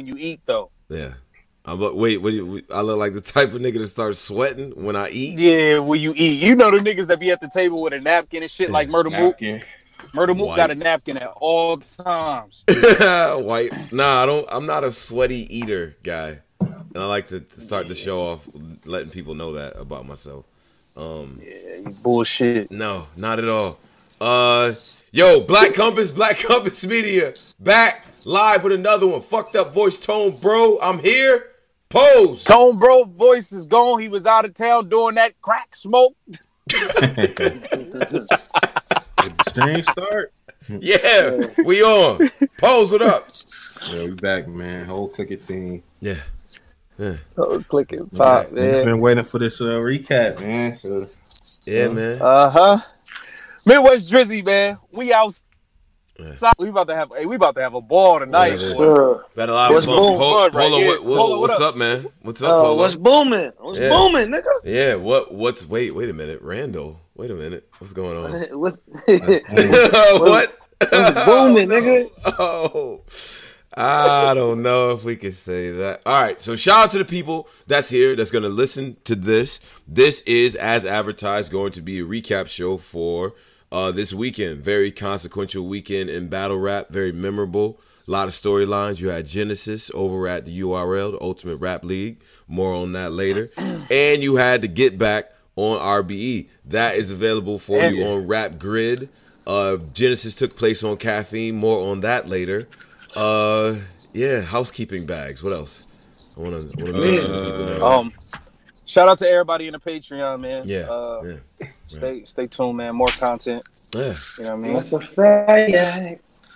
when you eat, though. Yeah. But wait, what do you, I look like the type of nigga that starts sweating when I eat? Yeah, when you eat. You know the niggas that be at the table with a napkin and shit, like Murder Mook. Murder Mook got a napkin at all times. White. Nah, I'm not a sweaty eater guy. And I like to start the show off letting people know that about myself. You bullshit. No, not at all. Yo, Black Compass Media, back live with another one. Fucked up voice, Tone Bro. I'm here. Pose. Tone Bro voice is gone. He was out of town doing that crack smoke. Strange start. Yeah, we on. Pose it up. Yeah, we back, man. Whole Click It team. Yeah. Whole Click It pop, right, man. We've been waiting for this recap, man. So, yeah, man. Midwest Drizzy, man. We out. Yeah. We about to have a ball tonight. Yeah, sure. Better live. What's booming? What's up, man? What's up? Polo? What's booming? What's booming, nigga? Yeah. What's? Wait a minute, Randall. Wait a minute. What's going on? What's booming, nigga? Oh, I don't know if we can say that. All right. So shout out to the people that's here that's going to listen to this. This is, as advertised, going to be a recap show for this weekend. Very consequential weekend in battle rap. Very memorable. A lot of storylines. You had Genesis over at the URL, the Ultimate Rap League. More on that later. And you had to Get Back on RBE. That is available for you on Rap Grid. Genesis took place on Caffeine. More on that later. Housekeeping bags. What else? I want to mention people. Shout out to everybody in the Patreon, man. Yeah. Stay tuned, man. More content. Yeah, you know what I mean. That's a fact.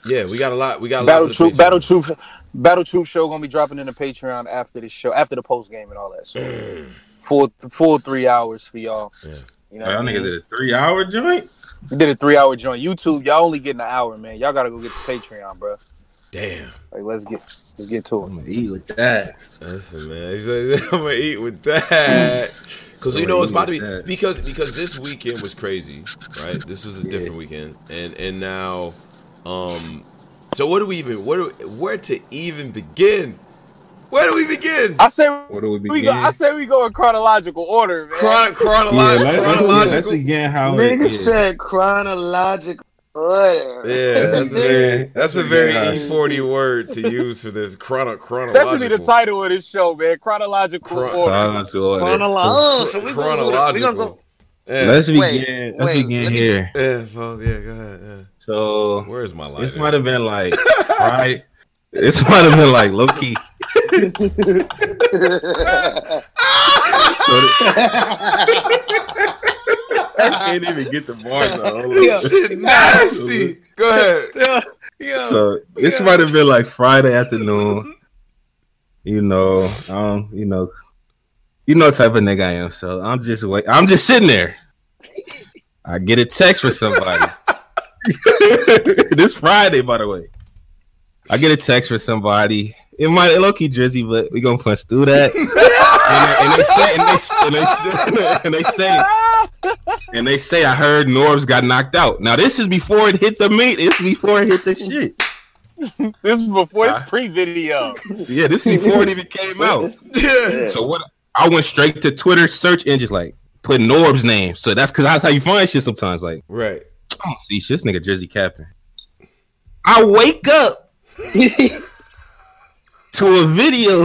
Yeah, we got a lot. We got a lot. Battle Truth show gonna be dropping in the Patreon after this show, after the post game and all that. So full 3 hours for y'all. Yeah. You know, y'all niggas did a 3 hour joint. We did a 3 hour joint. YouTube, y'all only getting an hour, man. Y'all gotta go get the Patreon, bro. Damn. Like, let's get to it. I'm gonna eat with that. Listen, man. I'm gonna eat with that. Cause you know it's about to be that. because this weekend was crazy, right? This was a different weekend. And now so where to even begin? Where do we begin? I say we go in chronological order, man. Let's begin how it is. Nigga said chronological. Yeah, that's a very E40 word to use for this. Chronological. That should be the title of this show, man. Chronological order. Let's begin here. Go ahead. Yeah. So where's my life? This might have been like right. This might have been like low key. I can't even get the bars though. This shit nasty. Go ahead. So this might have been like Friday afternoon. You know the type of nigga I am. So I'm just sitting there. I get a text from somebody. This Friday, by the way. I get a text from somebody. It might be low-key Drizzy, but we gonna punch through that. And they say I heard Norbes got knocked out. Now this is before it hit the meat. It's before it hit the shit. This is before it's pre-video. Yeah, this is before it even came out. Yeah. So what? I went straight to Twitter search engines, like put Norbes' name. So that's how you find shit sometimes. Like right. I don't see shit. This nigga Drizzy capping. I wake up to a video.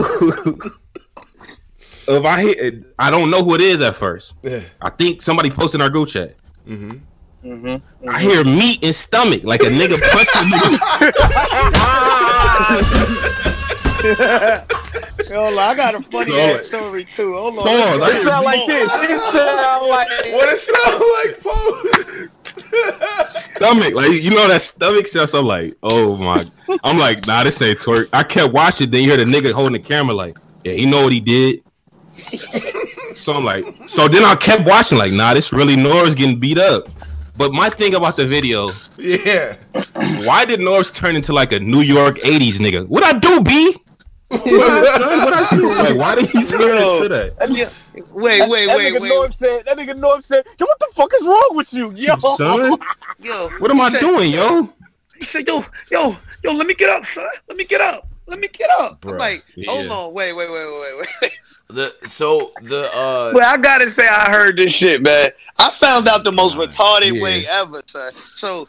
If I hit, I don't know who it is at first. Yeah. I think somebody posted in our group chat. Mm-hmm. I hear meat and stomach like a nigga punching me. Yo, I got a funny ass story too. Hold on. It sound like this. It sound like what it sound like. Pose. Stomach, like you know that stomach stuff. I'm like, oh my. I'm like, nah, this ain't twerk. I kept watching. Then you hear the nigga holding the camera, like, yeah, he know what he did. So I'm like, so then I kept watching, like, nah, this really Norbes getting beat up. But my thing about the video, why did Norbes turn into like a New York 80s nigga? What I do, B? What I do? Like, why did he turn into that? Wait. That nigga Norbes said, yo, what the fuck is wrong with you, yo? Son? Yo, what am I doing, yo? He said, yo, let me get up, son. Let me get up. Bruh, I'm like, hold on, wait. Well, I gotta say, I heard this shit, man. I found out the most retarded way ever, son. So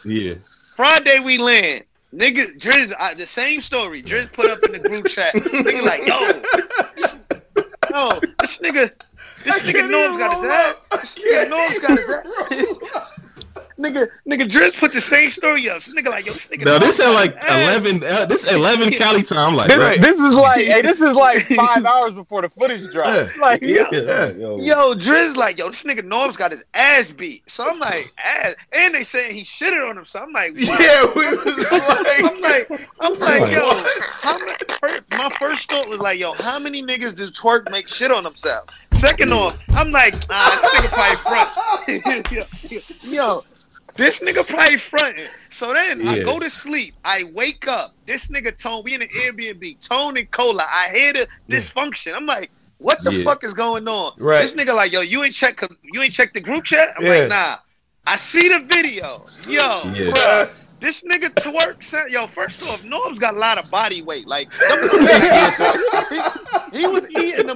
Friday we land. Nigga, Drizzy, the same story. Drizzy put up in the group chat. Nigga like, yo, this nigga Norbes got his ass. Nigga, Drizzy put the same story up. This nigga like, yo, this nigga. No, this at like 11. This 11 Cali time. I'm like, this is like, this is like 5 hours before the footage dropped. Like, yo, Drizzy like, yo, this nigga Norbes got his ass beat. So I'm like, ass, and they saying he shitted on him. So I'm like, what? I'm like, yo, how many? My first thought was like, yo, how many niggas does Twerk make shit on themselves? Second off, I'm like, this nigga probably front. yo. This nigga probably fronting. So then I go to sleep. I wake up. This nigga Tone, we in an Airbnb. Tone and Cola. I hear the dysfunction. I'm like, what the fuck is going on? Right. This nigga like, yo, you ain't check the group chat? I'm like, nah. I see the video. Yo, bruh. This nigga Twerk, yo, first off, Norbes got a lot of body weight. Like, he was eating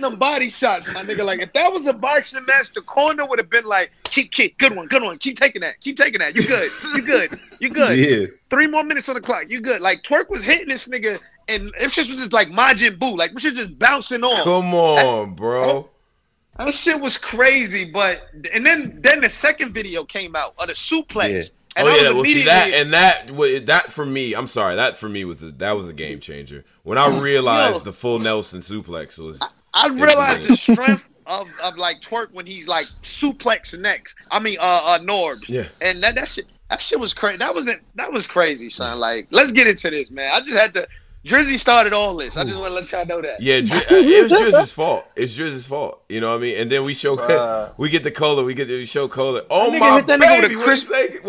them body shots, my nigga. Like, if that was a boxing match, the corner would have been like, kick, good one, keep taking that, you good. Yeah. 3 more minutes on the clock, you good. Like, Twerk was hitting this nigga, and it just was just like Majin Buu, like, we should just bouncing on. Come on, bro. That shit was crazy, and then the second video came out of the suplex. Yeah. And that for me was a game changer. When I realized the full Nelson suplex was... I realized the strength of like Twerk when he's like suplex next. I mean, Norbes. Yeah. And that shit was crazy. That was crazy, son. Like, let's get into this, man. I just had to... Drizzy started all this. I just want to let y'all know that. Yeah, it was Drizzy's fault. It's Drizzy's fault. You know what I mean? And then we show, we get the Cola. We show Cola. Oh, my baby. What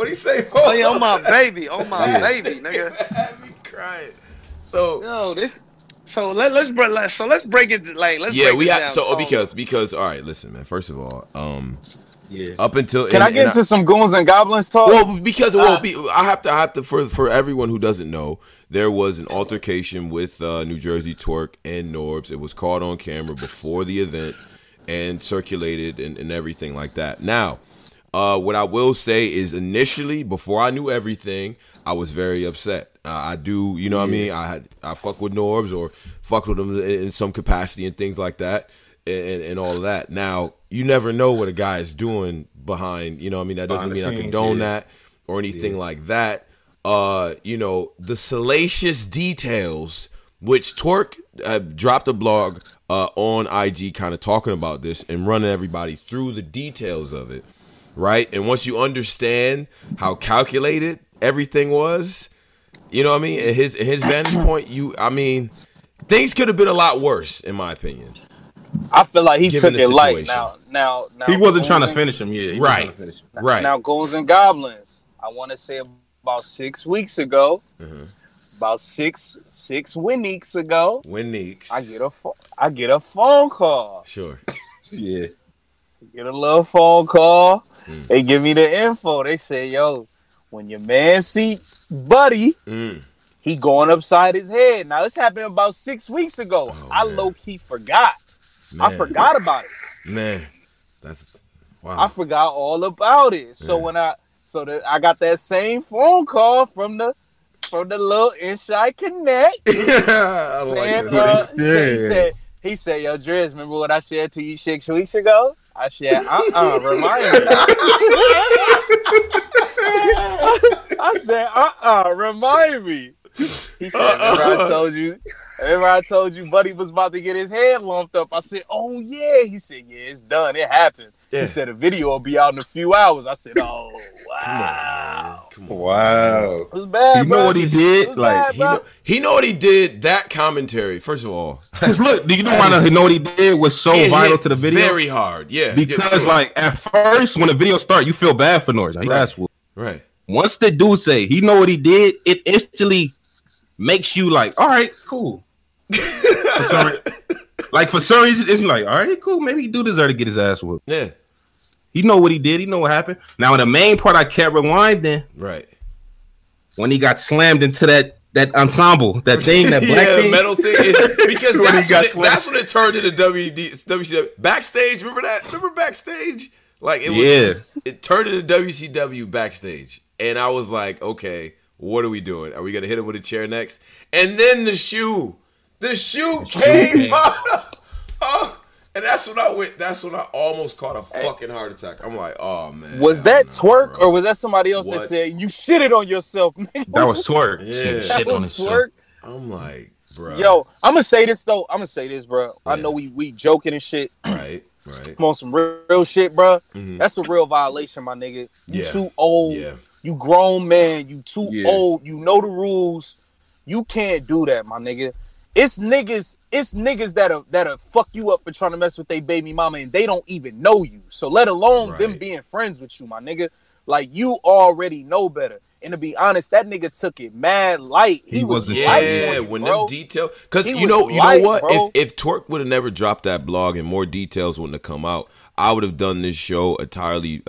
do you say? Oh, yeah, oh, my baby. Oh, my baby, nigga. Had me crying. So, yo, this. So let's break it. Like, let's. Yeah, break we have. So because all right, listen, man. First of all, up until can I get into some goons and goblins talk? Well, because I have to for everyone who doesn't know. There was an altercation with New Jersey Twerk and Norbes. It was caught on camera before the event and circulated and everything like that. Now, what I will say is initially, before I knew everything, I was very upset. I do, you know what I mean? I fuck with Norbes or fuck with him in some capacity and things like that and all of that. Now, you never know what a guy is doing behind, you know what I mean? That doesn't mean I condone that or anything like that. You know, the salacious details, which Twerk dropped a blog on IG kind of talking about this and running everybody through the details of it, right? And once you understand how calculated everything was, you know what I mean? At his vantage point, things could have been a lot worse, in my opinion. I feel like he took it light. Now he wasn't trying to finish him, Right. Now, Goons and Goblins, I want to say about 6 weeks ago, about six Winneeks ago, I get a phone call. Sure, yeah, get a little phone call. They give me the info. They say, "Yo, when your man see Buddy, he going upside his head." Now this happened about 6 weeks ago. Oh, I low key forgot. Man. I forgot about it. Man, that's wow. I forgot all about it. So I got that same phone call from the little Inside Connect. Yeah, saying, he said, "Yo, Driz, remember what I shared to you 6 weeks ago?" I said, remind me. I said, remind me. He said, remember I told you Buddy was about to get his head lumped up. I said, oh yeah. He said, yeah, it's done. It happened. Yeah. He said, a video will be out in a few hours. I said, oh, wow. Come on. Wow. It was bad, you know what he did? Like, he know what he did, that commentary, first of all. Because look, do you know what he did was so vital to the video? Very hard, yeah. Because, like, at first, when the video starts, you feel bad for Norris. Like, that's what. Right. Once the dude say, he know what he did, it instantly makes you like, all right, cool. Like, for some reason, it's like, all right, cool. Maybe he do deserve to get his ass whooped. Yeah. He know what he did. He know what happened. Now, the main part I kept rewinding. Right. When he got slammed into that that ensemble, that thing, that black thing. Metal thing. Because that's when it turned into WCW. Backstage, remember that? Remember Backstage? Like it was, it turned into WCW Backstage. And I was like, okay, what are we doing? Are we going to hit him with a chair next? And then the shoe. The shoe came up. And that's when I went. That's when I almost caught a fucking heart attack. I'm like, oh man. Was that Twerk or was that somebody else that said you shitted on yourself, man? That was Twerk. Yeah. Shit on Twerk. I'm like, bro. Yo, I'm gonna say this though. I'm gonna say this, bro. Yeah. I know we joking and shit. Right, right. I'm on some real shit, bro. Mm-hmm. That's a real violation, my nigga. You too old. Yeah. You grown man. You too old. You know the rules. You can't do that, my nigga. It's niggas that'll fuck you up for trying to mess with their baby mama and they don't even know you. So let alone them being friends with you, my nigga. Like, you already know better. And to be honest, that nigga took it mad light. He was light, when them details, because you know what? Bro. If Twerk would have never dropped that blog and more details wouldn't have come out, I would have done this show entirely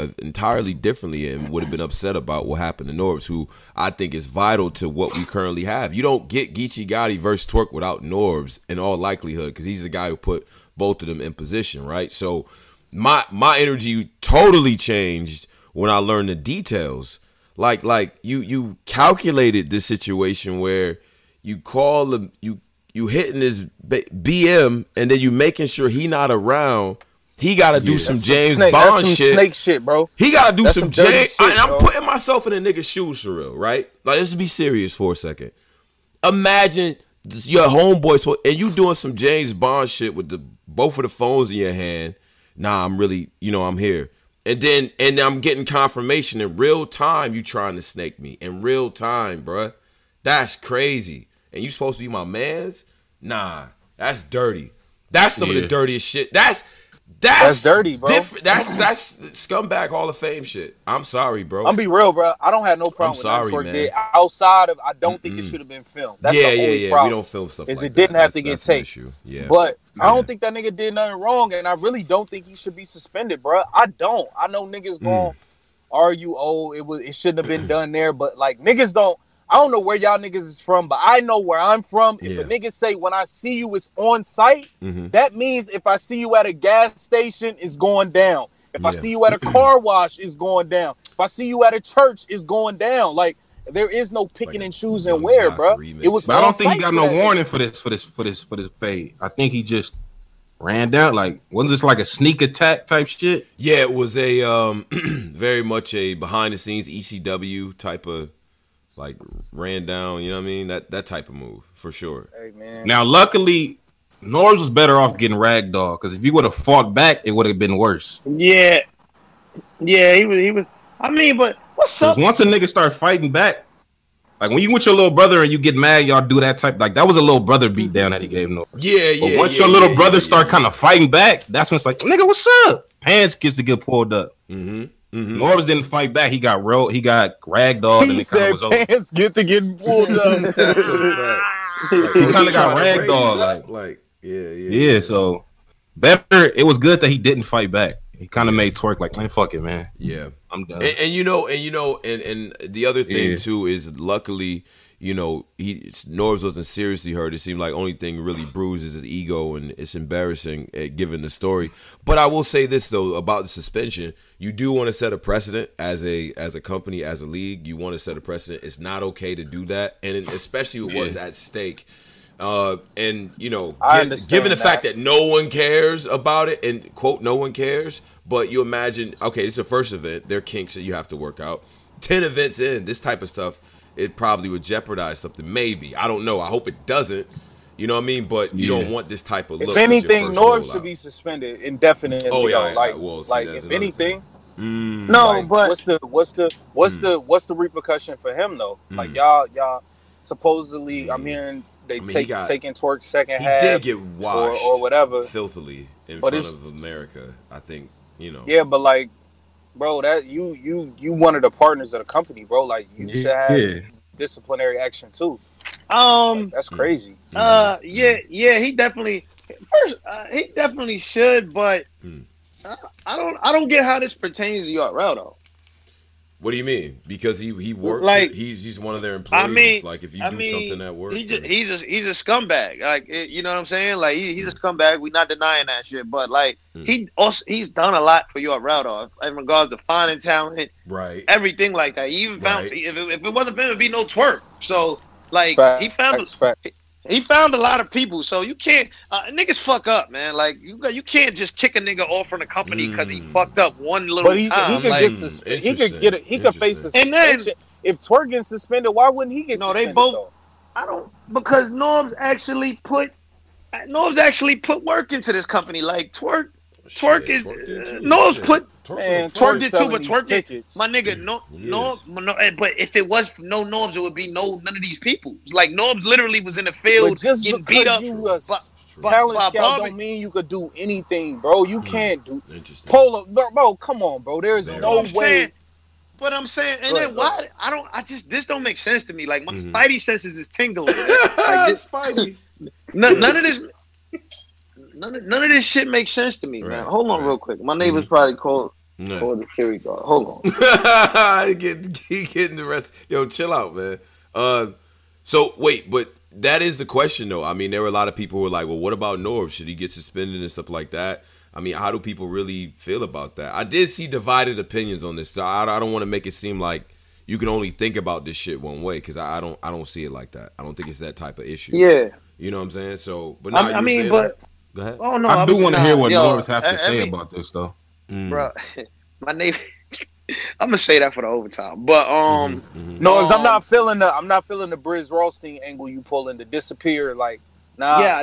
differently and would have been upset about what happened to Norbes, who I think is vital to what we currently have. You don't get Geechi Gotti versus Twerk without Norbes in all likelihood, because he's the guy who put both of them in position, right? So my energy totally changed when I learned the details. Like you calculated this situation where you call him, you hitting his BM and then you making sure he not around. He got to do some James Bond shit. That's some snake shit, bro. He got to do some James... I'm putting myself in a nigga's shoes for real, right? Like, let's be serious for a second. Imagine your homeboy... And you doing some James Bond shit with both of the phones in your hand. Nah, I'm really... You know, I'm here. And then I'm getting confirmation in real time you trying to snake me. In real time, bro. That's crazy. And you supposed to be my mans? Nah, that's dirty. That's some of the dirtiest shit. That's dirty, bro. That's scumbag Hall of Fame shit. I'm sorry, bro. I'm be real, bro. I don't have no problem with what Twerk did. Outside of, I don't think it should have been filmed. That's the only problem. We don't film stuff like that. It didn't have to get taped. Yeah. But I don't think that nigga did nothing wrong, and I really don't think he should be suspended, bro. I don't. I know niggas gonna argue, oh, it shouldn't have been done there, but like niggas don't. I don't know where y'all niggas is from, but I know where I'm from. If a nigga say, when I see you, it's on site, that means if I see you at a gas station, it's going down. If I see you at a car wash, it's going down. If I see you at a church, it's going down. Like, there is no picking and choosing where, bro. It was. But I don't think he got no warning for this fade. I think he just ran down. Like, wasn't this like a sneak attack type shit? Yeah, it was a very much a behind the scenes ECW type of. Like, ran down, you know what I mean? That type of move, for sure. Hey, man. Now, luckily, Norbes was better off getting ragdoll, because if you would have fought back, it would have been worse. Yeah. Yeah, he was. I mean, but what's up? Once a nigga start fighting back, like, when you with your little brother and you get mad, y'all do that type. Like, that was a little brother beat down that he gave Norbes. Yeah. But once your little brother start kind of fighting back, that's when it's like, nigga, what's up? Pants gets to get pulled up. Mm-hmm. Mm-hmm. Norbes didn't fight back. He got rolled. He got ragdolled. He and it said, was "Pants over. Get to getting pulled up." That's so like, he kind of got ragdolled. Yeah. So better. It was good that he didn't fight back. He kind of made Twerk like, "Man, fuck it, man." Yeah, I'm done. And the other thing too is, luckily, you know, Norbes wasn't seriously hurt. It seemed like only thing really bruised is his ego, and it's embarrassing given the story. But I will say this though about the suspension: you do want to set a precedent as a company, as a league. You want to set a precedent. It's not okay to do that, and especially what was at stake. And you know, given the fact that no one cares about it, and quote, no one cares. But you imagine, okay, it's the first event. There are kinks that you have to work out. 10 events in, this type of stuff. It probably would jeopardize something. Maybe. I don't know. I hope it doesn't. You know what I mean? But you don't want this type of look. If anything, Norbes should be suspended indefinitely. Oh, yeah. If anything. But what's the repercussion for him though? Like y'all supposedly I'm hearing taking Twerk's second half. He did get washed or whatever. Filthily in front of America, I think, you know. Yeah, but like, bro, that you one of the partners of the company, bro. Like you should have disciplinary action too. Like, that's crazy. He definitely should, but I don't get how this pertains to the URL though. What do you mean? Because he works. Like, he's one of their employees. I mean, like if you do something at work, he's a scumbag. Like you know what I'm saying? Like he's a scumbag. We're not denying that shit. But like he's done a lot for your route in regards to finding talent, right? Everything like that. He even found if it wasn't for him, it'd be no Twerk. So like he found a lot of people. So you can't niggas fuck up, man. Like you can't just kick a nigga off from the company because he fucked up one little time. He could face a suspension. And then, if Twerk gets suspended, why wouldn't he get suspended? No, they both. Though? I don't because Norbes actually put work into this company. Like Twerk did too, but Twerk did. My nigga, but if it was no Norbes, it would be none of these people. Like Norbes literally was in the field getting beat up. Talent scout don't mean you could do anything, bro. You can't do Polo, bro. Come on, bro. There is no way. But I'm saying, and then why? This don't make sense to me. Like my spidey senses is tingling. Like this spidey. None of this. None of this shit makes sense to me, man. Hold on real quick. My neighbor's probably called the security guard. Hold on. Getting the rest. Yo, chill out, man. So, wait, but that is the question, though. I mean, there were a lot of people who were like, well, what about Norbes? Should he get suspended and stuff like that? I mean, how do people really feel about that? I did see divided opinions on this, so I don't want to make it seem like you can only think about this shit one way, because I don't see it like that. I don't think it's that type of issue. Yeah. You know what I'm saying? So, but I mean, but... Oh, no, I do want to hear what Norbes have to say about this, though. Bro, my neighbor. I'm gonna say that for the overtime, but Norbes, I'm not feeling the Briz Rothstein angle you pulling to disappear. Like, nah, yeah,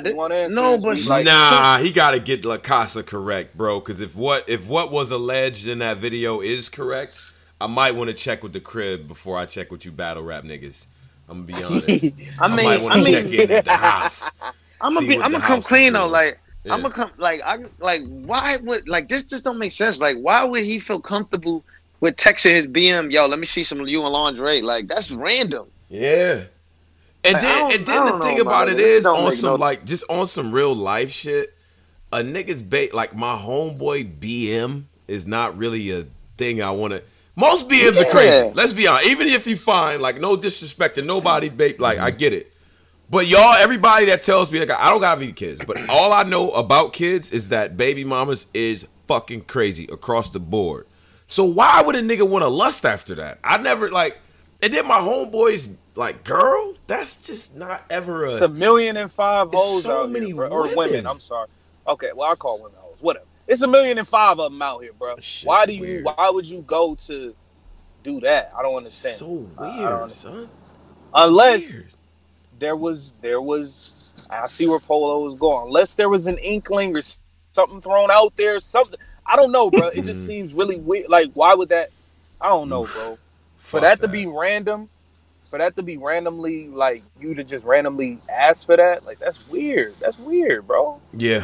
he gotta get La Casa correct, bro. Because if what was alleged in that video is correct, I might want to check with the crib before I check with you battle rap niggas. I'm gonna be honest. I might want to check in at the house. I'm gonna come clean though, like. Yeah. I'm gonna come why would this just don't make sense. Like why would he feel comfortable with texting his BM, yo, let me see some of you and lingerie? Like that's random. Yeah. And like, then the thing about it is on some just on some real life shit, a nigga's bait like my homeboy BM is not really a thing I wanna. Most BMs are crazy. Let's be honest. Even if you find like no disrespect to nobody, babe, like I get it. But y'all, everybody that tells me, like, I don't got any kids, but all I know about kids is that baby mamas is fucking crazy across the board. So why would a nigga want to lust after that? I never, like, and then my homeboy's, like, girl, that's just not ever a... It's 1,005 hoes so many here, or women, I'm sorry. Okay, well, I call women hoes, whatever. It's 1,005 of them out here, bro. Shit, why would you go to do that? I don't understand. So weird, son. Unless... Weird. There was. I see where Polo was going. Unless there was an inkling or something thrown out there, something I don't know, bro. It just seems really weird. Like, why would that? I don't know, bro. For that to be randomly, like you to just randomly ask for that, like that's weird. That's weird, bro. Yeah.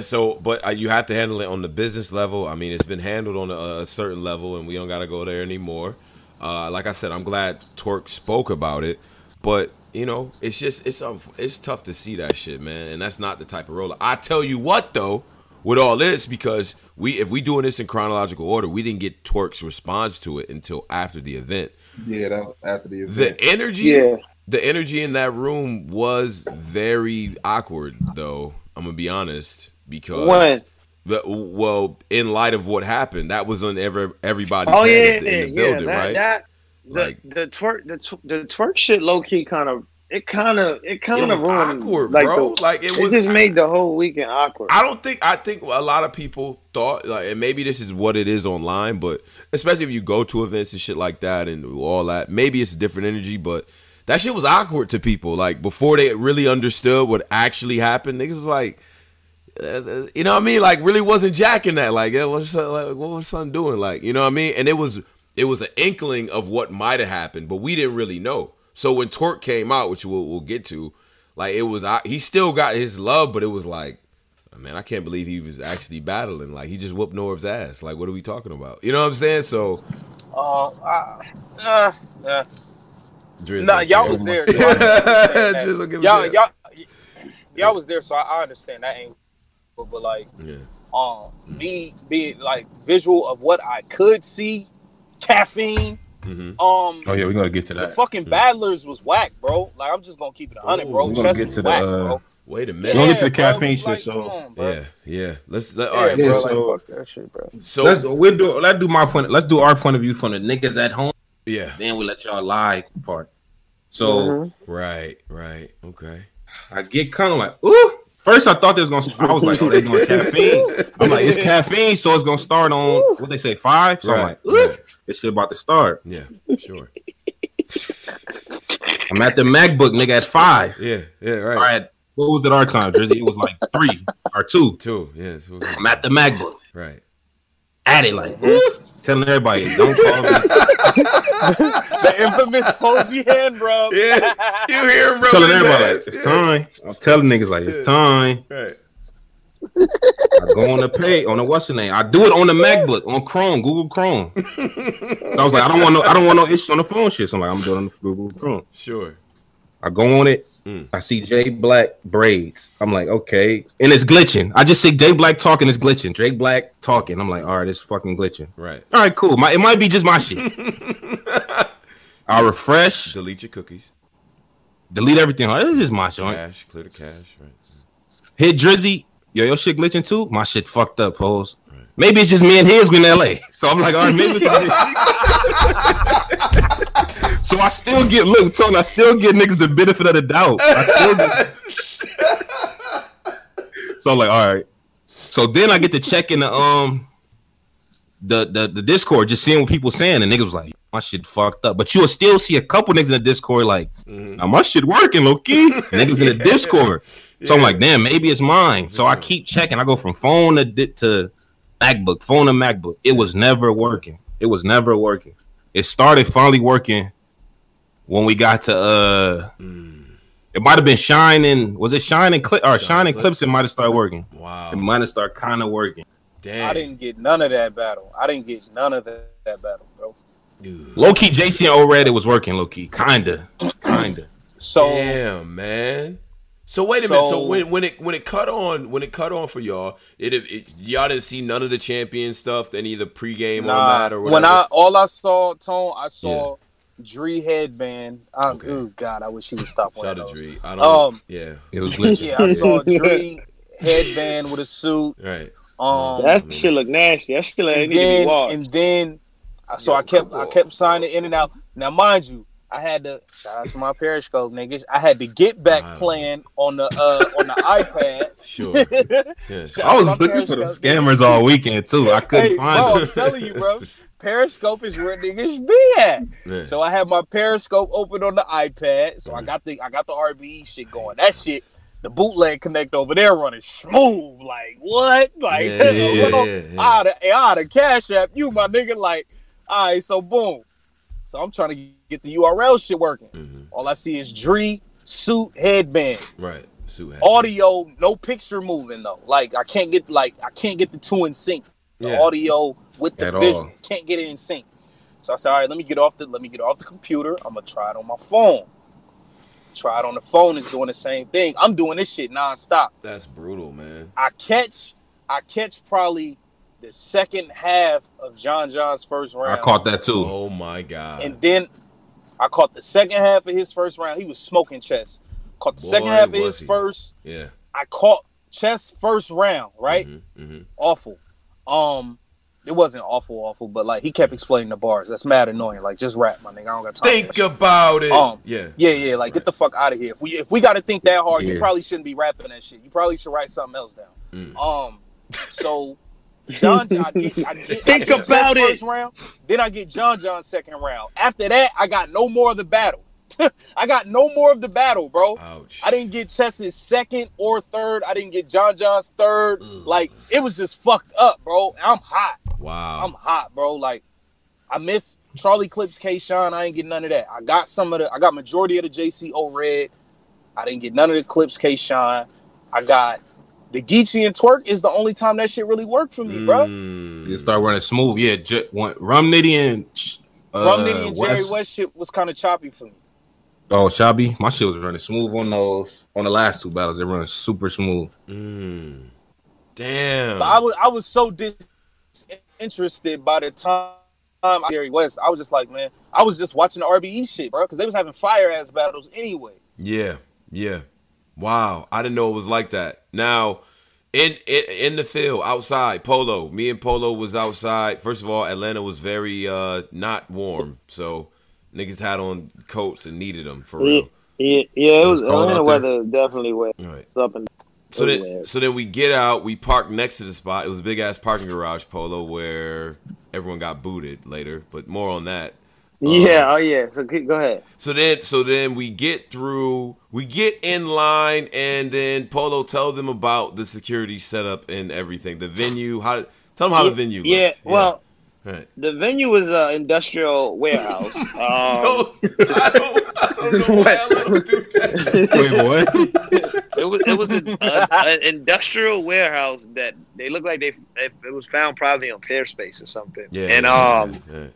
So, but you have to handle it on the business level. I mean, it's been handled on a certain level, and we don't gotta go there anymore. Like I said, I'm glad Twerk spoke about it, but. You know, it's just, it's tough to see that shit, man. And that's not the type of roller. I tell you what, though, with all this, because if we doing this in chronological order, we didn't get Twerk's response to it until after the event. Yeah, that was after the event. The energy in that room was very awkward, though. I'm going to be honest, because... What? Well, in light of what happened, that was on everybody's head in the building, right? The Twerk shit low key kind of ruined awkward, like, bro. It just made the whole weekend awkward. I think a lot of people thought, like, and maybe this is what it is online, but especially if you go to events and shit like that and all that, maybe it's a different energy. But that shit was awkward to people. Like before they really understood what actually happened, niggas was like, you know what I mean? Like really wasn't jacking that. Like, yeah, what was son doing? Like, you know what I mean? And it was an inkling of what might have happened, but we didn't really know. So when Twerk came out, which we'll get to, like he still got his love, but it was like, man, I can't believe he was actually battling. Like he just whooped Norbes' ass. Like what are we talking about? You know what I'm saying? So, y'all was there. So y'all was there, so I understand that ain't. But like, me being like visual of what I could see. Caffeine. Mm-hmm. Oh yeah, we're gonna get to that. The fucking Battlers was whack, bro. Like I'm just gonna keep it 100, bro. Chess was whack, bro. Wait a minute. We'll get to the Caffeine shit. Like, so on, all right. Yeah, bro, so, like, fuck that shit, bro. So let's do my point. Let's do our point of view from the niggas at home. Yeah. Then we let y'all lie part. So right, okay. I get kind of like ooh. First, I thought they was gonna. I was like, oh, they doing Caffeine. I'm like, it's Caffeine, so it's gonna start on what they say 5. So I'm like, this shit about to start. Yeah, sure. I'm at the MacBook, nigga, at 5. Yeah, right. I had, what was it our time, Drizzy? It was like 3 or 2. 2, yeah. I'm at the MacBook. Right. At it like telling everybody, don't call me. The infamous Posey hand, bro. Yeah, you hear him, bro. Telling everybody, like, it's time. I'm telling niggas, like, it's time. Right. I go on the pay, on the what's the name? I do it on the MacBook, on Chrome, Google Chrome. So I was like, I don't want no issues on the phone shit. So I'm like, I'm doing it on the Google Chrome. Sure. I go on it. I see Jay Black braids. I'm like, okay. And it's glitching. I just see Jay Black talking, it's glitching. Jay Black talking. I'm like, all right, it's fucking glitching. Right. All right, cool. It might be just my shit. I refresh. Delete your cookies. Delete everything. This is just my shit. Cash, clear the cache. Right. Hit Drizzy. Yo, your shit glitching too? My shit fucked up, Pose. Right. Maybe it's just me and his in LA. So I'm like, all right, maybe it's so I still get Tone. I still get niggas the benefit of the doubt. I still get... So I'm like, all right. So then I get to check in the Discord, just seeing what people saying, and niggas was like, my shit fucked up. But you'll still see a couple niggas in the Discord like, now my shit working, low key. Niggas in the Discord. Yeah. So I'm like, damn, maybe it's mine. So I keep checking. I go from phone to MacBook, phone to MacBook. It was never working. It started finally working when we got to it might have been Shining. Was it Shining Clips or Shining Clips? It might have started working. Wow. It might have started kind of working. Damn. I didn't get none of that battle, bro. Dude. Low key, JC and O-Red, it was working. Low key, kinda. So damn, man. So wait a minute. So when it cut on for y'all, y'all didn't see none of the champion stuff. Then either pregame or that or whatever. When I saw Tone. Dree headband. Oh God, I wish he would stop wearing those. Dree. I don't. Yeah, it was glitching. Yeah, I saw Dree headband with a suit. Right. That shit look nasty. That shit ain't need to be washed. And then, so I kept signing in and out. Now, mind you, I had to shout out to my Periscope niggas. I had to get back playing on the iPad. Sure. Yeah. I was looking for them scammers all weekend too. I couldn't find them. I'm telling you, bro. Periscope is where niggas be at. Man. So I had my Periscope open on the iPad. So I got the RBE shit going. That shit, the bootleg connect over there running smooth. Like what? Like I oughta Cash App you, my nigga. Like, all right, so boom. So I'm trying to get the URL shit working. Mm-hmm. All I see is Dree suit headband. Right. Suit headband. Audio, no picture moving though. Like I can't get the two in sync. The audio with the vision. Can't get it in sync. So I said, all right, let me get off the computer. I'm gonna try it on my phone. Try it on the phone is doing the same thing. I'm doing this shit nonstop. That's brutal, man. I catch probably the second half of John John's first round. I caught that too. Oh my God. And then I caught the second half of his first round. He was smoking Chess. Caught the second half of his first. Yeah. I caught Chess first round, right? Mm-hmm, mm-hmm. Awful. It wasn't awful, but like he kept explaining the bars. That's mad annoying. Like just rap, my nigga. I don't got time. Think about it. Yeah. Like get the fuck out of here. If we got to think that hard, you probably shouldn't be rapping that shit. You probably should write something else down. So John, I get about it. First round, then I get John John's second round. After that, I got no more of the battle. I got no more of the battle, bro. Ouch. I didn't get Chess's second or third. I didn't get John John's third. Ugh. Like, it was just fucked up, bro. I'm hot. Wow. I'm hot, bro. Like, I missed Charlie Clips, K-Sean. I ain't get none of that. I got majority of the JC O-Red. I didn't get none of the Clips, K-Sean. I got the Geechi and Twerk is the only time that shit really worked for me, bro. It started running smooth. Yeah, Rum Nitty and Jerry West shit was kind of choppy for me. Oh, Shabby, my shit was running smooth on those. On the last two battles, it runs super smooth. Damn. But I was so disinterested by the time Jerry West, I was just like, man, I was just watching the RBE shit, bro, because they was having fire-ass battles anyway. Yeah, yeah. Wow, I didn't know it was like that. Now, in the field, outside, Polo. Me and Polo was outside. First of all, Atlanta was very not warm, so niggas had on coats and needed them, for real. Yeah, it was Atlanta weather was definitely wet. Right. Up and so then we get out, we park next to the spot. It was a big-ass parking garage, Polo, where everyone got booted later, but more on that. Yeah, oh yeah. So go ahead. So then we get in line, and then Polo tell them about the security setup and everything. The venue, tell them how the venue looks. Yeah, well, right. The venue was an industrial warehouse. No, I don't know why I love to do that. Wait, what? It was an industrial warehouse that they looked like it was found probably on Pearspace or something. Yeah, and yeah.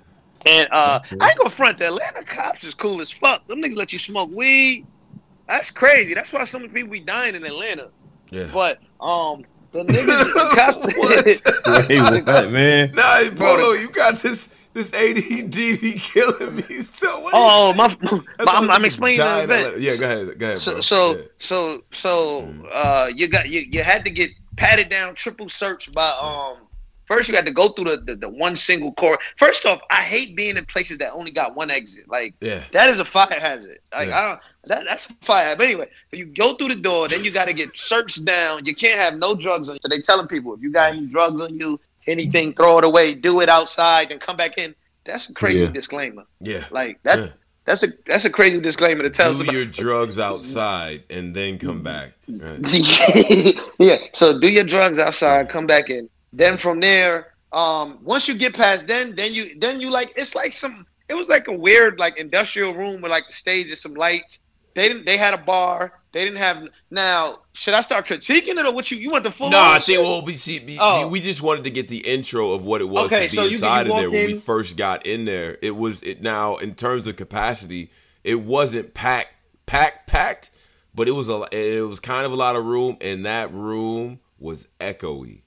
And I ain't gonna front, the Atlanta cops is cool as fuck. Them niggas let you smoke weed. That's crazy. That's why so many people be dying in Atlanta. Yeah. But the niggas, the cops. What? Wait, what, man? Nah, Polo, you got this ADD killing me. So what? Oh, I'm explaining the event. Yeah, go ahead. Bro. You had to get patted down, triple searched by First, you got to go through the one single corridor. First off, I hate being in places that only got one exit. Like, yeah. That is a fire hazard. Like, yeah. That's fire. But anyway, you go through the door, then you got to get searched down. You can't have no drugs on you. So they telling people, if you got any drugs on you, anything, throw it away. Do it outside, then come back in. That's a crazy disclaimer. Yeah. Like, that's a crazy disclaimer to tell somebody. Do your drugs outside and then come back. Right. Yeah. So do your drugs outside, come back in. Then from there, once you get past then you like, it's like it was like a weird, like, industrial room with like a stage and some lights. They had a bar. They didn't have. Now, should I start critiquing it or what you want the full? No, I think we just wanted to get the intro of what it was inside of there when we first got in there. It was now in terms of capacity, it wasn't packed, but it was kind of a lot of room, and that room was echoey.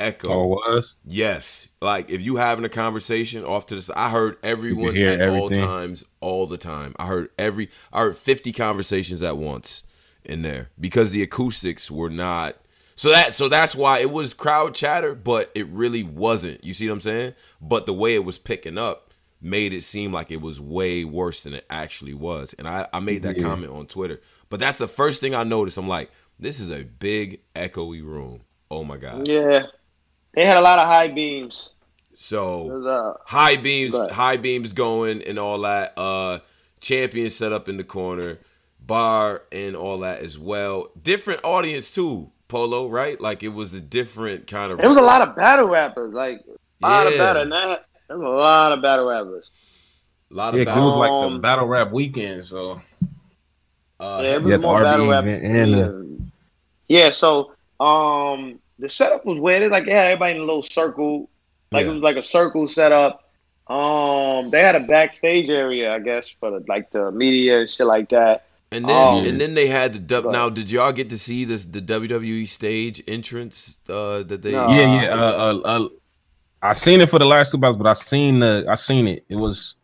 Echo. Oh, was? Yes. Like, if you having a conversation off to the side, I heard everyone at everything. All times, all the time. I heard 50 conversations at once in there because the acoustics were not. So that's why it was crowd chatter, but it really wasn't. You see what I'm saying? But the way it was picking up made it seem like it was way worse than it actually was. And I made that comment on Twitter. But that's the first thing I noticed. I'm like, this is a big echoey room. Oh, my God. Yeah. They had a lot of high beams. So high beams going and all that. Champion set up in the corner, bar and all that as well. Different audience too, Polo, right? Like, it was a different kind of. It was a lot of battle rappers, like a lot of battle rappers. A lot of battle. It was like the battle rap weekend. So it was more battle rappers. The setup was weird. It's like they had everybody in a little circle. Like, it was like a circle setup. They had a backstage area, I guess, for the media and shit like that. And then they had the dub. Now, did y'all get to see the WWE stage entrance that they? Yeah. I seen it for the last 2 bouts, but I seen it. It was.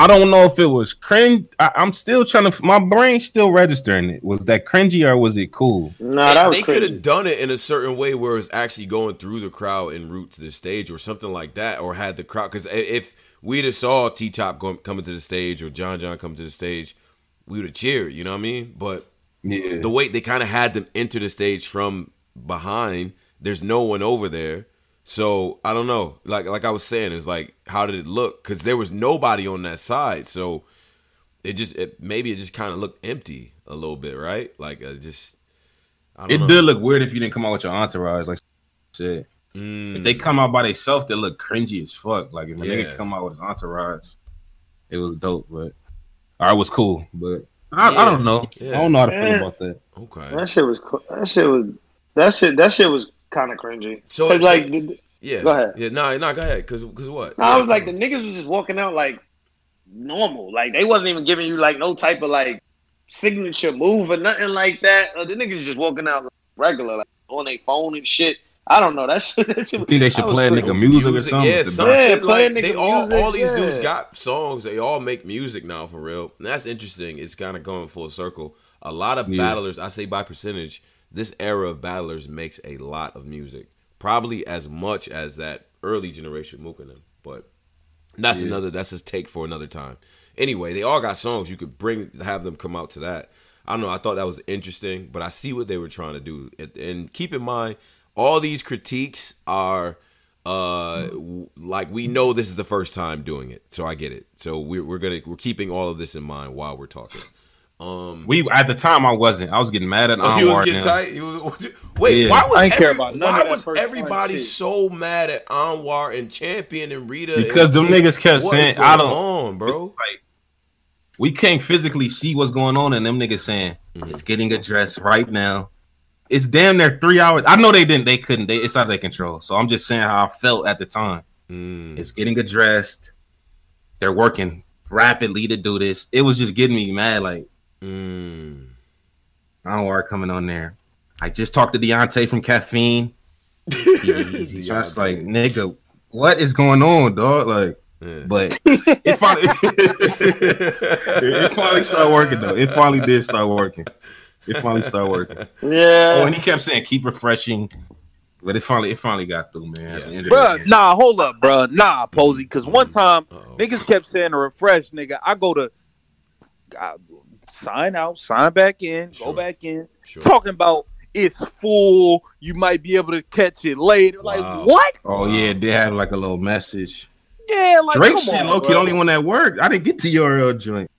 I don't know if it was cringe. I'm still trying to. My brain's still registering it. Was that cringy or was it cool? No, that was cringy. They could have done it in a certain way where it's actually going through the crowd en route to the stage or something like that, or had the crowd. Because if we'd have saw T-Top coming to the stage or John John coming to the stage, we would have cheered. You know what I mean? But the way they kind of had them enter the stage from behind, there's no one over there. So I don't know. Like I was saying, it's like, how did it look? Because there was nobody on that side, so it just kind of looked empty a little bit, right? Like, I don't know. It did look weird if you didn't come out with your entourage, like shit. If they come out by themselves, they look cringy as fuck. Like, if a nigga come out with his entourage, it was dope, but it was cool. But I don't know. Yeah. I don't know how to feel about that. Okay, that shit was kind of cringy. So it's like, go ahead. Yeah, no, go ahead. Cause what? No, I was like, the niggas was just walking out like normal. Like, they wasn't even giving you like no type of like signature move or nothing like that. The niggas just walking out like, regular, like on their phone and shit. I don't know. That shit think they should play like a music or something. Yeah, all these dudes got songs. They all make music now, for real. And that's interesting. It's kind of going full circle. A lot of battlers, I say by percentage, this era of battlers makes a lot of music. Probably as much as that early generation Mook and them. But that's that's his take for another time. Anyway, they all got songs. You could have them come out to that. I don't know. I thought that was interesting, but I see what they were trying to do. And keep in mind, all these critiques are like, we know this is the first time doing it, so I get it. So we're keeping all of this in mind while we're talking. At the time I wasn't. I was getting mad at Anwar. You was getting tight. Why was everybody so mad at Anwar and Champion and Rita? Because them niggas kept saying, "I don't." On, bro. Like, we can't physically see what's going on, and them niggas saying it's getting addressed right now. It's damn near 3 hours. I know they didn't. They couldn't. It's out of their control. So I'm just saying how I felt at the time. It's getting addressed. They're working rapidly to do this. It was just getting me mad. Like, I don't worry coming on there. I just talked to Deontay from Caffeine. He's just like, nigga, what is going on, dog? Like, but it finally started working, though. It finally did start working. Yeah. Oh, and he kept saying keep refreshing, but it finally got through, man. Yeah. Bruh, nah, hold up, bruh. Nah, Posey, because one time niggas kept saying to refresh, nigga. I go to sign out, sign back in, go back in. Sure. Talking about it's full, you might be able to catch it later. Wow. Like, what? Oh yeah, they have like a little message. Yeah, like Drake shit, Loki, the only one that worked. I didn't get to URL joint.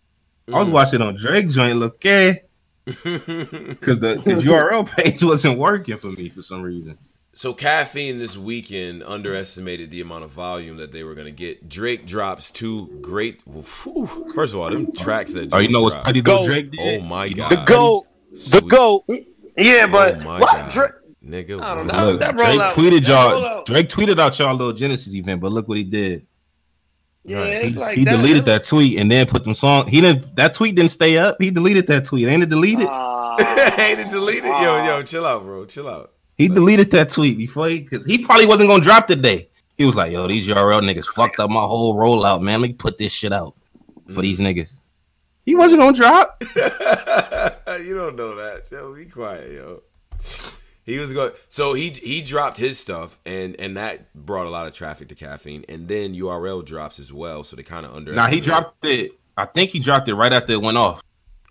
I was watching on Drake joint, look, because the URL page wasn't working for me for some reason. So Caffeine this weekend underestimated the amount of volume that they were going to get. Drake drops two great. First of all, them tracks that Drake what's Petty Dope Drake did? Oh my god, the goat. Yeah, but what Drake? Nigga, I don't know. Look, that Drake tweeted out y'all little Genesis event, but look what he did. Yeah, he deleted that tweet and then put them song. He didn't. That tweet didn't stay up. He deleted that tweet. Ain't it deleted? Ain't it deleted? Yo, chill out, bro. Chill out. He deleted that tweet before because he probably wasn't gonna drop today. He was like, "Yo, these URL niggas fucked up my whole rollout, man. Let me put this shit out for these niggas." He wasn't gonna drop. You don't know that. Yo, be quiet, yo. He was going, so he dropped his stuff, and that brought a lot of traffic to Caffeine, and then URL drops as well, so they kind of under. Now he dropped it. I think he dropped it right after it went off.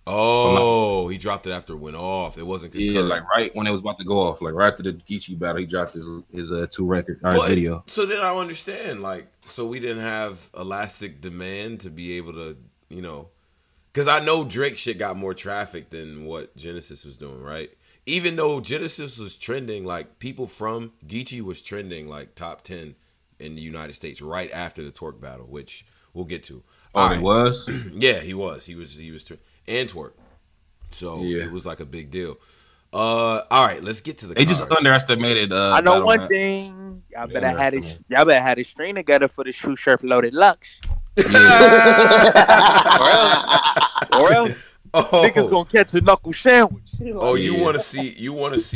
Oh, he dropped it after it went off. It wasn't concurrent. Yeah, like right when it was about to go off, like right after the Geechi battle, he dropped his two record video. So then I understand, like, so we didn't have elastic demand to be able to, you know, because I know Drake shit got more traffic than what Genesis was doing, right? Even though Genesis was trending, like people from Geechi was trending like top 10 in the United States right after the Twerk battle, which we'll get to. Oh, he was? Yeah, he was. He was and Twerk. So it was like a big deal. All right, let's get to the. They card. Just underestimated. I know one thing. Y'all better have this string together for the True Surf Loaded Lux. Or else. Niggas gonna catch a knuckle sandwich. You want to see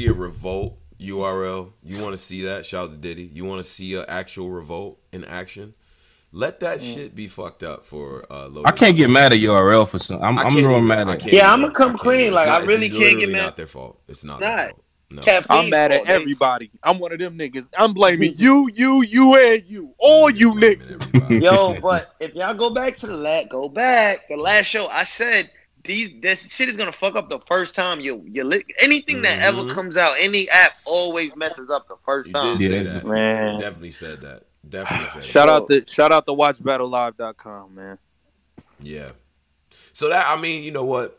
a revolt URL? You want to see that? Shout out to Diddy. You want to see an actual revolt in action? Let that shit be fucked up for Logan. I can't get mad at URL for something. I'm gonna come clean. Like I really can't get mad. It's not their fault. It's not. Their fault. No. I'm mad at everybody. I'm one of them niggas. I'm blaming you, and you. All you niggas. Yo, but if y'all go back to the last show, I said. This shit is gonna fuck up the first time you anything that ever comes out. Any app always messes up the first time. He did say that. Man. Definitely said that. Shout out to watchbattlelive.com, man. Yeah. So that you know what?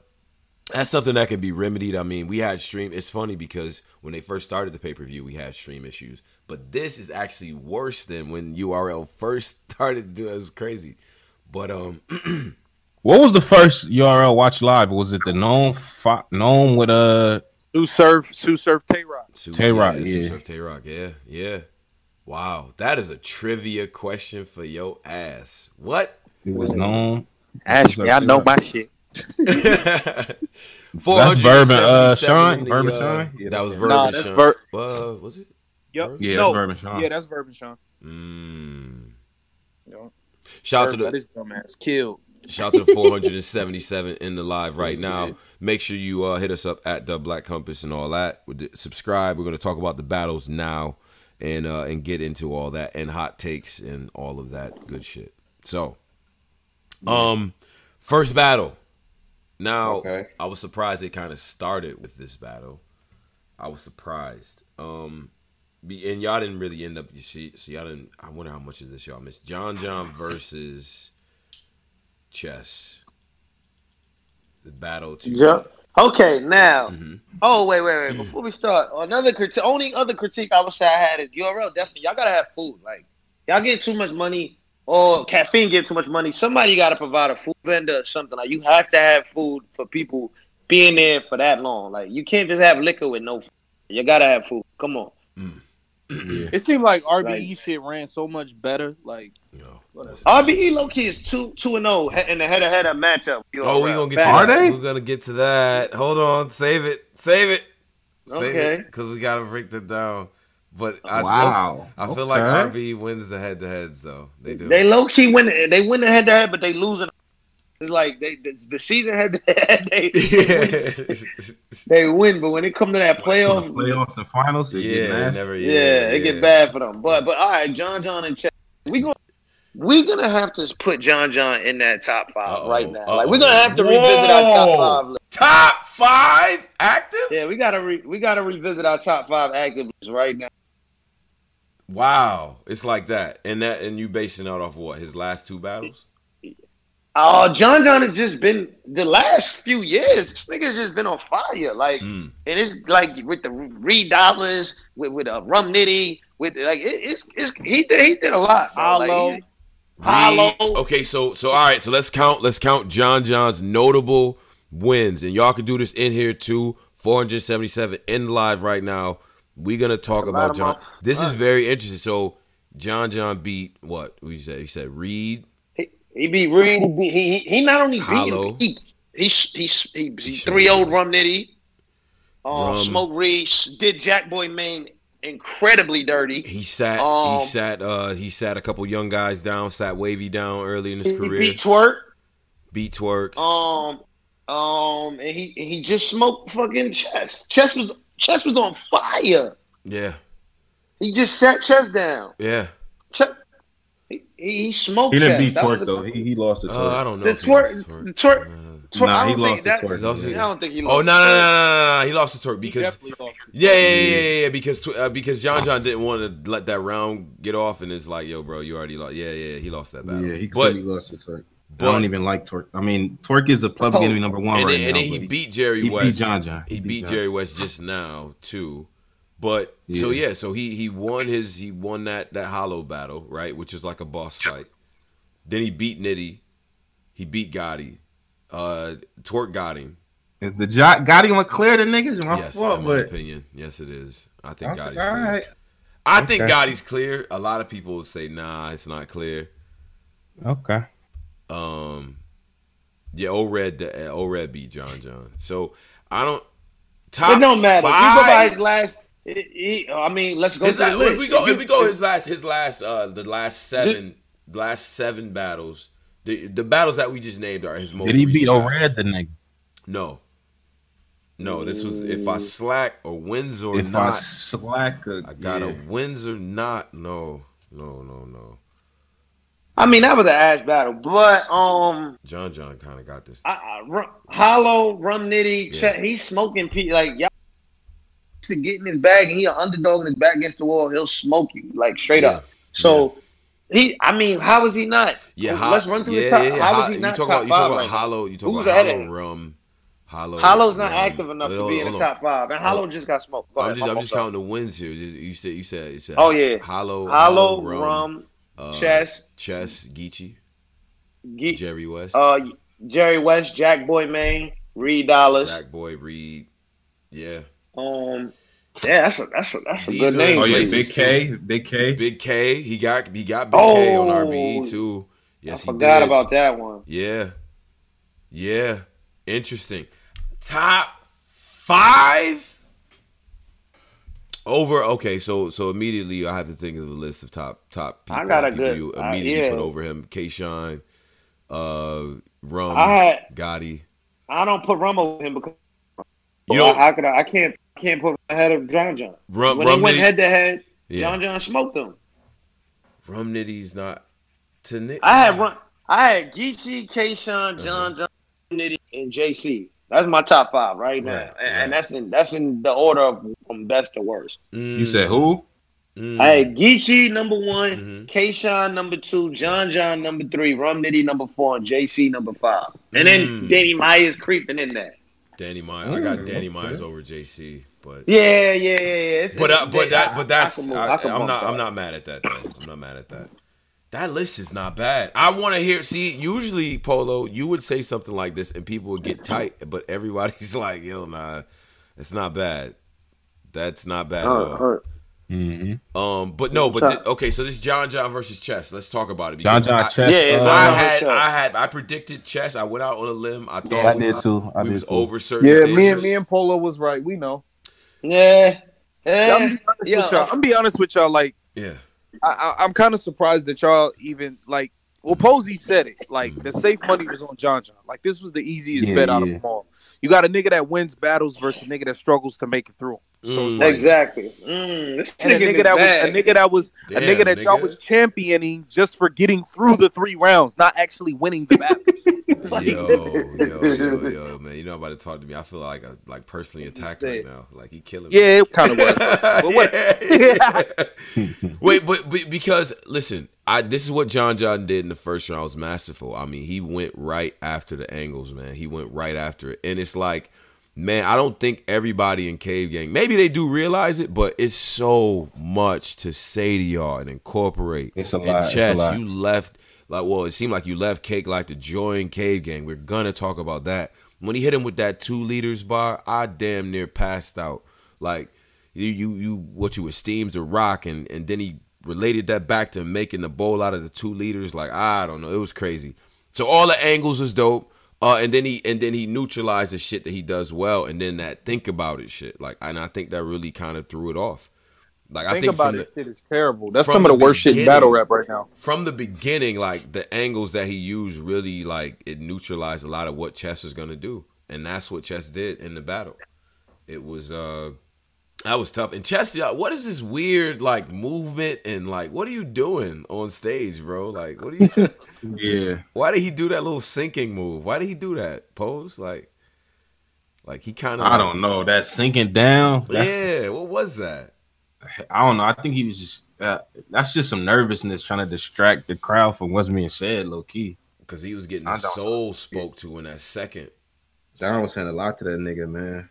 That's something that can be remedied. I mean, we had stream. It's funny because when they first started the pay-per-view, we had stream issues. But this is actually worse than when URL first started to do it. It was crazy. But what was the first URL watch live? Was it the Gnome with a Surf Tay Rock? Yeah. Surf Tay Rock, yeah. Wow, that is a trivia question for your ass. What? It was Gnome. Ask me, I know my shit. 477 Sean. Verb and Shine. Yeah, that was Verb and Shine. Was it? Yep. Yeah, no. That's Verb and Sean. Yeah, that's Verb and Sean. Yep. Shout out to the dumbass killed. Shout out to the 477 in the live right now. Make sure you hit us up at the Black Compass and all that. Subscribe. We're going to talk about the battles now and get into all that and hot takes and all of that good shit. So, first battle. Now, I was surprised they kind of started with this battle. I was surprised. And y'all didn't really end up, you see, so y'all didn't, I wonder how much of this y'all missed. John John versus Chess. The battle to... Okay, now. Oh, wait. Before we start, another critique, only other critique I would say I had is URL, definitely. Y'all gotta have food. Like, y'all get too much money, or Caffeine get too much money. Somebody gotta provide a food vendor or something. Like, you have to have food for people being there for that long. Like, you can't just have liquor with no food. You gotta have food. Come on. Yeah. It seemed like RBE shit ran so much better. Like, RBE low key is 2-0 in the head-to-head matchup. Oh, we're gonna get to that. We're gonna get to that. Hold on, save it. Save it, because we gotta break that down. But I feel like RBE wins the head-to-head. So they do. They low key win. They win the head-to-head, but they losing. It's like the season head-to-head. They win, but when it comes to that playoffs and finals, it gets bad for them. But all right, John and Chess, we're gonna have to put John in that top five right now. Like, we're gonna have to revisit our top 5 list. Top 5 active? Yeah, we gotta revisit our top 5 active list right now. Wow, it's like that, and you basing out off what, his last 2 battles? John John has just been, the last few years, this nigga's just been on fire. Like, and it's like with the Reed Dollars, with Rum Nitty, with like it's he did a lot. Hollow. Okay, so all right, so let's count John John's notable wins, and y'all can do this in here too. 477 in live right now. We're gonna talk about John. This is very interesting. So John beat what? You said Reed. He beat Reed. He not only beat him, he 3-0'd Rum Nitty. Smoke Reed, did Jackboy Maine incredibly dirty. He sat a couple young guys down, sat Wavy down early in his career. He beat Twerk. And he just smoked fucking Chess. Chess was on fire. Yeah. He just sat Chess down. Yeah. He smoked. He didn't beat Twerk though. He lost to Twerk. I don't know. The Twerk. Nah, he lost to Twerk. I don't think he lost. Oh no! He lost to Twerk because because John didn't want to let that round get off, and it's like, yo, bro, you already lost. Yeah, he lost that battle. Yeah, he completely lost to Twerk. But I don't even like Twerk. I mean, Twerk is a club enemy number one right now. And then he beat Jerry West. He beat John. He beat Jerry West just now too. But so he won that Hollow battle, right, which is like a boss fight. Then he beat Nitty, he beat Gotti, Twerk got him. Is the Gotti gonna clear the niggas? In my opinion, yes it is. I think Gotti's clear. Right. I think Gotti's clear. A lot of people say nah, it's not clear. Okay. Yeah, O-Red beat John. So I don't. It don't matter. If you go by his last. Let's go. If we go the last seven battles, the battles that we just named are his most. Did he beat O-Red the nigga? No. This was if I slack or wins or not. If I slack, I gotta wins or not. No. I mean, that was an ass battle, but John kind of got this. Hollow, Rum Nitty, he's smoking. Like, y'all to get in his bag, and he an underdog in his back against the wall. He'll smoke you like straight up. So how is he not? Yeah, let's run through the top. How is he not? You talk about Hollow. You talk about Hollow, Rum. Hollow's not active enough to be in the top 5, and Hollow just got smoked. I'm just counting the wins here. You said. Oh yeah, Hollow, Rum. Chess, Geechi, Jerry West, Jackboy Maine, Reed Dollars, Jackboy Reed, that's a good name. Oh yeah, Big K, he got Big K on RBE too. Yes, I forgot about that one. Yeah, interesting. Top 5. Over, okay, so immediately I have to think of a list of top people. I got a good. You immediately put over him, K-Shine, Rum, Gotti. I don't put Rum over him because I can't put him ahead of John John. Rum they went head to head, John John smoked them. Rum Nitty's not to Nitty. I had Geechi, K-Shine, John John, Nitty, and JC. That's my top five right now, and that's in the order of from best to worst. You said who? I had Geechi number one, K-Shine number two, John John number three, Rum Nitty number four, and JC number five, and then Danny Myers creeping in there. Danny Myers, I got Danny Myers over JC, but yeah. I'm not mad at that. Though. I'm not mad at that. That list is not bad. I want to hear. See, usually, Polo, you would say something like this, and people would get tight. But everybody's like, "Yo, nah, it's not bad. That's not bad at all." Hurt. Mm-hmm. Okay. So this John John versus Chess. Let's talk about it. John John Chess. I predicted Chess. I went out on a limb. I thought I did too. Over certain. Yeah, dangerous. me and Polo was right. We know. Yeah. I'm gonna be honest with y'all. Like, yeah. I'm kind of surprised that y'all even like. Well, Posey said it. Like the safe money was on John John. Like this was the easiest bet out of them all. You got a nigga that wins battles versus a nigga that struggles to make it through. So it's like, exactly. A nigga that y'all was championing just for getting through the three rounds, not actually winning the battles. Like, yo, man, you're not about to talk to me. I feel like I personally attacked right now. Like he killing me. Yeah, it kind of was. But what? Wait, but because listen, this is what John John did in the first round. It was masterful. I mean, he went right after the angles, man. He went right after it, and it's like. Man, I don't think everybody in Cave Gang, maybe they do realize it, but it's so much to say to y'all and incorporate. It's a lot. Chess, you left, it seemed like you left Cake Life to join Cave Gang. We're going to talk about that. When he hit him with that 2 liters bar, I damn near passed out. Like, you what you esteemed a rock, and then he related that back to making the bowl out of the 2 liters. Like, I don't know. It was crazy. So all the angles was dope. And then he neutralized the shit that he does well, and then that think about it shit. Like, and I think that really kind of threw it off. Like, I think about it shit is terrible. That's some of the worst shit in battle rap right now. From the beginning, like the angles that he used really like it neutralized a lot of what Chess was gonna do, and that's what Chess did in the battle. It was that was tough. And Chess, what is this weird like movement and like what are you doing on stage, bro? Like, what are you doing? Yeah. Why did he do that little sinking move? Why did he do that? Pose? Like he kind of... I don't know. That sinking down? Yeah. What was that? I don't know. I think he was just... that's just some nervousness trying to distract the crowd from what's being said, low-key. Because he was getting his soul spoke to in that second. John was saying a lot to that nigga, man.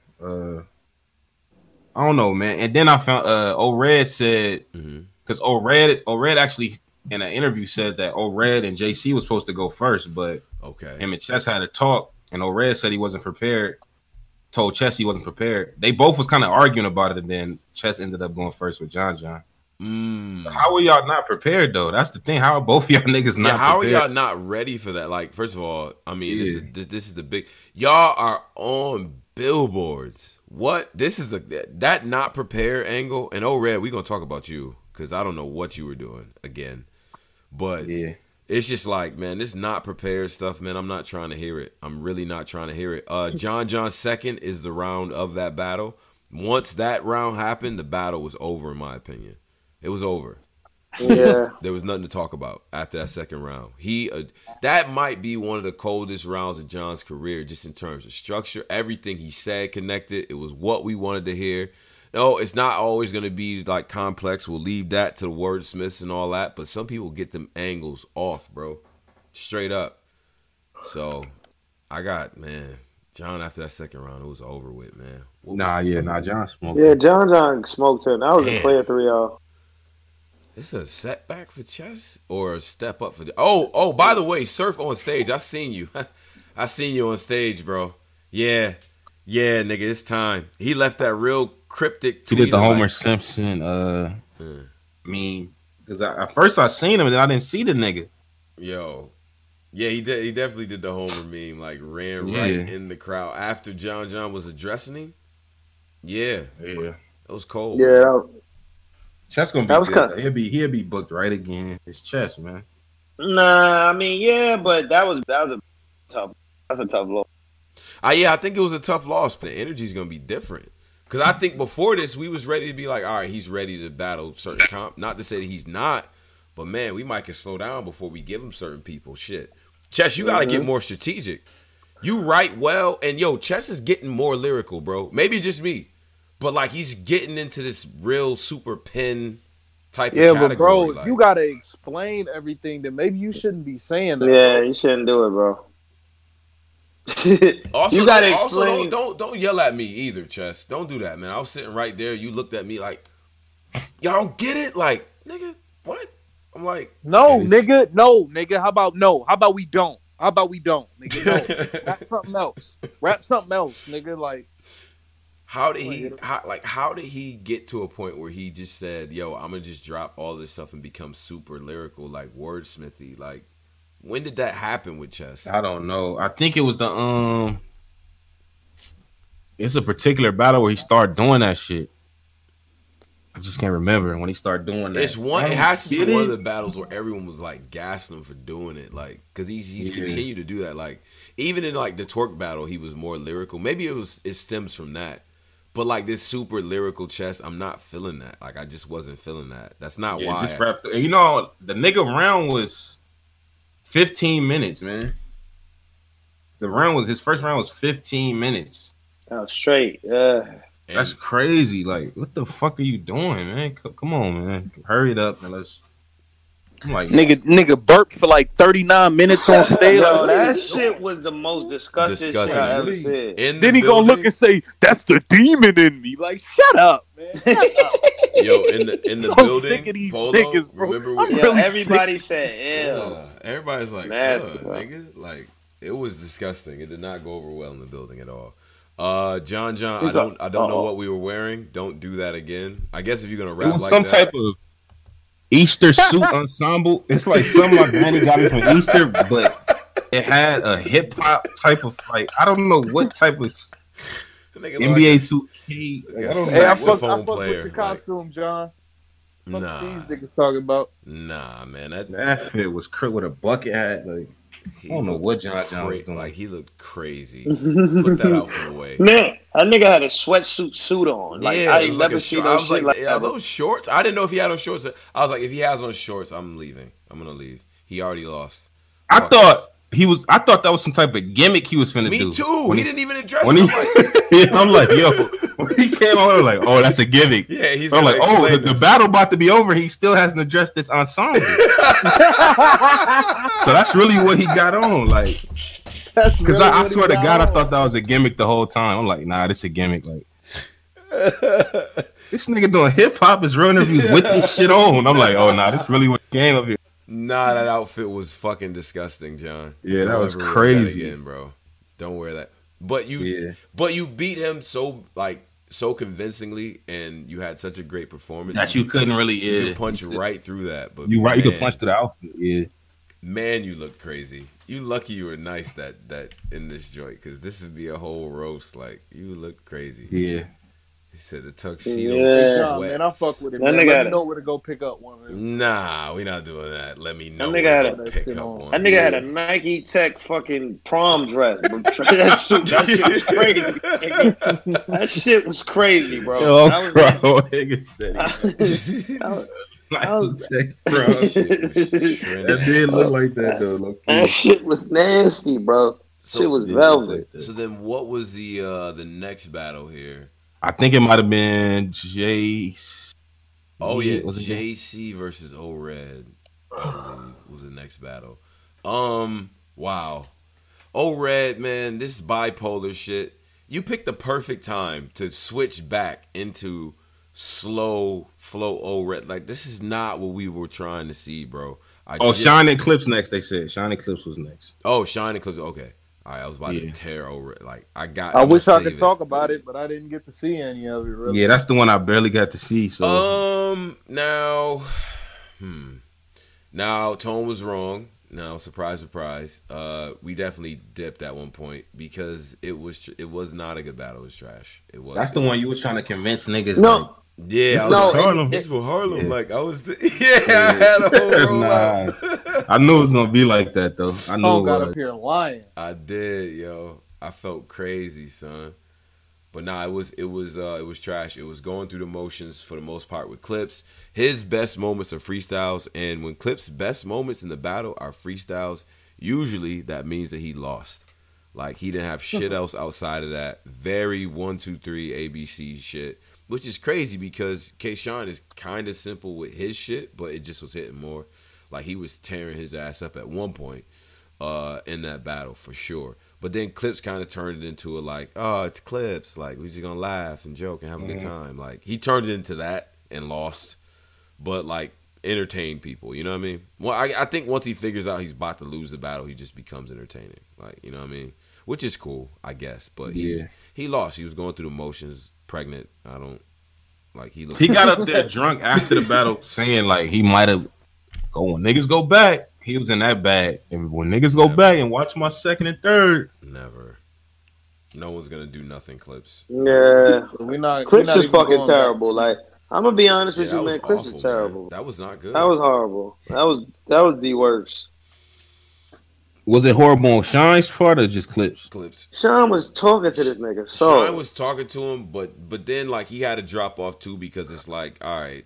I don't know, man. And then I found... O-Red said... Because O-Red actually... In an interview said that O-Red and JC was supposed to go first, but him and Chess had a talk, and O-Red said he wasn't prepared, told Chess he wasn't prepared. They both was kind of arguing about it, and then Chess ended up going first with John John. How are y'all not prepared, though? That's the thing. How are both of y'all niggas not prepared? How are y'all not ready for that? Like, first of all, I mean, this is the big... Y'all are on billboards. What? This is that not prepared angle, and O-Red, we're going to talk about you, because I don't know what you were doing again. But it's just like, man, this not prepared stuff, man. I'm not trying to hear it. I'm really not trying to hear it. John John's second is the round of that battle. Once that round happened, the battle was over, in my opinion. It was over. Yeah. There was nothing to talk about after that second round. That might be one of the coldest rounds of John's career, just in terms of structure. Everything he said connected. It was what we wanted to hear. No, it's not always going to be like complex. We'll leave that to the wordsmiths and all that. But some people get them angles off, bro. Straight up. So I got, man, John after that second round, it was over with, man. John smoked. Yeah, John smoked him. That was a clear 3-0. It's a setback for Chess or a step up for... Oh, by the way, Surf on stage. I seen you. I seen you on stage, bro. Yeah, nigga, it's time. He left that real... cryptic tweet. He did the Homer Simpson meme. Because at first I seen him and then I didn't see the nigga. Yo. Yeah, he definitely did the Homer meme. Like ran right in the crowd after John John was addressing him. Yeah. It was cold. Yeah. Chess gonna be good. He'll be booked right again. It's Chess, man. Nah, I mean, yeah, but that's a tough loss. Yeah, I think it was a tough loss, but the energy's gonna be different. Cause I think before this, we was ready to be like, all right, he's ready to battle certain comp. Not to say that he's not, but man, we might can slow down before we give him certain people. Shit, Chess, you gotta get more strategic. You write well, and yo, Chess is getting more lyrical, bro. Maybe just me, but like he's getting into this real super pen type of category. Yeah, but bro, like, you gotta explain everything that maybe you shouldn't be saying that. Yeah, you shouldn't do it, bro. Also, you gotta explain. Don't yell at me either, Chess. Don't do that, man. I was sitting right there. You looked at me like, y'all don't get it, like, nigga, what? I'm like, no, nigga, no, nigga. How about no? How about we don't? How about we don't, nigga? No. Rap something else. Rap something else, nigga. Like, how did he get to a point where he just said, yo, I'm gonna just drop all this stuff and become super lyrical, like wordsmithy, like. When did that happen with Chess? I don't know. I think it was the it's a particular battle where he started doing that shit. I just can't remember when he started doing that. It has to be one of the battles where everyone was like gassing him for doing it, like because he's continued to do that. Like even in like the Twerk battle, he was more lyrical. Maybe it stems from that. But like this super lyrical Chess, I'm not feeling that. Like I just wasn't feeling that. That's not why. Just wrapped. You know, the nigga round was 15 minutes, man. The round was his first round was 15 minutes. Oh, straight. That's crazy. Like, what the fuck are you doing, man? Come on, man. Hurry it up and let's. I'm like, nigga burped for like 39 minutes on stage. Yo, that shit was the most disgusting shit I ever said. Then he gonna look and say, "That's the demon in me." Like, shut up, man. Shut up. Yo, in the so building, sick of these Polo, niggas, bro. Remember when everybody said, "Ew." Everybody's like, nigga, like it was disgusting. It did not go over well in the building at all. John, I don't know what we were wearing. Don't do that again. I guess if you're gonna rap, it was like some type of Easter suit ensemble. It's like something like Granny got it from Easter, but it had a hip hop type of like I don't know what type of. NBA 2K. Like, I don't know. Hey, I fuck with your costume, like, John. Fuck nah, these niggas talking about. Nah, man, that fit was Kurt with a bucket hat. Like I don't know what John was doing. Like he looked crazy. Put that outfit away. Man, that nigga had a sweatsuit on. Like yeah, I never see those shit like that. Those shorts. I didn't know if he had on shorts. I was like, if he has on shorts, I'm leaving. I'm gonna leave. He already lost. I thought that was some type of gimmick he was finna do. Me too. He didn't even address it. I'm like, yo, when he came on, I'm like, oh, that's a gimmick. Yeah, he's. I'm like, oh, the battle about to be over. He still hasn't addressed this ensemble. So that's really what he got on, like. Because really I swear to God, on. I thought that was a gimmick the whole time. I'm like, nah, this a gimmick, like. This nigga doing hip hop is real interviews with this shit on. I'm like, oh, nah, this really what game up here. Nah, that outfit was fucking disgusting, John. Yeah, that was crazy, again, bro. Don't wear that. But you beat him so convincingly, and you had such a great performance that you couldn't really punch right through that. But you you could punch through the outfit. Yeah, man, you look crazy. You lucky you were nice that in this joint because this would be a whole roast. Like you look crazy. Yeah. He said the tuxedo. Yeah, man, I fuck with it. Man. Let me know where to go pick up one. Man. Nah, we not doing that. Let me know where to pick up one. That nigga had a Nike Tech fucking prom dress. that shit was crazy. That shit was crazy, bro. Yo, that did look like that though. Look, that shit was nasty, bro. Shit was velvet. So then, what was the next battle here? I think it might have been JC. Oh yeah, JC versus O-Red was the next battle. Wow, O-Red, man, this bipolar shit. You picked the perfect time to switch back into slow flow O-Red. Like this is not what we were trying to see, bro. Shining Clips next. They said Shining Clips was next. Oh, Shining Clips. Okay. All right, I was about to tear over it. Like I wish I could talk about it, but I didn't get to see any of it. Really. Yeah, that's the one I barely got to see. So now Tone was wrong. No, surprise, surprise. We definitely dipped at one point because it was not a good battle. It was trash. It was. That's the one you were trying to convince niggas. No. Like, yeah, Harlem. Like I was, I had a whole roll out. I knew it was gonna be like that though. I knew. Oh, got up here lying. I did, yo. I felt crazy, son. But nah, it was trash. It was going through the motions for the most part with Clips. His best moments are freestyles, and when Clips' best moments in the battle are freestyles, usually that means that he lost. Like he didn't have shit else outside of that. Very 1, 2, 3 ABC shit. Which is crazy because Kayshawn is kind of simple with his shit, but it just was hitting more. Like, he was tearing his ass up at one point in that battle, for sure. But then Clips kind of turned it into a, like, oh, it's Clips. Like, we just going to laugh and joke and have a good time. Like, he turned it into that and lost, but, like, entertained people. You know what I mean? Well, I think once he figures out he's about to lose the battle, he just becomes entertaining. Like, you know what I mean? Which is cool, I guess. But he lost. He was going through the motions. Pregnant. I don't like he looked. He got up there drunk after the battle, saying like he might have when niggas go back. He was in that bag, and when niggas go back and watch my second and third, never. No one's gonna do nothing. Clips. Yeah, Clips is fucking terrible. Back. Like I'm gonna be honest with you, man. Clips is terrible. Man. That was not good. That was horrible. That was the worst. Was it horrible on Shine's part or just Clips? Clips. Shine was talking to this nigga. So Shine was talking to him, but then like he had to drop off too because it's like, all right,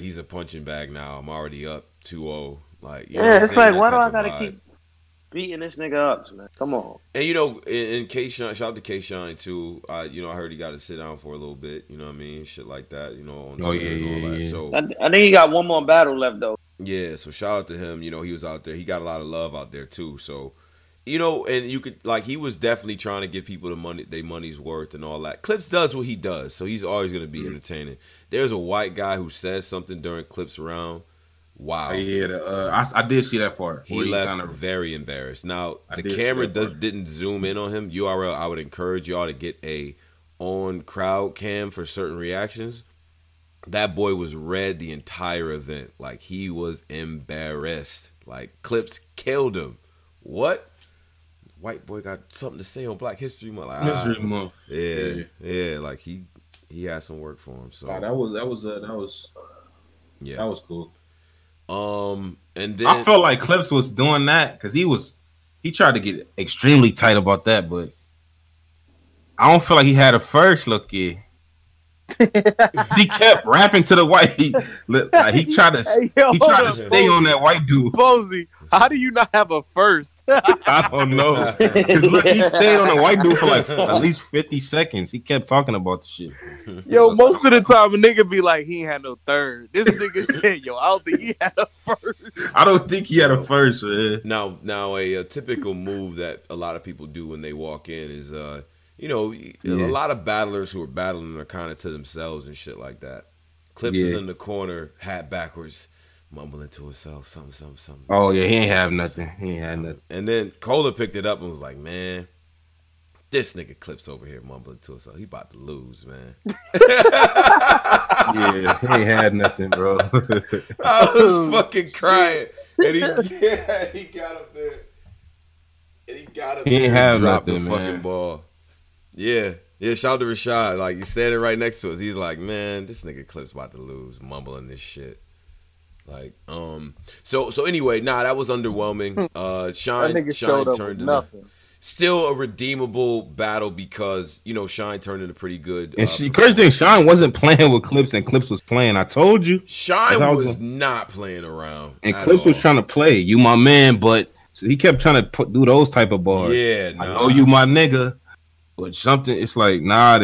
he's a punching bag now. I'm already up 2-0. Like it's like why do I gotta keep beating this nigga up, man? Come on. And you know, in Kayshawn, shout out to Kayshawn too. I heard he got to sit down for a little bit. You know what I mean? Shit like that. You know. On Twitter and all that. So I think he got one more battle left though. Yeah, so shout out to him. You know, he was out there. He got a lot of love out there too. So, you know, and you could like he was definitely trying to give people their money's worth and all that. Clips does what he does, so he's always gonna be entertaining. There's a white guy who says something during Clips round. Wow. Yeah, I did see that part. He left kind of very embarrassed. Now the camera didn't zoom in on him. URL, I would encourage y'all to get a on crowd cam for certain reactions. That boy was red the entire event. Like, he was embarrassed. Like, Clips killed him. What? White boy got something to say on Black History Month. Like, History Month. Yeah. Like, he had some work for him. So that was cool. And then I felt like Clips was doing that because he tried to get extremely tight about that, but I don't feel like he had a first look here. He kept rapping to the white. He tried to stay on that white dude. Posey, how do you not have a first? I don't know. Look, he stayed on the white dude for like at least 50 seconds. He kept talking about the shit. Yo, most of the time a nigga be like he ain't had no third. This nigga said, "Yo, I don't think he had a first." I don't think he had a first. Man. Now a typical move that a lot of people do when they walk in is you know, a lot of battlers who are battling are kind of to themselves and shit like that. Clips is in the corner, hat backwards, mumbling to himself, something. Oh, yeah, he ain't have nothing. And then Cola picked it up and was like, man, this nigga Clips over here mumbling to himself. He about to lose, man. Yeah, he ain't had nothing, bro. I was fucking crying. And he got up there. And he got up there and dropped the fucking ball. Yeah, shout out to Rashad. Like, he's standing right next to us. He's like, man, this nigga Clips about to lose, mumbling this shit. Like, so anyway, that was underwhelming. Shine turned nothing. Still a redeemable battle because, you know, Shine turned into pretty good. And crazy thing, Shine wasn't playing with Clips and Clips was playing. I told you. Shine was not playing around. And Clips was trying to play. You my man, but so he kept trying to do those type of bars. Yeah, I know you my nigga. But something, it's like, nah,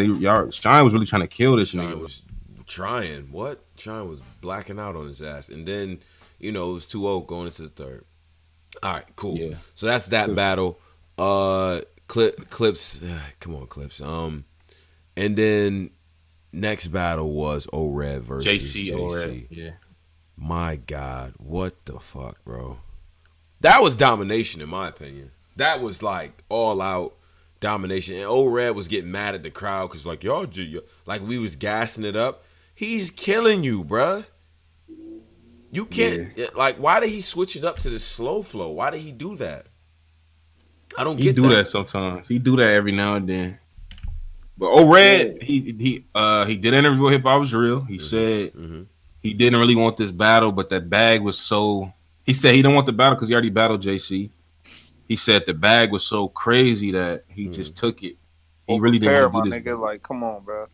Shine was really trying to kill this nigga. Shine was trying. What? Shine was blacking out on his ass. And then, you know, it was 2-0 going into the third. All right, cool. Yeah. So that's that battle. Clips. Come on, Clips. And then next battle was O-Red versus JC. O-Red. Yeah. My God. What the fuck, bro? That was domination, in my opinion. That was like all out. Domination. And O-Red was getting mad at the crowd because like y'all, like we was gassing it up. He's killing you, bruh. You can't, like, why did he switch it up to this slow flow? Why did he do that? I don't get that. He do that sometimes. He do that every now and then. But O-Red, he did an interview with Hip Hop Is Real. He said he didn't really want this battle, but that bag was so... He said he didn't want the battle because he already battled JC. He said the bag was so crazy that he just took it. He really didn't want to do this. Nigga, like, come on, bro.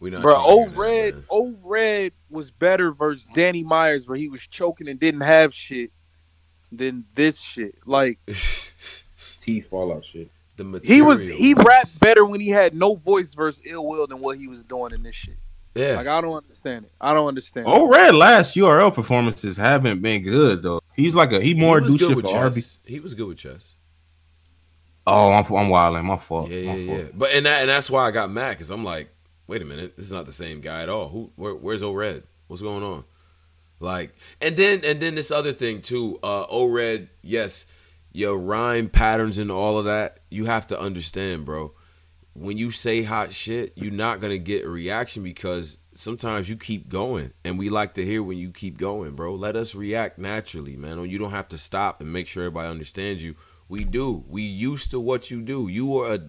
Bro, O-Red was better versus Danny Myers, where he was choking and didn't have shit, than this shit. Like... Teeth fall out shit. The material. He rapped better when he had no voice versus Ill Will than what he was doing in this shit. Yeah. Like, I don't understand it. I don't understand. O-Red last URL performances haven't been good though. He's like he more do shit for RBE. He was good with Chess. Oh, I'm wilding. My fault. Yeah. But that's why I got mad, because I'm like, wait a minute, this is not the same guy at all. Where's O-Red? What's going on? Like, and then this other thing too. O-Red, yes. Your rhyme patterns and all of that, you have to understand, bro. When you say hot shit, you're not going to get a reaction because sometimes you keep going. And we like to hear when you keep going, bro. Let us react naturally, man. You don't have to stop and make sure everybody understands you. We do. We used to what you do. You were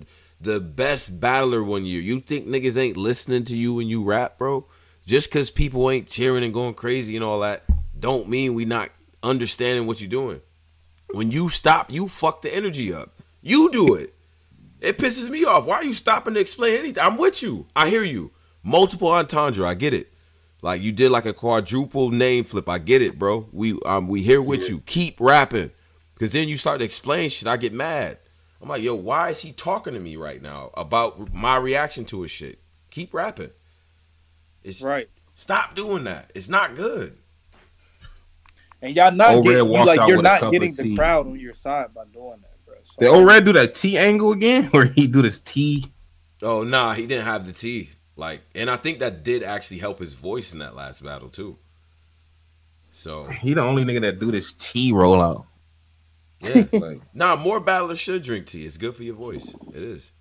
the best battler one year. You think niggas ain't listening to you when you rap, bro? Just because people ain't cheering and going crazy and all that don't mean we not understanding what you're doing. When you stop, you fuck the energy up. You do it. It pisses me off. Why are you stopping to explain anything? I'm with you. I hear you. Multiple entendre. I get it. Like, you did like a quadruple name flip. I get it, bro. We here with you. Keep rapping. Because then you start to explain shit. I get mad. I'm like, yo, why is he talking to me right now about my reaction to his shit? Keep rapping. It's right. Stop doing that. It's not good. And y'all not getting, like, you're not getting the crowd on your side by doing that, bro. So, did O-Red do that T angle again, or he do this T? Oh nah, he didn't have the T. Like, and I think that did actually help his voice in that last battle too. So he the only nigga that do this T rollout. Yeah, like more battlers should drink tea. It's good for your voice. It is,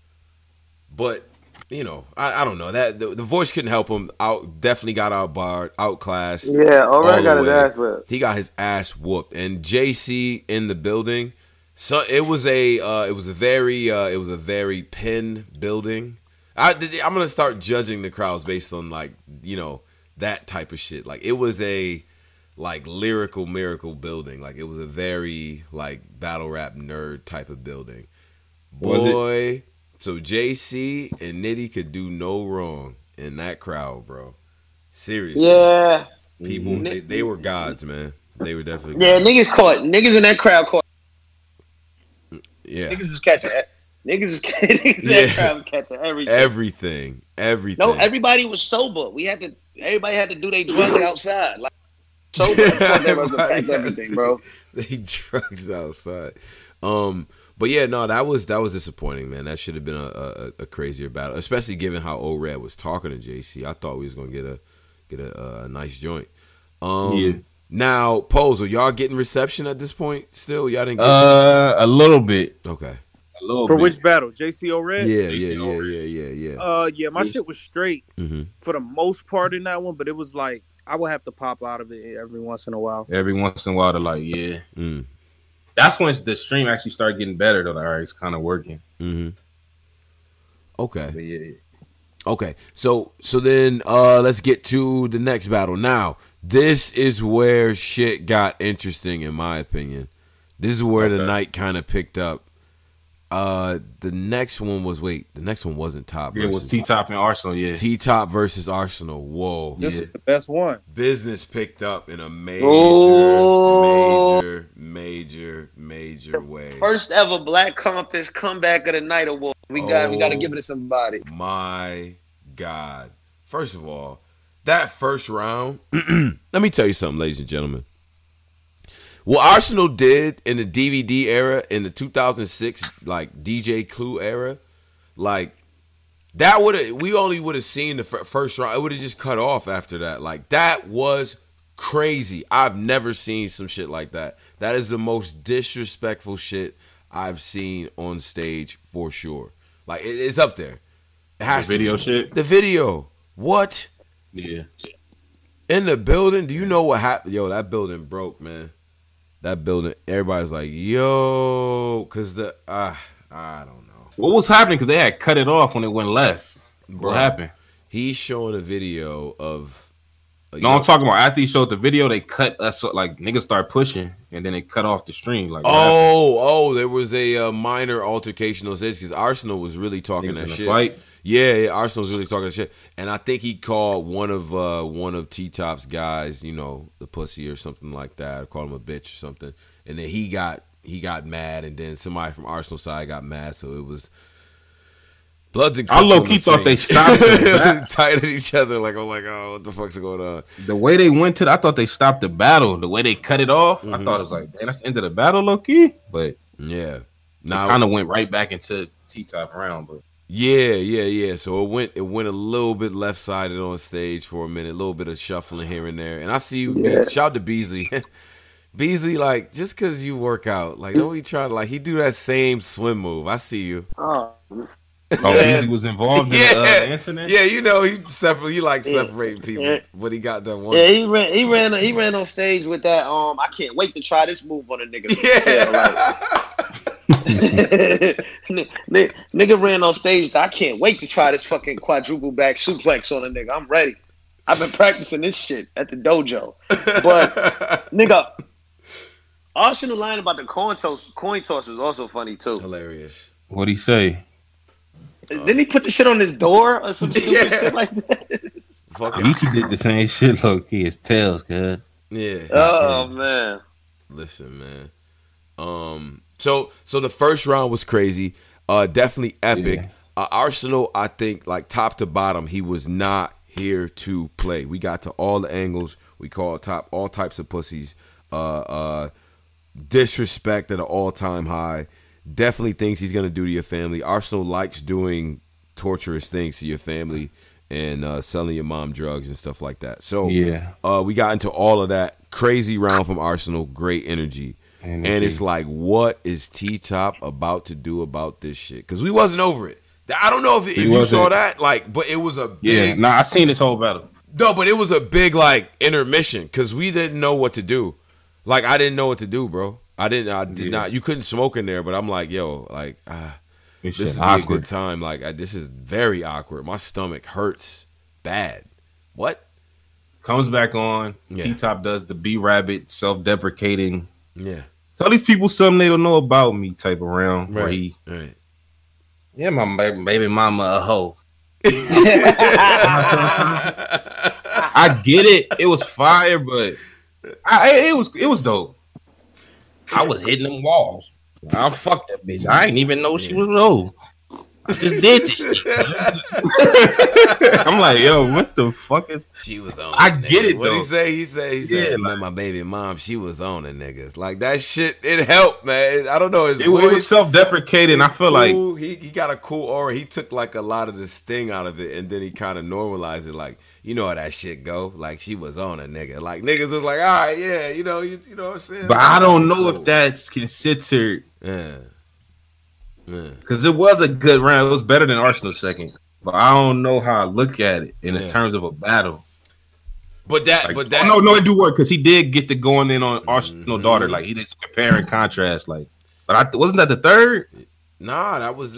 but you know, I don't know that the voice couldn't help him. Out definitely got outbarred, outclassed. Yeah, O-Red got his ass whooped. He got his ass whooped, and JC in the building. So it was a very pin building. I'm gonna start judging the crowds based on, like, you know, that type of shit. Like, it was a lyrical miracle building. Like, it was a very battle rap nerd type of building. Boy. So JC and Nitty could do no wrong in that crowd, bro. Seriously. Yeah. People, they were gods, man. They were definitely gods. Yeah, niggas in that crowd caught. Yeah. Niggas was catching that. Crowd was catching everything. Everything. No, everybody was sober. Everybody had to do their drugs outside. Like, sober. Everything, bro. They drugs outside. But yeah, no, that was disappointing, man. That should have been a crazier battle, especially given how O-Red was talking to JC. I thought we was gonna get a nice joint. Now, Pose, are y'all getting reception at this point? Still, y'all didn't get a little bit. Okay, a little bit. For which battle, JC O-Red? Yeah. My shit was straight for the most part in that one, but it was like I would have to pop out of it every once in a while. To That's when the stream actually started getting better, though. All right, it's kind of working. Okay. Okay. So then let's get to the next battle. Now, this is where shit got interesting, in my opinion. This is where the night kind of picked up. The next one wasn't Top. Yeah, it was T-Top and Arsenal, T-Top versus Arsenal. Whoa. This is the best one. Business picked up in a major way. First ever Black Compass Comeback of the Night Award. We got to give it to somebody. My God. First of all, that first round, let me tell you something, ladies and gentlemen. What Arsenal did in the DVD era, in the 2006 DJ Clue era, we only would have seen the first round. It would have just cut off after that. Like, that was crazy. I've never seen some shit like that. That is the most disrespectful shit I've seen on stage for sure. Like, it's up there. It has to be. The video shit. The video. What? Yeah. in the building. Do you know what happened? Yo, that building broke, man. That building, everybody's like, yo, because the, I don't know. What was happening? Because they had cut it off when it went left. Bro, what happened? He's showing a video of. No, I'm talking about after he showed the video, they cut us, like, niggas start pushing, and then they cut off the stream. Like, oh, there was a minor altercation those days because Arsenal was really talking that shit. Fight. Yeah, Arsenal was really talking that shit, and I think he called one of T-Top's guys, you know, the pussy or something like that, or called him a bitch or something, and then he got mad, and then somebody from Arsenal side got mad, so it was. Bloods and I low-key thought they stopped it. Tight at each other. Like, I'm like, oh, what the fuck's going on? The way they went to it, I thought they stopped the battle. The way they cut it off, mm-hmm. I thought it was like, man, that's the end of the battle, low-key. But yeah, now kind of went right back into T-Top round. But yeah. So it went a little bit left-sided on stage for a minute, a little bit of shuffling here and there. And I see you. Yeah. Shout out to Beasley. Beasley, like, just because you work out, like, don't be trying to, like, he do that same swim move. I see you. Oh, Beasley was involved in the incident. Yeah, you know he separating people, but he got that one. Yeah, he ran on stage with that. I can't wait to try this move on a nigga. Yeah, like, nigga ran on stage. I can't wait to try this fucking quadruple back suplex on a nigga. I'm ready. I've been practicing this shit at the dojo. But nigga, Arsenal line about the coin toss was also funny too. Hilarious. What'd he say? Didn't he put the shit on his door or some stupid shit like that? Geechi did the same shit, low-key. His tails, good. Yeah. Oh, man. Listen, man. So the first round was crazy. Definitely epic. Yeah. Arsenal, I think, like, top to bottom, he was not here to play. We got to all the angles. We called all types of pussies. Disrespect at an all-time high. Definitely thinks he's going to do to your family. Arsenal likes doing torturous things to your family and selling your mom drugs and stuff like that. So we got into all of that. Crazy round from Arsenal. Great energy. And it's like, what is T-Top about to do about this shit? Because we wasn't over it. I don't know if you saw that, like, but it was a big... Yeah, I seen this whole battle. No, but it was a big, like, intermission because we didn't know what to do. Like, I didn't know what to do, bro. I did not. You couldn't smoke in there, but I'm like, yo, like, this is a good time. Like, this is very awkward. My stomach hurts bad. What? Comes back on. Yeah. T-Top does the B-Rabbit self-deprecating. Yeah. Tell these people something they don't know about me type of round. Right. Right. Yeah, my baby mama a hoe. I get it. It was fire, but it was dope. I was hitting them walls. I fucked that bitch. I didn't even know she was low. I just did this shit. I'm like, yo, what the fuck is... She was on I get nigga. It, what though. What he say? He said, yeah, like, my baby mom, she was on it, nigga. Like, that shit, it helped, man. I don't know. His voice, it was self-deprecating. I feel cool. Like... He got a cool aura. He took, like, a lot of the sting out of it, and then he kind of normalized it, like... You know how that shit go. Like, she was on a nigga. Like, niggas was like, all right, yeah, you know what I'm saying? But I don't know if that's considered. Yeah. Because it was a good round. It was better than Arsenal's second. But I don't know how I look at it in terms of a battle. But that. Like, no, it do work. Because he did get to going in on Arsenal daughter. Like, he did compare and contrast. Like, but wasn't that the third? Nah, that was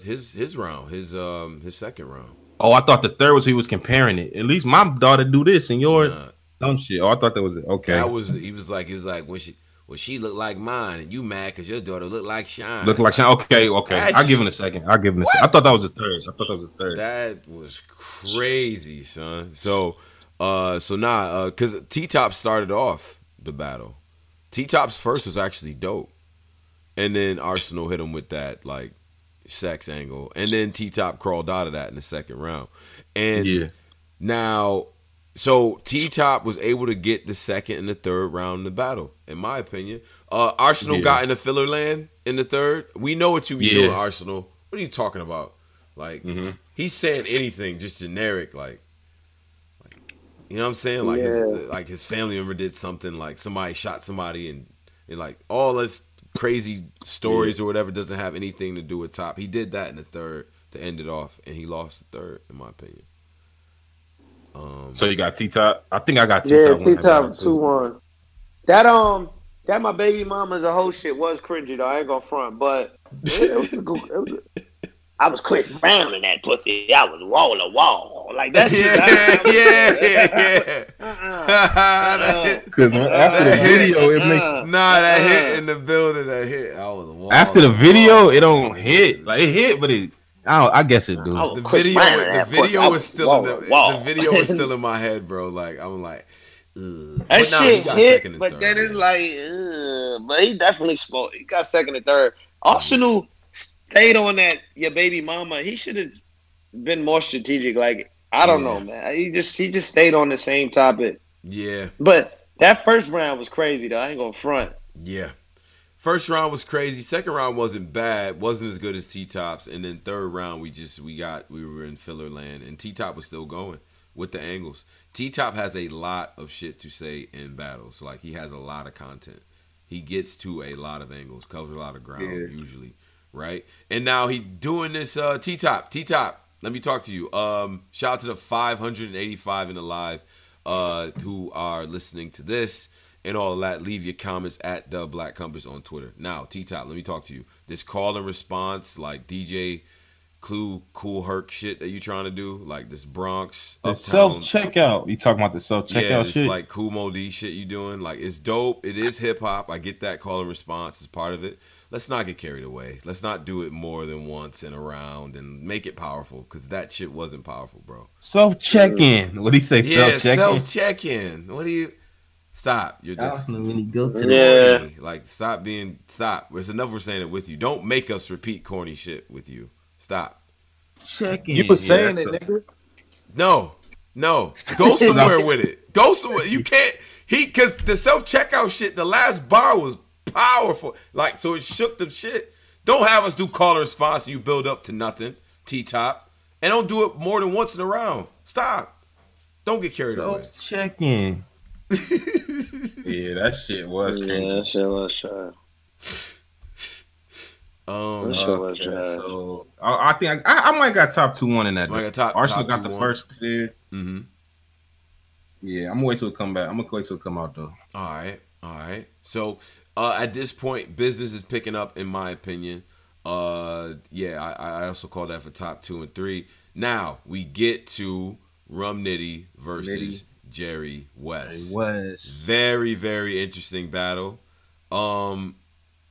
his round. His second round. Oh, I thought the third was he was comparing it. At least my daughter do this and your dumb shit. Oh, I thought that was it. Okay. He was like when she looked like mine and you mad because your daughter looked like Shine. Okay. I'll give him a second. I thought that was the third. That was crazy, son. So because T-Top started off the battle. T-Top's first was actually dope. And then Arsenal hit him with that, like, sex angle, and then T-Top crawled out of that in the second round, and now so T-Top was able to get the second and the third round in the battle, in my opinion. Arsenal got in the filler land in the third. We know what you be doing, Arsenal. What are you talking about? Like, he's saying anything just generic, like you know what I'm saying? Like, his family member did something, like somebody shot somebody, and like all this crazy stories or whatever doesn't have anything to do with Top. He did that in the third to end it off, and he lost the third, in my opinion. So you got T-Top. I think I got T-Top. Yeah, T-Top 2-1. That my baby mama's a whole shit was cringy though. I ain't gonna front, but I was Chris Brown in that pussy. I was wall to wall like that. Yeah. Because after the video, it make that hit in the building. That hit. I was wall after the video. Wall. It don't hit like it hit, but it. I guess it do. The video was still in my head, bro. Like I'm like. That but shit hit, but third, then it's like, but he definitely spoke. He got second and third. Arsenal stayed on that your baby mama. He should have been more strategic. Like I don't know, man. He just stayed on the same topic. Yeah. But that first round was crazy though. I ain't gonna front. Yeah. First round was crazy. Second round wasn't bad. Wasn't as good as T-Top's. And then third round we were in filler land and T-Top was still going with the angles. T-Top has a lot of shit to say in battles. Like, he has a lot of content. He gets to a lot of angles, covers a lot of ground, usually, right? And now he doing this, T-Top, let me talk to you. Shout out to the 585 in the live who are listening to this and all that. Leave your comments at the Black Compass on Twitter. Now, T-Top, let me talk to you. This call and response, like DJ Cool Herc shit that you trying to do, like this Bronx uptown. Self-checkout. You talking about the self-checkout shit? Yeah, it's like Kumo D shit you doing. Like, it's dope. It is hip-hop. I get that call and response is part of it. Let's not get carried away. Let's not do it more than once and around and make it powerful because that shit wasn't powerful, bro. Self-check-in. What do you say? Yeah, self-check-in. What do you... Stop. You're just... Really good today. Yeah. Like, stop being... Stop. There's enough we're saying it with you. Don't make us repeat corny shit with you. Stop. Check in. You were saying it, nigga. No. Go somewhere with it. Go somewhere. You can't. Because the self-checkout shit, the last bar was powerful. Like, so it shook the shit. Don't have us do call and response and you build up to nothing. T-Top. And don't do it more than once in a round. Stop. Don't get carried away. Check in. Yeah, that shit was crazy. That shit was shy. So I think I might got top 2-1 in that. Arsenal got the first clear. Mm-hmm. Yeah, I'm gonna wait till it come back. I'm gonna wait till it come out though. All right. So at this point, business is picking up, in my opinion. I also call that for top 2 and 3. Now we get to Rum Nitty versus Jerry West. Very, very interesting battle.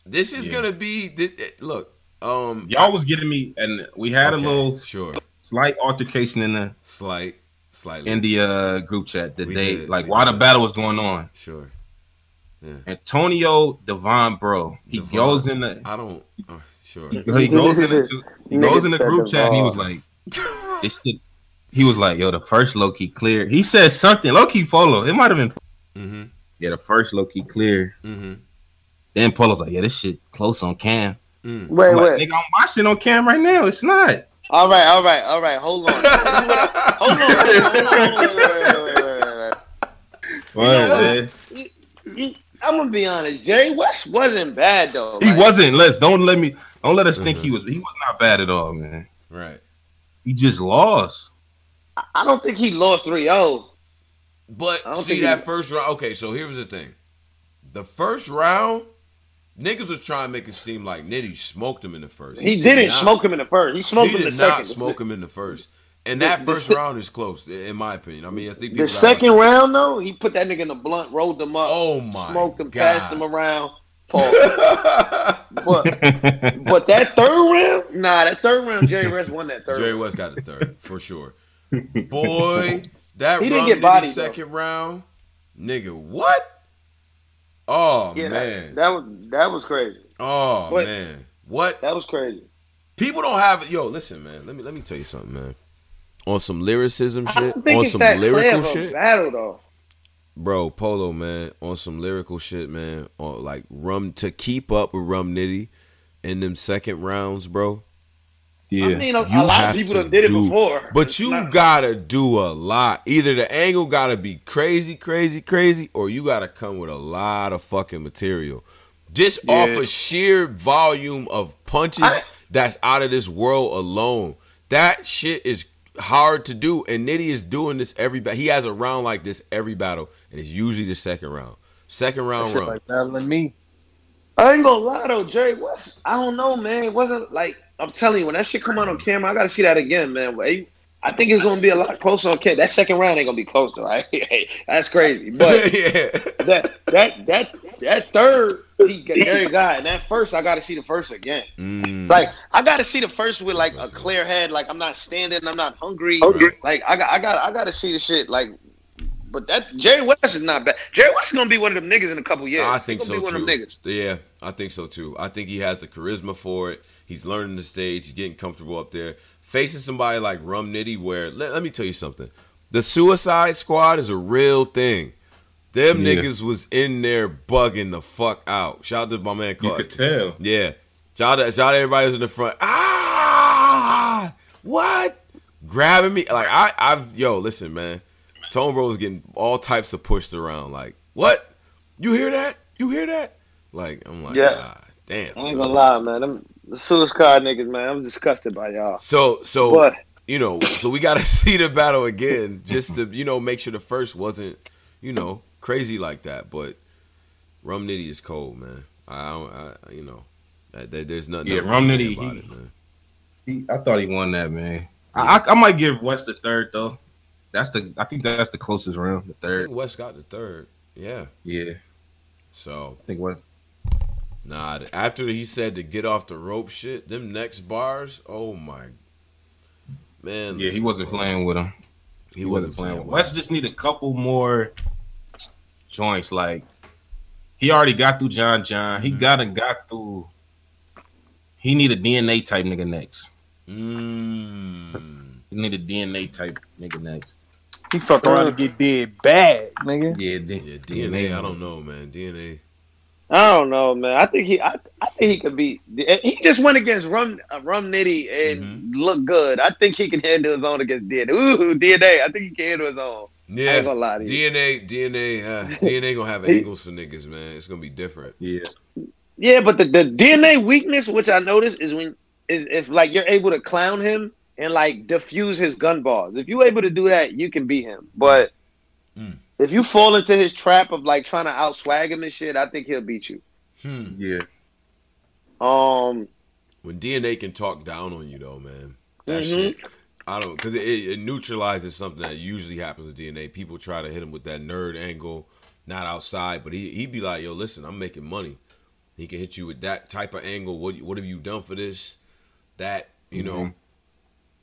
This is gonna be look. Y'all was getting me, and we had a little slight altercation in the slightly in the group chat that they like while the battle was going on. Sure. Yeah. Antonio Divine, bro, he goes in the. He goes in the group chat. And he was like, this shit. He was like, yo, the first low key clear. He said something low key Polo. It might have been. Mm-hmm. Yeah, the first low key clear. Mm-hmm. Then Polo's like, yeah, this shit close on cam. Mm. Wait. Nigga, I'm watching on cam right now. It's not. All right. Hold on. Wait. I'm gonna be honest. Jerry West wasn't bad though. He wasn't. Don't let us think he was. He was not bad at all, man. Right. He just lost. I don't think he lost 3-0. But see that first round. Okay, so here's the thing. The first round. Niggas was trying to make it seem like Nitty smoked him in the first. He didn't smoke him in the first. He smoked him in the second. He did not smoke him in the first. And that first round is close, in my opinion. I mean, I think the second round, though, he put that nigga in the blunt, rolled him up, smoked him, passed him around. But that third round? Nah, that third round, Jerry West won that third. Jerry West got the third, for sure. Boy, that he didn't get bodied, second round. Nigga, what? Oh yeah, man, that was crazy. Oh what? Man, what? That was crazy. People don't have listen, man. Let me tell you something, man. On some lyricism shit, on some lyrical shit, battle though. Bro, Polo, man, on some lyrical shit, man. On like Rum to keep up with Rum Nitty in them second rounds, bro. Yeah, I mean, a lot of people done did it before. But you gotta do a lot. Either the angle gotta be crazy, or you gotta come with a lot of fucking material. Just off a sheer volume of punches that's out of this world alone. That shit is hard to do. And Nitty is doing this every battle. He has a round like this every battle, and it's usually the second round. Second round run. Like battling me. I ain't gonna lie though, Jerry West. I don't know, man. It wasn't like, I'm telling you, when that shit come out on camera, I gotta see that again, man. I think it's gonna be a lot closer on camera. That second round ain't gonna be close though. That's crazy. But yeah. that third, Jerry got, and that first, I gotta see the first again. Mm. Like I gotta see the first with like a clear head. Like I'm not standing. I'm not hungry. Right. Like I gotta see the shit like. But that Jerry West is not bad. Jerry West is gonna be one of them niggas in a couple years. I think so too. One of them niggas. Yeah, I think so too. I think he has the charisma for it. He's learning the stage. He's getting comfortable up there, facing somebody like Rum Nitty. Where let me tell you something. The Suicide Squad is a real thing. Them niggas was in there bugging the fuck out. Shout out to my man Clark. You could tell. Yeah. Shout out to everybody who's in the front. Ah, what? Grabbing me like I've listen, man. Tone Bro was getting all types of pushed around. Like, what? You hear that? You hear that? Like, I'm like, damn. I ain't gonna lie, man. The Suicide niggas, man. I'm disgusted by y'all. So, you know, so we gotta see the battle again just to, you know, make sure the first wasn't, you know, crazy like that. But Rum Nitty is cold, man. I you know, there's nothing. Yeah, Rum Nitty. About it, man. I thought he won that, man. Yeah. I might give West the third though. I think that's the closest round, the third. I think West got the third. Yeah. Yeah. So I think what? Nah, after he said to get off the rope shit, them next bars, oh my man. Yeah, he wasn't playing with him. He wasn't playing with West him. Just need a couple more joints. Like he already got through John John. He got through. He need a DNA type nigga next. You need a DNA type nigga next. He fuck around and get dead bad, nigga. Yeah, DNA. I don't know, man. DNA. I don't know, man. I think he could be. He just went against Rum Nitty and looked good. I think he can handle his own against DNA. Ooh, DNA. I think he can handle his own. Yeah. I ain't gonna lie to you. DNA gonna have angles for niggas, man. It's gonna be different. Yeah. Yeah, but the DNA weakness, which I noticed, is when if like you're able to clown him. And like diffuse his gun balls. If you able to do that, you can beat him. But if you fall into his trap of like trying to outswag him and shit, I think he'll beat you. Yeah. When DNA can talk down on you though, man, that shit. I don't because it neutralizes something that usually happens with DNA. People try to hit him with that nerd angle, not outside, but he'd be like, "Yo, listen, I'm making money." He can hit you with that type of angle. What have you done for this? That you know.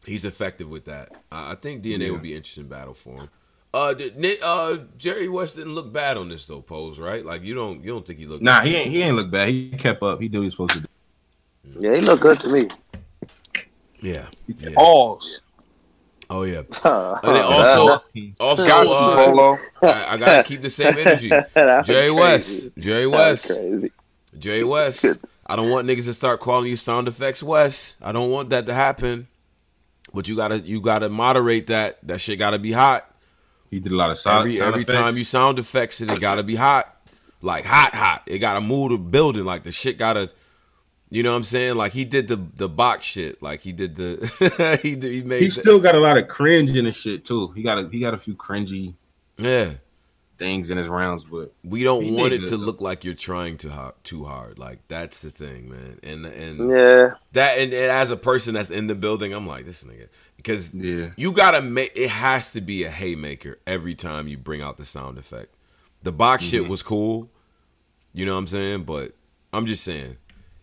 He's effective with that. I think DNA would be an interesting battle for him. Jerry West didn't look bad on this though, Pose, right? Like you don't think he looked bad. He ain't look bad. He kept up. He did what he was supposed to do. Yeah, he looked good to me. Yeah. Alls. Oh yeah. And then also Polo. I gotta keep the same energy. Jerry West. I don't want niggas to start calling you sound effects West. I don't want that to happen. But you gotta moderate that. That shit gotta be hot. He did a lot of sound effects. Every time you sound effects, it gotta be hot, like hot. It gotta move the building. Like the shit gotta, you know what I'm saying? Like he did the box shit. Like he did the He still got a lot of cringe in his shit too. He got a few cringy things in his rounds, but we don't want it to look like you're trying too hard. Like that's the thing, man. And that and as a person that's in the building, I'm like this nigga because you gotta make it has to be a haymaker every time you bring out the sound effect. The box shit was cool, you know what I'm saying? But I'm just saying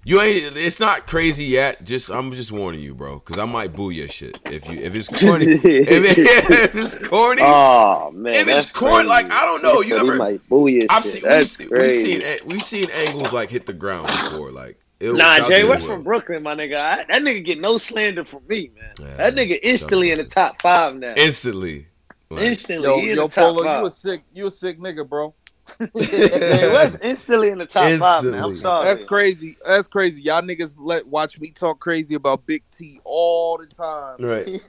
you ain't. It's not crazy yet. I'm just warning you, bro, because I might boo your shit if it's corny. if it's corny. Oh man, if it's corny, like I don't know. You ever might boo your shit. We've seen angles like hit the ground before, like. Jay West from Brooklyn, my nigga. That nigga get no slander from me, man. That nigga instantly in the top five now. Instantly. Yo, Polo, you a sick nigga, bro. West instantly in the top five, man. I'm sorry. That's crazy. Y'all niggas watch me talk crazy about Big T all the time. Right.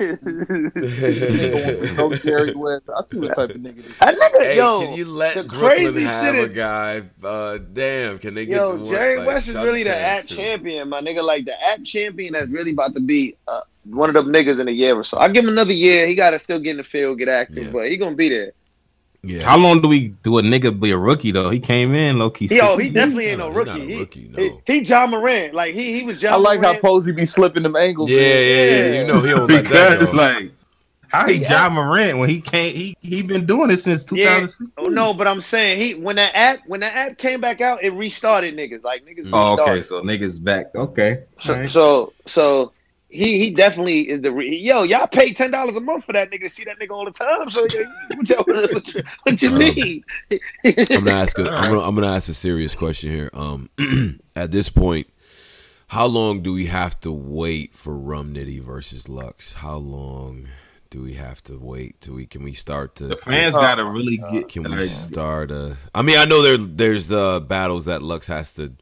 No Jerry West. I see what type of nigga this that nigga, hey, yo, can you let the Brooklyn crazy have shit a guy? Damn, can they get Jerry West is really the champion, my nigga. Like the champion that's really about to be one of them niggas in a year or so. I'll give him another year. He got to still get in the field, get active, but he going to be there. Yeah. How long do we do a nigga be a rookie though? He came in low key. Yo, he definitely ain't no rookie. He John Moran. Like he was John. I like Moran. How Posey be slipping them angles. Yeah. You know he don't like that. Because like how he John Moran when he came, he been doing it since 2006. Yeah. Oh no, but I'm saying he when that app came back out, it restarted niggas. Like niggas. Oh, okay, so niggas back. Okay. So He definitely is the yo. Y'all pay $10 a month for that nigga to see that nigga all the time. So what you mean? I'm gonna ask a serious question here. At this point, how long do we have to wait for Rum Nitty versus Lux? How long do we have to wait till we start to? The fans gotta really get. Can we start a? I mean, I know there's battles that Lux has to,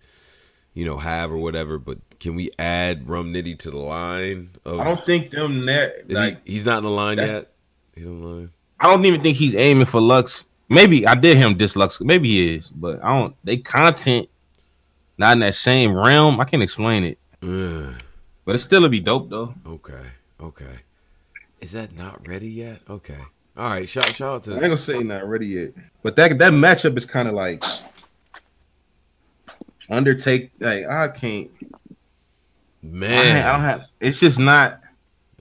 have or whatever, but. Can we add Rum Nitty to the line? I don't think them that like he's not in the line yet. He's in the line. I don't even think he's aiming for Lux. Maybe I did him diss Lux. Maybe he is, but I don't. They content not in that same realm. I can't explain it, but it still would be dope though. Okay. Is that not ready yet? Okay, all right. Shout out to. I ain't gonna say not ready yet, but that matchup is kind of like Undertaker. Like I can't. Man, I don't have. It's just not.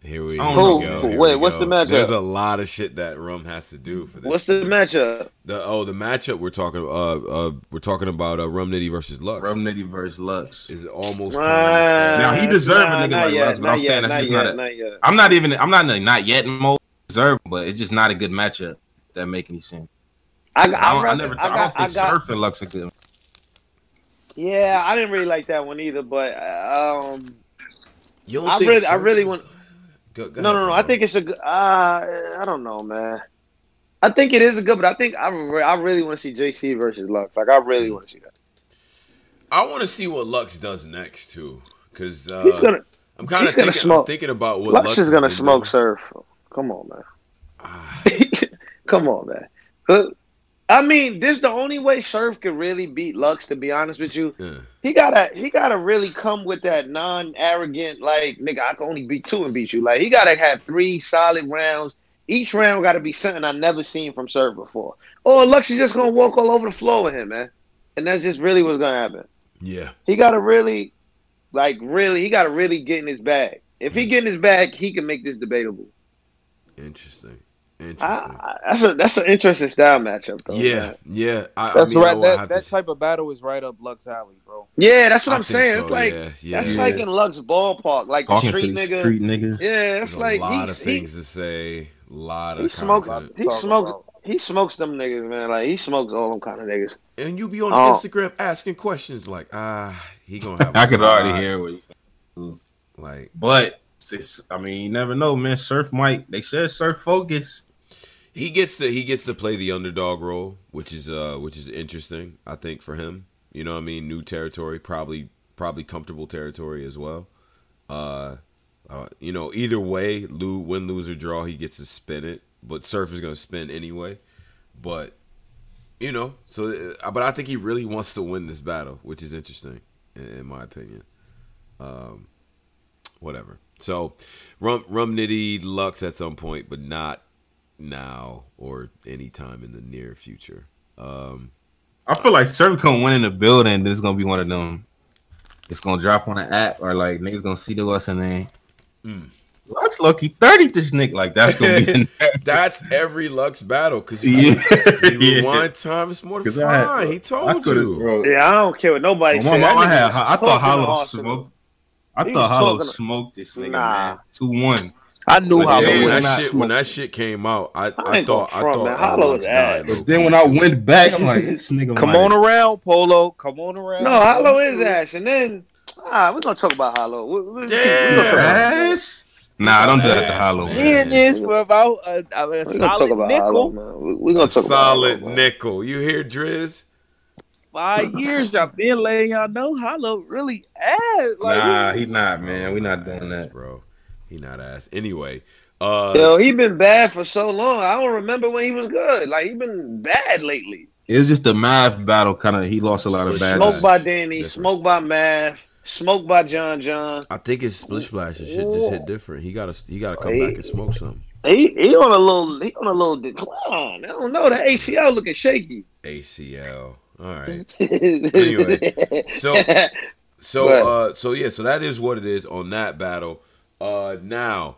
Here we go. Wait, what's the matchup? There's a lot of shit that Rum has to do for this. What's the matchup? The matchup we're talking about Rum Nitty versus Lux. Rum Nitty versus Lux is almost time. Now he deserved a nigga like Lux, but I'm saying that's just not. I'm not in a not yet mode. Deserve, but it's just not a good matchup. If that make any sense? I don't think Surf and Lux are good. Yeah, I didn't really like that one either, but I really want. No. I think it's a good. I don't know, man. I think it is a good, but I think I really want to see JC versus Lux. Like I really want to see that. I want to see what Lux does next too, because I'm thinking about what Lux is gonna smoke Surf. Come on, man. Come on, man. I mean, this is the only way Surf could really beat Lux, to be honest with you. Yeah. He gotta really come with that non-arrogant, like, nigga, I can only beat two and beat you. Like, he gotta have three solid rounds. Each round gotta be something I've never seen from Surf before. Or Lux is just gonna walk all over the floor with him, man. And that's just really what's gonna happen. Yeah. He gotta really get in his bag. If he get in his bag, he can make this debatable. Interesting. That's an interesting style matchup though. Yeah. That type of battle is right up Lux alley, bro. Yeah, that's what I'm saying. So. It's like like in Lux ballpark, like the street nigga. Yeah, it's like a lot of things to say. A lot of he smokes them niggas, man. Like he smokes all them kind of niggas. And you be on Instagram asking questions like, he gonna have. I could already hear what you like, but you never know, man. Surf might. They said Surf focus. He gets to play the underdog role, which is interesting, I think, for him. You know what I mean? New territory, probably comfortable territory as well. Either way, win, lose, or draw, he gets to spin it. But Surf is going to spin anyway. But, but I think he really wants to win this battle, which is interesting, in my opinion. Whatever. So, Rum Nitty Lux at some point, but not now or anytime in the near future. I feel like Surf gonna win in the building. This is gonna be one of them. It's gonna drop on an app or like niggas gonna see to us and then Lux lucky 30 this nigga. Like that's gonna be that's every Lux battle because one time it's more than fine. He told you. Bro. Yeah, I don't care what nobody said. I thought Hollow smoked. Hollow smoked this nigga, man. 2-1. I knew Hollow when that shit came out. I thought Hollow was that. But then when I went back, I'm like, this nigga. Come on around, Polo. No, Hollow is ash. And then we're gonna talk about Hollow. Nah, don't do that to Hollow. We're gonna talk about a solid nickel. You hear, Driz? 5 years I've been letting y'all know Hollow really ass. Like, he not, man. We not doing that, bro. He not ass. Anyway, yo, he been bad for so long. I don't remember when he was good. Like he been bad lately. It was just a math battle. He lost a lot of bad. Smoked by Danny. Smoked by Math. Smoke by John John. I think his Split Splash and shit just hit different. He gotta come back and smoke something. He on a little decline. I don't know. That ACL looking shaky. ACL. All right. Anyway, so that is what it is on that battle. Now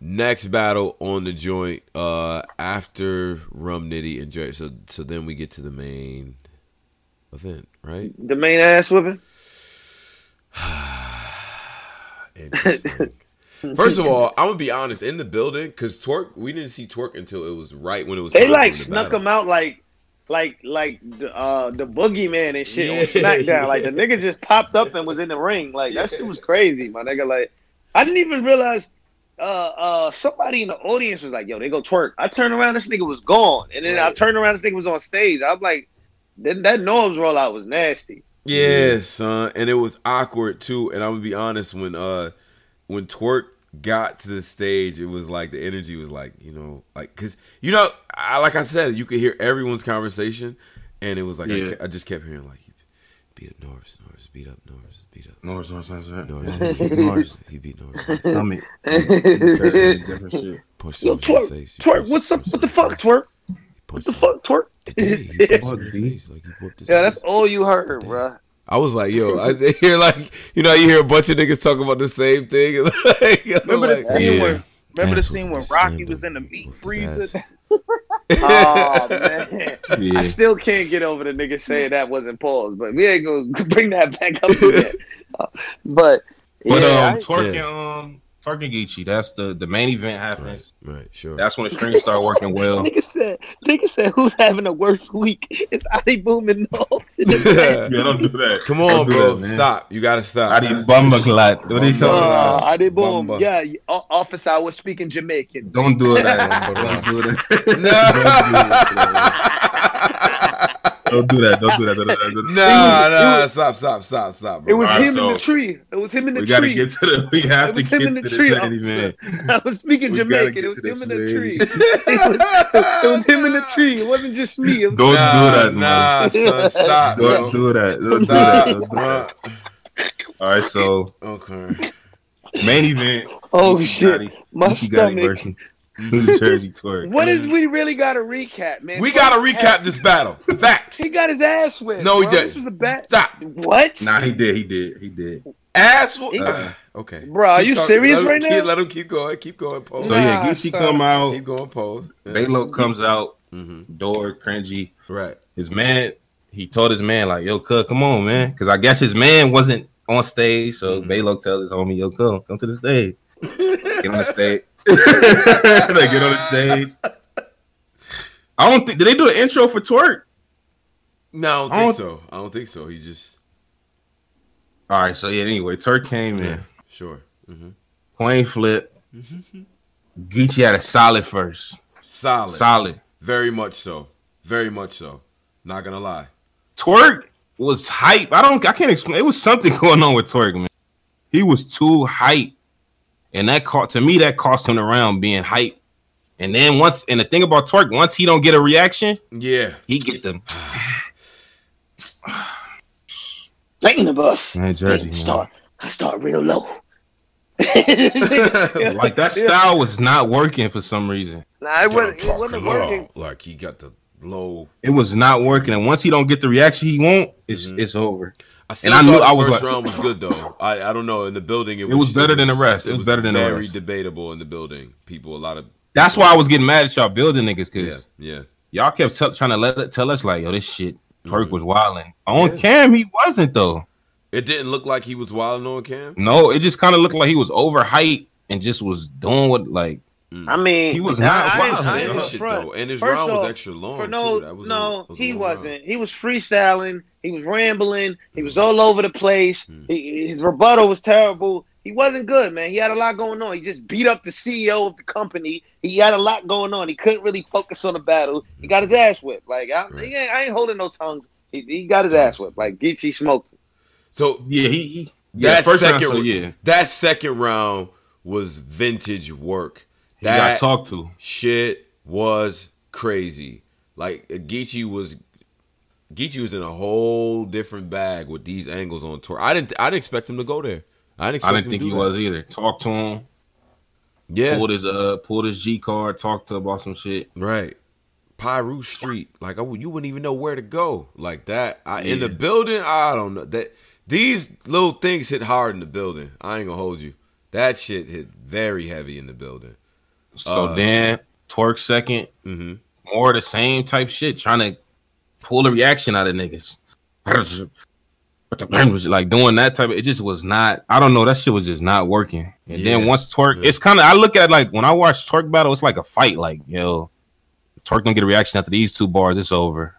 next battle on the joint after Rum Nitty and Jerry. So then we get to the main event, right? The main ass whipping. Interesting. First of all, I'm gonna be honest. In the building, because Twerk, we didn't see Twerk until it was right when it was. They like snuck him out like the boogeyman and shit on SmackDown. Yeah. Like the nigga just popped up and was in the ring. Like that shit was crazy, my nigga. Like I didn't even realize. Somebody in the audience was like, "Yo, they go Twerk." I turned around, this nigga was gone, and then I turned around, this nigga was on stage. I'm like, that Norbes rollout was nasty. Yeah, son, and it was awkward too. And I'm gonna be honest, when Twerk got to the stage, it was like the energy was like, you know, like because you know, like I said, you could hear everyone's conversation, and it was like I just kept hearing like, "Beat up Norbes, beat up Norbes, beat up Norbes, he beat Norbes." Tell me, yo, Twerk, what's up? What the fuck, Twerk? What the fuck, Twerk? Yeah, that's all you heard, bro. I was like, yo, I hear like, you know, you hear a bunch of niggas talking about the same thing. Like, remember the scene where Rocky was in the meat freezer? Oh, man. Yeah. I still can't get over the nigga saying that wasn't Pause, but we ain't gonna bring that back up again. Twerk and Geechi, that's the main event happens. Right, sure. That's when the strings start working well. Nigga said, who's having the worst week? It's Adi Boom and Norbes. Yeah, don't do that. Come on, bro. Stop. You got to stop. Adi Bumba Glad. What are you talking about? Adi Boom. Bumba. Yeah, officer, I was speaking Jamaican. Don't do that. Don't do that. Don't do that. Don't do that. No, stop. Bro. It was in the tree. It was him in the tree. We have to get to the tree. I was speaking Jamaican. It was him in the tree. It was him in the tree. It wasn't just me. Don't do that, man. Nah, son, stop. Don't do that. Don't stop. All right, so. Okay. Main event. Oh, shit. My stomach. New Jersey Twerk. We really got to recap, man. We got to recap this battle. Facts. He got his ass whipped. No, he didn't. This was a bat. Stop. What? Nah, he did. Ass whipped. Okay. Bro, are you serious right now? Let him keep going. Keep going, Pose. So, Geechi come out. Keep going, Pose. Baylo comes out. Mm-hmm. Door, cringy. Right. His man, he told his man, like, yo, cuz, come on, man. Because I guess his man wasn't on stage. So, Baylo tells his homie, yo, cuz, come to the stage. Get on the stage. They get on the stage. I don't think. Did they do an intro for Twerk? No, I don't think so. I don't think so. He just. All right. So anyway, Twerk came in. Sure. Mm-hmm. Coin flip. Mm-hmm. Geechi had a solid first. Solid. Very much so. Not gonna lie. Twerk was hype. I can't explain. It was something going on with Twerk, man. He was too hype. And that cost him the round being hype. And then the thing about Twerk, once he don't get a reaction, he get them. Taking the bus. Man, Jersey, man. I start real low. Like that style was not working for some reason. Nah, it wasn't working. Like he got the low. It was not working. And once he don't get the reaction he won't, it's over. I knew the first round was good though. I don't know. In the building, it was better than the rest. It was better than the rest. Very debatable in the building. That's why I was getting mad at y'all building niggas because y'all kept trying to tell us like, yo, this shit Twerk was wilding on cam. He wasn't though. It didn't look like he was wilding on cam. No, it just kind of looked like he was overhyped and just was doing what like. I mean, he was not wilding shit though, and his round was extra long. He wasn't. He was freestyling. He was rambling. He was all over the place. His rebuttal was terrible. He wasn't good, man. He had a lot going on. He just beat up the CEO of the company. He had a lot going on. He couldn't really focus on the battle. He got his ass whipped. Like I ain't holding no tongues. He got his ass whipped. Like Geechi smoked him. So that second round was vintage work. That talked to shit was crazy. Like Geechi was. Geechi was in a whole different bag with these angles on tour. I didn't expect him to go there. I didn't think he was either. Talk to him. Yeah. Pulled his G card, talked to him about some shit. Right. Piru Street. Like you wouldn't even know where to go. Like that. In the building, I don't know. These little things hit hard in the building. I ain't gonna hold you. That shit hit very heavy in the building. So then Twerk second. Mm-hmm. More the same type shit, trying to pull the reaction out of niggas. Like doing that type of, it just was not, I don't know, that shit was just not working. And then once Twerk, it's kind of, I look at it like when I watch Twerk battle, it's like a fight. Like, yo, if Twerk don't get a reaction after these two bars, it's over.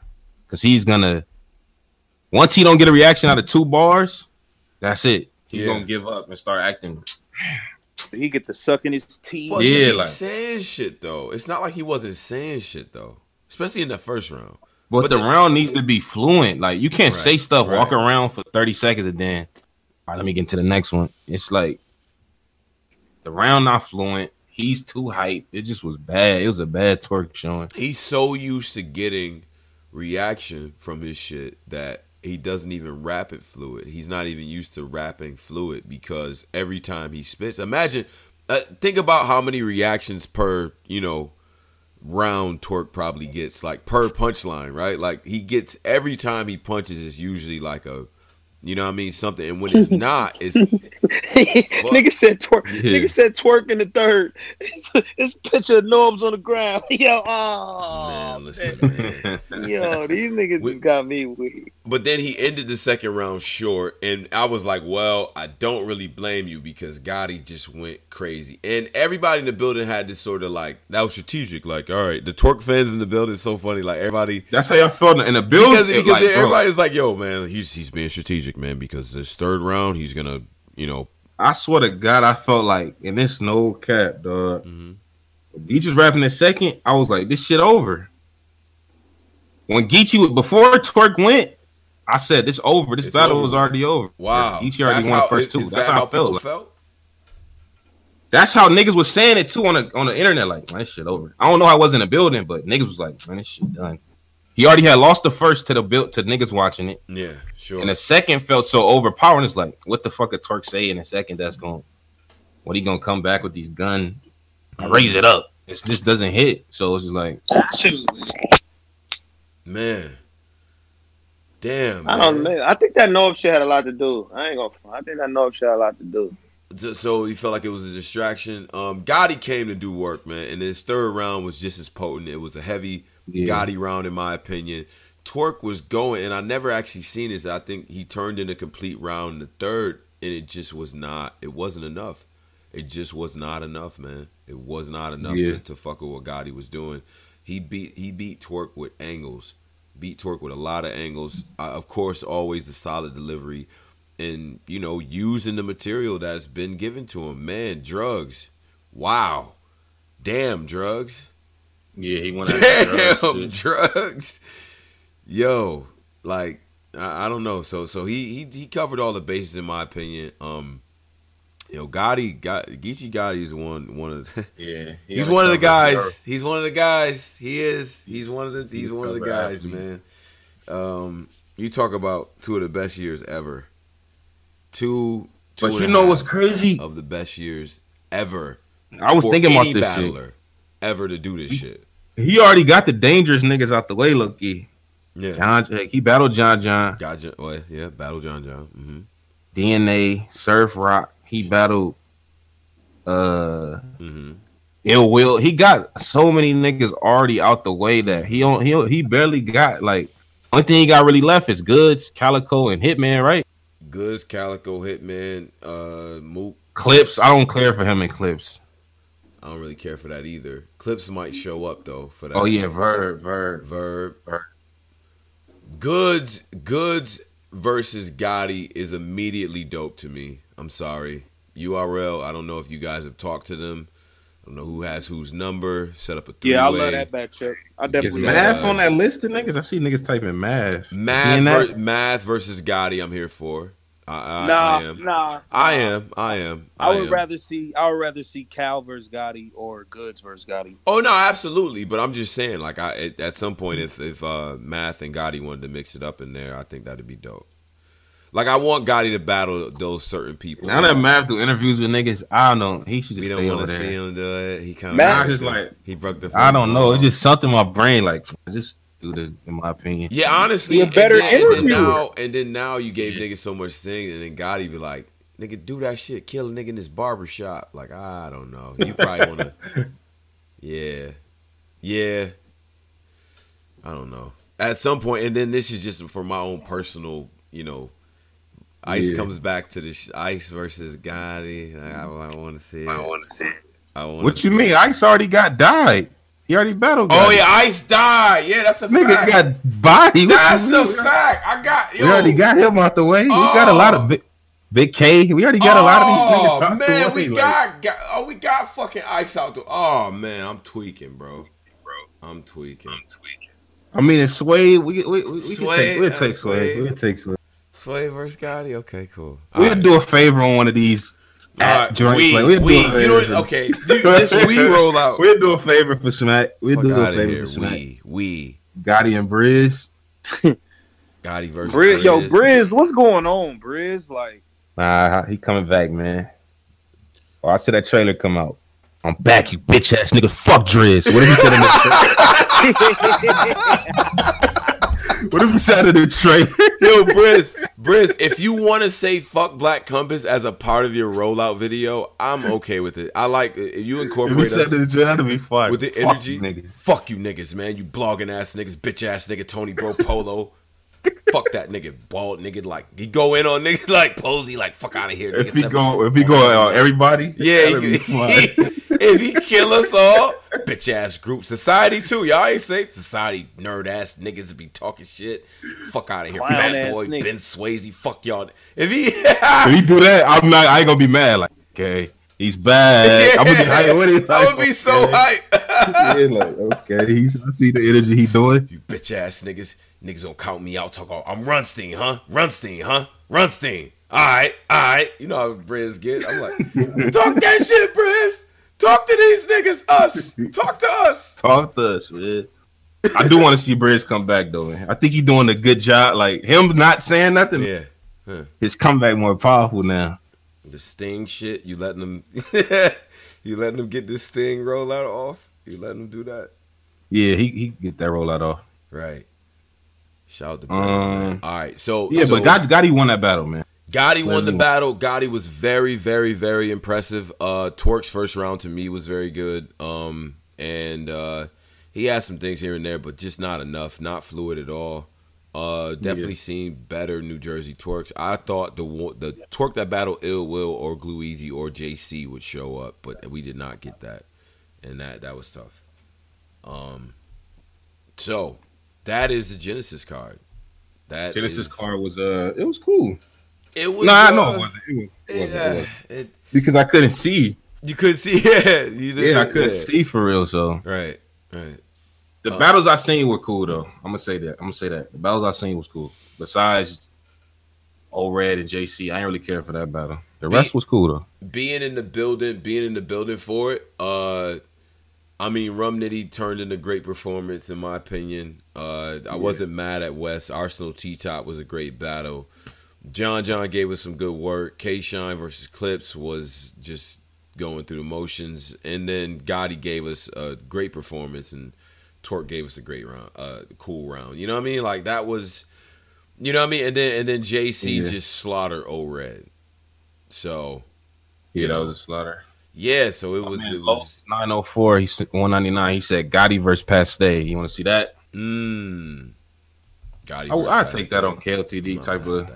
Because he's gonna, once he don't get a reaction out of two bars, that's it. He's gonna give up and start acting. He get to sucking his teeth. But yeah, like saying shit though. It's not like he wasn't saying shit though, especially in the first round. But the round needs to be fluent. Like you can't say stuff, walk around for 30 seconds, and then, all right, let me get into the next one. It's like the round not fluent. He's too hype. It just was bad. It was a bad Twerk showing. He's so used to getting reaction from his shit that he doesn't even rap it fluid. He's not even used to rapping fluid because every time he spits, imagine, think about how many reactions per, round Twerk probably gets, like per punchline, right? Like he gets, every time he punches, it's usually like a, something. And when it's not, it's nigga said Twerk in the third. It's a picture of Norbes on the ground. Yo, man, listen, man. Yo, these niggas got me weak. But then he ended the second round short, and I was like, well, I don't really blame you because Gotti just went crazy. And everybody in the building had this sort of like, that was strategic. Like, all right, the Twerk fans in the building is so funny. Like, everybody. That's how y'all felt in the building. Because like, everybody's like, yo, man, he's being strategic, man, because this third round, he's going to, I swear to God, I felt like, and it's no cap, dog. Mm-hmm. He just rapping the second. I was like, this shit over. When Geechi, before Twerk went, I said, this over. This battle was already over. Wow. Geechi already won the first two. That's how I felt. That's how niggas was saying it, too, on the internet. Like, man, this shit over. I don't know how I was in the building, but niggas was like, man, this shit done. He already had lost the first to niggas watching it. Yeah, sure. And the second felt so overpowering. It's like, what the fuck a Twerk say in a second that's going to... What, he going to come back with these gun? I raise it up. It just doesn't hit. So it's just like... Man... Damn, man. I don't know. I think that Norbes shit had a lot to do. I think that Norbes shit had a lot to do. So he felt like it was a distraction. Gotti came to do work, man, and his third round was just as potent. It was a heavy Gotti round, in my opinion. Twerk was going, and I never actually seen this. I think he turned in a complete round in the third, and it just was not. It wasn't enough. It just was not enough, man. It was not enough to fuck with what Gotti was doing. He beat Twerk with angles. Beat Twerk with a lot of angles. Of course, always the solid delivery and, using the material that's been given to him. Man, drugs. Wow. Damn, drugs. Yeah, he went out of drugs. Damn, drugs. Yo, like, I don't know. So he covered all the bases, in my opinion. Geechi Gotti is one of the, he's one of the guys. He's one of the guys. He is. He's one of the guys, man. You talk about two of the best years ever. Two but you know what's crazy? Of the best years ever. I was thinking about this battler shit. Ever to do this shit. He already got the dangerous niggas out the way, looky. Yeah. He battled John John. Gotcha. Oh, yeah, battled John John. Mm-hmm. DNA, Surf Rock. He battled Ill Will. He got so many niggas already out the way that he barely got, like, only thing he got really left is Goods, Calico, and Hitman, right? Goods, Calico, Hitman, Mook. Clips. I don't care for him in Clips. I don't really care for that either. Clips might show up though for that. Oh yeah, Verb. Goods versus Gotti is immediately dope to me. I'm sorry. URL, I don't know if you guys have talked to them. I don't know who has whose number. Set up a three-way. Yeah, I love that back check. I definitely love that. Math on that list of niggas? I see niggas typing math. Math versus Gotti, I'm here for. I would rather see Cal versus Gotti or Goods versus Gotti. Oh no, absolutely. But I'm just saying, like, at some point, if Math and Gotti wanted to mix it up in there, I think that'd be dope. Like, I want Gotti to battle those certain people. Now that Math do interviews with niggas, I don't know. He should just stay over there. We don't want to see him do it. He kind of just like he broke the. I don't know. It's just something in my brain, like just. In my opinion, yeah, honestly, a better interviewer. And then now you gave niggas so much thing, and then Gotti be like, "Nigga, do that shit, kill a nigga in this barber shop." Like, I don't know, you probably wanna, yeah, I don't know. At some point, and then this is just for my own personal, you know, Ice comes back to this Ice versus Gotti. Like, I want to see it. What you mean? Ice already got died. He already battled. Oh yeah, Ice died. Yeah, that's a fact. Nigga got body. That's a fact. We already got him out the way. We got a lot of Big K. We already got a lot of these niggas out the way. Oh man, we got fucking Ice out the. Oh man, I'm tweaking, bro. I'm tweaking. I mean, if Sway, we'll take Sway. Sway versus Gotti. Okay, cool. We'll do a favor on one of these. We'll do a favor for Smack. Gotti and Briz. Gotti versus Briz. Yo, Briz, what's going on, Briz? Like, nah, he coming back, man. Oh, I see that trailer come out. I'm back, you bitch ass niggas. Fuck Driz. What if he said in the what if he said in the trailer? Yo, Briz, if you want to say fuck Black Compass as a part of your rollout video, I'm okay with it. I like it. If you incorporate us with the energy. Fuck you niggas, man. You blogging ass niggas, bitch ass nigga, Tony Bro Polo. Fuck that nigga, bald nigga. Like, he go in on niggas like Posey, like, fuck out of here. Nigga. If he go everybody. Yeah, if he kill us all, bitch ass group. Society too, y'all ain't safe. Society nerd ass niggas be talking shit. Fuck out of here. Fat boy nigga. Ben Swayze, fuck y'all. If he do that, I ain't gonna be mad. Like, okay, he's bad. Yeah. I'm gonna be hype with it. I'm gonna be so hype. Yeah, like, okay, I see the energy he doing. You bitch ass niggas. Niggas gonna count me out. Talk all, I'm Runstein, huh? Runstein, huh? Runstein. All right. You know how Briz gets. I'm like, talk that shit, Briz. Talk to these niggas, us. Talk to us, man. I do want to see Briz come back, though. Man. I think he's doing a good job. Like, him not saying nothing. Yeah. Huh. His comeback more powerful now. The Sting shit, you letting him get this Sting rollout off? You letting him do that? Yeah, he get that rollout off. Right. Shout out to Briz, man. All right, so... Yeah, but Gotti won that battle, man. Gotti won the battle. Gotti was very, very, very impressive. Twerk's first round to me was very good. And he had some things here and there, but just not enough. Not fluid at all. Definitely seen better New Jersey Twerks. I thought the Twerk that battle Ill Will or Glue Easy or JC would show up, but we did not get that. And that was tough. So... That is the Genesis card. That Genesis card was it was cool. It was no, it wasn't. It wasn't. Because I couldn't see. You couldn't see, yeah. I couldn't see for real. So right. The battles I seen were cool though. I'm gonna say that the battles I seen was cool. Besides O-Red and JC, I ain't really care for that battle. The rest was cool though. Being in the building for it. I mean, Rum Nitty turned in a great performance, in my opinion. I wasn't mad at West. Arsenal T-Top was a great battle. John John gave us some good work. K-Shine versus Clips was just going through the motions. And then Gotti gave us a great performance, and Twerk gave us a great round, cool round. You know what I mean? Like, that was, you know what I mean? And then JC just slaughtered O-Red. So, that was a slaughter. Yeah, so it was 904. He said 199. He said Gotti versus Paste. You want to see that? Gotti. I take that on KLTD type of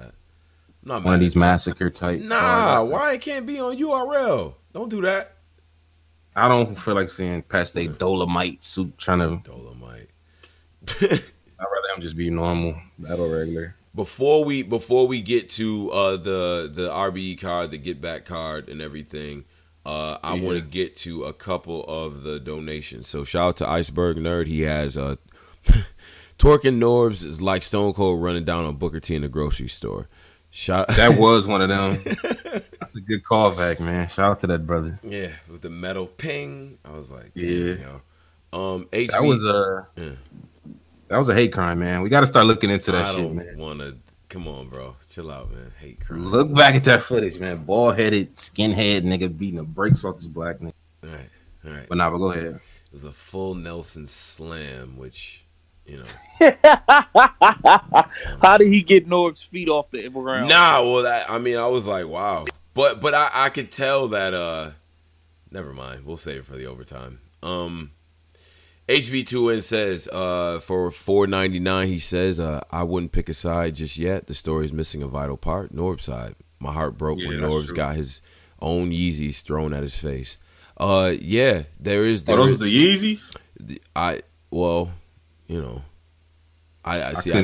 one of these massacre type. Nah, why it can't be on URL? Don't do that. I don't feel like seeing Paste Dolomite soup trying to Dolomite. I'd rather him just be normal battle regular. Before we get to the RBE card, the get back card, and everything. I want to get to a couple of the donations. So shout out to Iceberg Nerd. He has Twerk and Norbes is like Stone Cold running down on Booker T in the grocery store. That was one of them. That's a good callback, man. Shout out to that brother. Yeah, with the metal ping. I was like, damn, yeah. Yo. That was a hate crime, man. We got to start looking into that shit, man. Come on, bro. Chill out, man. Hate crime. Look back at that footage, man. Bald-headed, skinhead nigga beating the brakes off this black nigga. All right, all right. But nah, but go ahead. It was a full Nelson slam, which, you know. How did he get Norb's feet off the ground? Nah, well, I was like, wow. But I could tell that, never mind. We'll save it for the overtime. HB2N says, for $4.99, he says, I wouldn't pick a side just yet. The story is missing a vital part, Norb's side. My heart broke when Norb's got his own Yeezys thrown at his face. Yeah, there is. Are those the Yeezys? I couldn't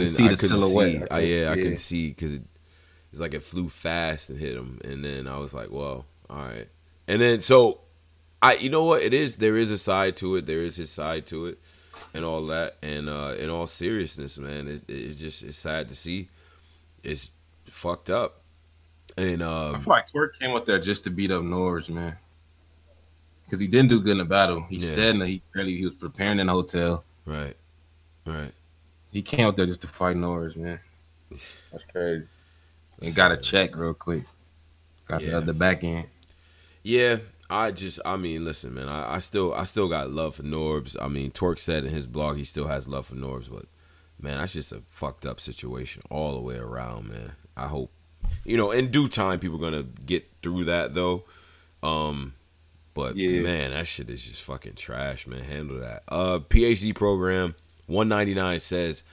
see the silhouette. I couldn't see because it's like it flew fast and hit him. And then I was like, well, all right. And then so. You know what it is? There is a side to it. There is his side to it, and all that. And in all seriousness, man, it's sad to see. It's fucked up. And I feel like Twerk came up there just to beat up Norbes, man, because he didn't do good in the battle. He said he was preparing in a hotel. Right, right. He came up there just to fight Norbes, man. That's crazy. And got a check real quick. Got the other back end. Yeah. Listen, man, I still got love for Norbes. I mean, Twerk said in his blog he still has love for Norbes, but, man, that's just a fucked up situation all the way around, man. I hope, in due time, people are going to get through that, though. Man, that shit is just fucking trash, man. Handle that. PhD program, 199 says,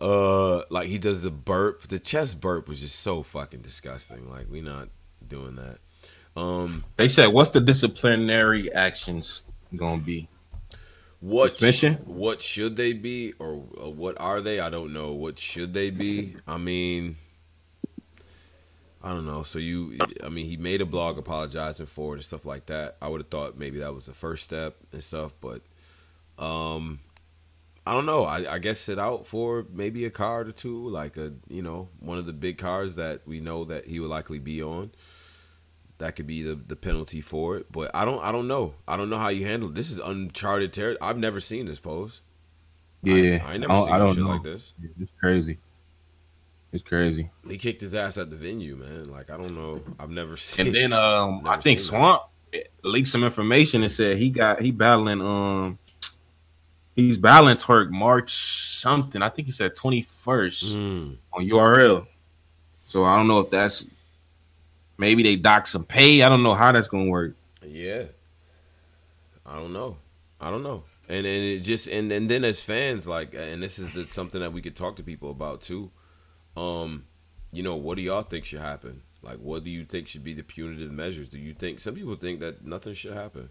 like, he does the burp. The chest burp was just so fucking disgusting. Like, we not doing that. They said, what's the disciplinary actions gonna be? What should they be, or what are they? I don't know. What should they be? I don't know. So he made a blog apologizing for it and stuff like that. I would have thought maybe that was the first step and stuff, but I don't know. I guess sit out for maybe a card or two, like one of the big cards that we know that he will likely be on. That could be the penalty for it, but I don't know. I don't know how you handle it. This is uncharted territory. I've never seen this, Pose. Yeah, I ain't never seen shit like this. It's crazy. It's crazy. He kicked his ass at the venue, man. Like, I don't know. I've never seen. And then I think Swamp leaked some information and said he's battling Twerk March something. I think he said 21st on URL. So I don't know if that's. Maybe they dock some pay. I don't know how that's gonna work. Yeah, I don't know. And it just and then as fans, like, and this is something that we could talk to people about too. What do y'all think should happen? Like, what do you think should be the punitive measures? Do you think some people think that nothing should happen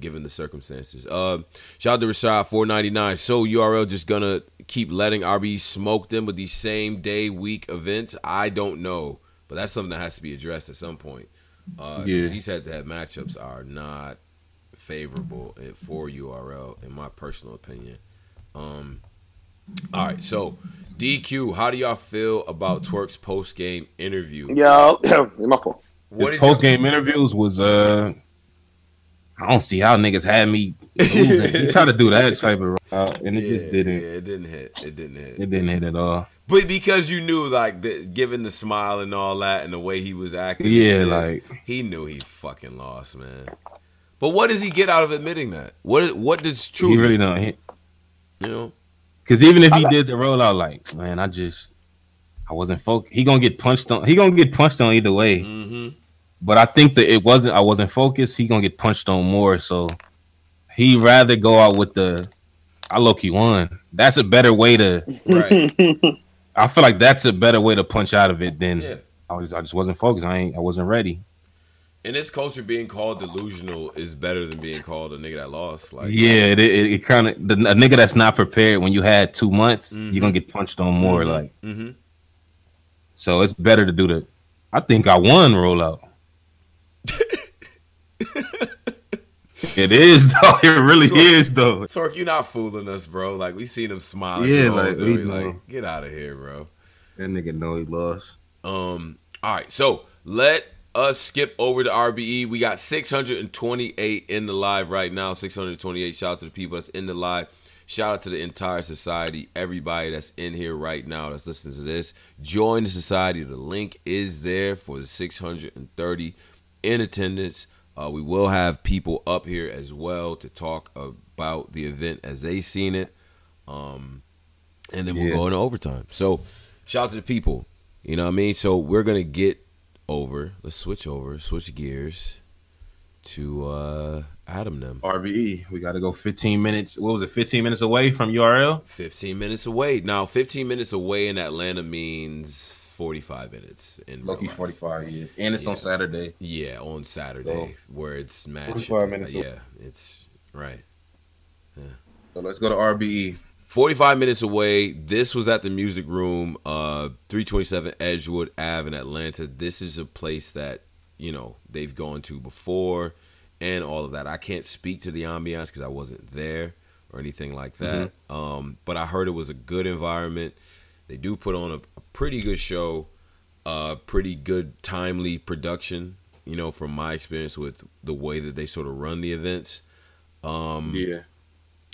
given the circumstances? Shout out to Rashad 499. So URL just gonna keep letting RBE smoke them with these same day week events? I don't know. But that's something that has to be addressed at some point. He said that matchups are not favorable for URL, in my personal opinion. All right, so DQ, how do y'all feel about Twerk's post-game interview? Yo, my fault. His post-game interviews was, I don't see how niggas had me losing. He tried to do that type of and it just didn't. Yeah, it didn't hit. It didn't hit at all. But because you knew, like, given the smile and all that and the way he was acting, he knew he fucking lost, man. But what does he get out of admitting that? What does true? He really don't hit. Because even if he did the rollout, like, man, I wasn't focused. He gonna get punched on either way. Mm-hmm. But I think that I wasn't focused. He gonna get punched on more. So he rather go out with I low-key won. That's a better way to. Right. I feel like that's a better way to punch out of it than I just wasn't focused. I wasn't ready. In this culture, being called delusional is better than being called a nigga that lost. Like, it kind of a nigga that's not prepared. When you had 2 months, you're gonna get punched on more. Mm-hmm. Like, so it's better to do that. I think I won rollout. It is though. It really is though. Twerk, you're not fooling us, bro. Like, we seen him smiling. Yeah, like, get out of here, bro. That nigga know he lost. All right, so let us skip over to RBE. We got 628 in the live right now. 628. Shout out to the people that's in the live. Shout out to the entire society, everybody that's in here right now that's listening to this. Join the society. The link is there for the 630 in attendance. We will have people up here as well to talk about the event as they seen it. And then we'll go into overtime. So shout out to the people. You know what I mean? So we're going to get over. Let's switch gears to Adam them. RBE. We got to go 15 minutes. What was it? 15 minutes away from URL? 15 minutes away. Now, 15 minutes away in Atlanta means 45 minutes. Lucky 45, yeah. And it's on Saturday. Yeah, on Saturday so, where it's match. 45 minutes away. Yeah, it's right. Yeah. So let's go to RBE. 45 minutes away. This was at the Music Room, 327 Edgewood Ave in Atlanta. This is a place that, you know, they've gone to before and all of that. I can't speak to the ambiance because I wasn't there or anything like that. Mm-hmm. But I heard it was a good environment. They do put on a pretty good show, pretty good timely production, you know, from my experience with the way that they sort of run the events. Yeah.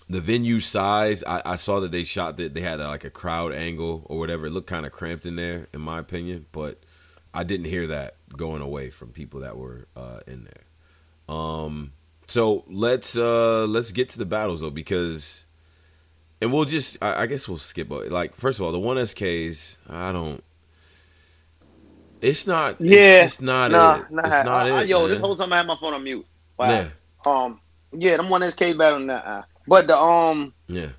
The venue size, I saw that they shot that they had like a crowd angle or whatever. It looked kind of cramped in there, in my opinion. But I didn't hear that going away from people that were in there. So let's get to the battles though, because, and we'll just I guess we'll skip over. Like first of all, the 1SKs, I don't. It's not. Yeah, it's not. Nah, it. Nah, it's not it. Yo, man. This whole time I had my phone on mute. Wow. Nah. Yeah, them 1SKs battling that. But the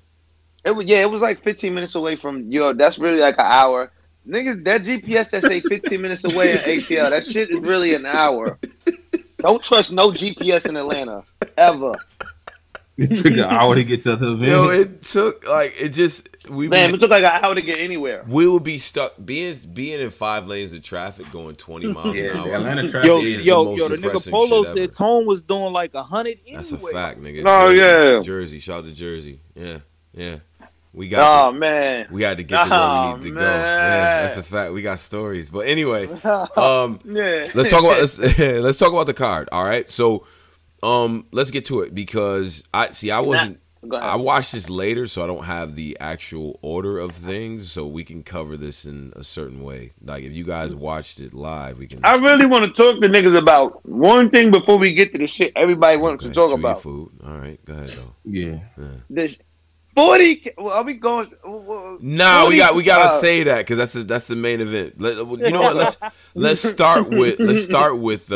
it was like 15 minutes away from that's really like an hour. Niggas, that GPS that say 15 minutes away in ATL, that shit is really an hour. Don't trust no GPS in Atlanta ever. It took an hour to get to the event. Yo, it took like it took like an hour to get anywhere. We would be stuck being in five lanes of traffic going 20 miles an hour. Atlanta traffic is the nigga Polo said ever. Tone was doing like 100 anyway. That's a fact, nigga. Oh Jersey, Jersey, shout out to Jersey. Yeah. We got we had to get to where we need to go. Yeah, that's a fact. We got stories. But anyway, let's talk about the card, all right? So let's get to it because I watched this later, so I don't have the actual order of things, so we can cover this in a certain way. Like, if you guys watched it live, we can... I really want to talk to niggas about one thing before we get to the shit everybody wants to talk about. Food. All right, go ahead, though. Yeah. This 40... Are we going... No, we got to say that, because that's the main event. You know what? Let's start with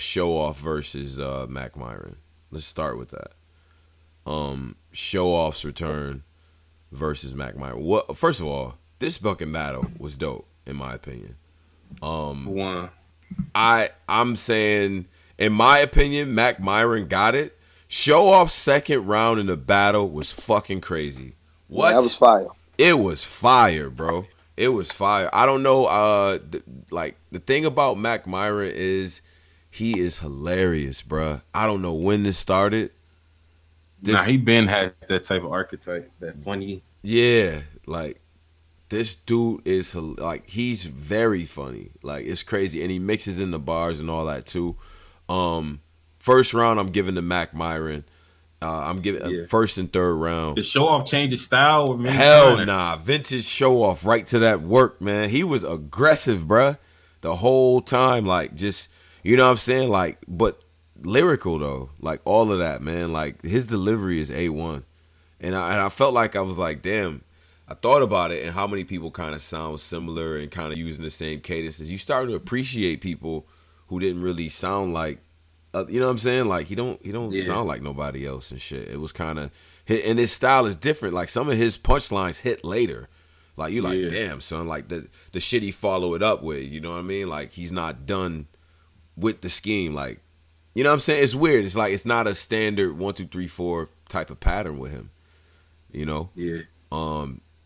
Show Off versus Mac Myron. Let's start with that. Show Off's return versus Mac Myron. What? First of all, this bucket battle was dope, in my opinion. One, I'm saying, in my opinion, Mac Myron got it. Show Off's second round in the battle was fucking crazy. What? Yeah, that was fire. It was fire, bro. It was fire. I don't know. The thing about Mac Myron is, he is hilarious, bruh. I don't know when this started. He been had that type of archetype, that funny. Yeah, like this dude is like he's very funny. Like it's crazy, and he mixes in the bars and all that too. First round, I'm giving to Mac Myron. I'm giving first and third round. The Show Off change his style with me. Hell nah, vintage Show Off right to that work, man. He was aggressive, bruh, the whole time, like just. You know what I'm saying? Like, but lyrical, though. Like, all of that, man. Like, his delivery is A1. And I felt like I was like, damn. I thought about it and how many people kind of sound similar and kind of using the same cadences. You started to appreciate people who didn't really sound like, you know what I'm saying? Like, he don't sound like nobody else and shit. It was kind of, and his style is different. Like, some of his punchlines hit later. Like, you like, damn, son. Like, the shit he followed it up with, you know what I mean? Like, he's not done with the scheme, like, you know what I'm saying? It's weird. It's like, it's not a standard 1, 2, 3, 4 type of pattern with him, you know? Yeah.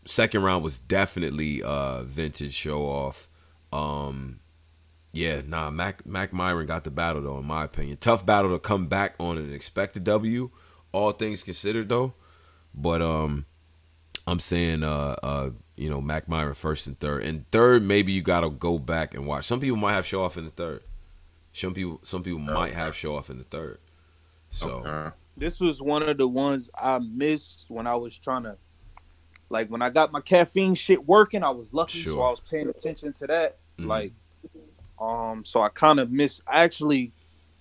Second round was definitely vintage Show Off. Mac Myron got the battle, though, in my opinion. Tough battle to come back on an expected W, all things considered, though. But I'm saying, you know, Mac Myra first and third. And third, maybe you gotta go back and watch. Some people might have show off in the third. Some people might have show off in the third. So this was one of the ones I missed when I was trying to, like, when I got my caffeine shit working. I was lucky, so I was paying attention to that. Mm-hmm. Like, so I kind of missed. Actually,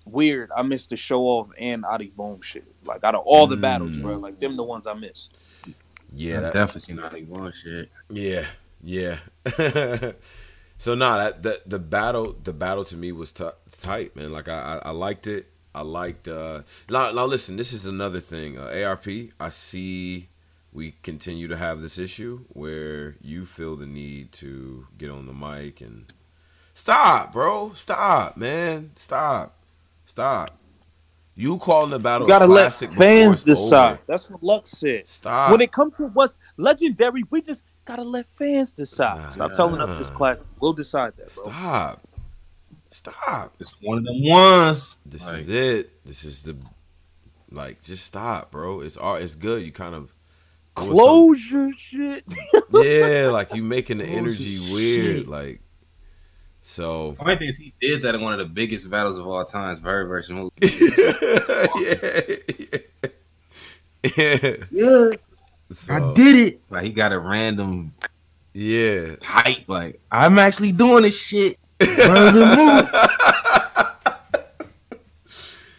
weird, I missed the show off and Adi Boom shit. Like, out of all the battles, bro, like them the ones I missed. Yeah, that, definitely seen Adi Boom shit. Yeah, yeah. So nah, the battle to me was tight, man. Like I liked it. I liked. Now listen, this is another thing. ARP, I see we continue to have this issue where you feel the need to get on the mic and stop, bro. Stop, man. Stop. You calling the battle? You gotta let fans decide. Over. That's what Lux said. Stop. When it comes to what's legendary, we just gotta let fans decide. Stop telling us this classic. We'll decide that, bro. Stop. It's one of them ones. This is it. This is the, like, just stop, bro. It's all. It's good. You kind of close your shit. Yeah, like you making the energy weird, like. So I think he did that in one of the biggest battles of all times, Very versus Mookie. Yeah. So, I did it. Like, he got a random hype. Like, I'm actually doing this shit.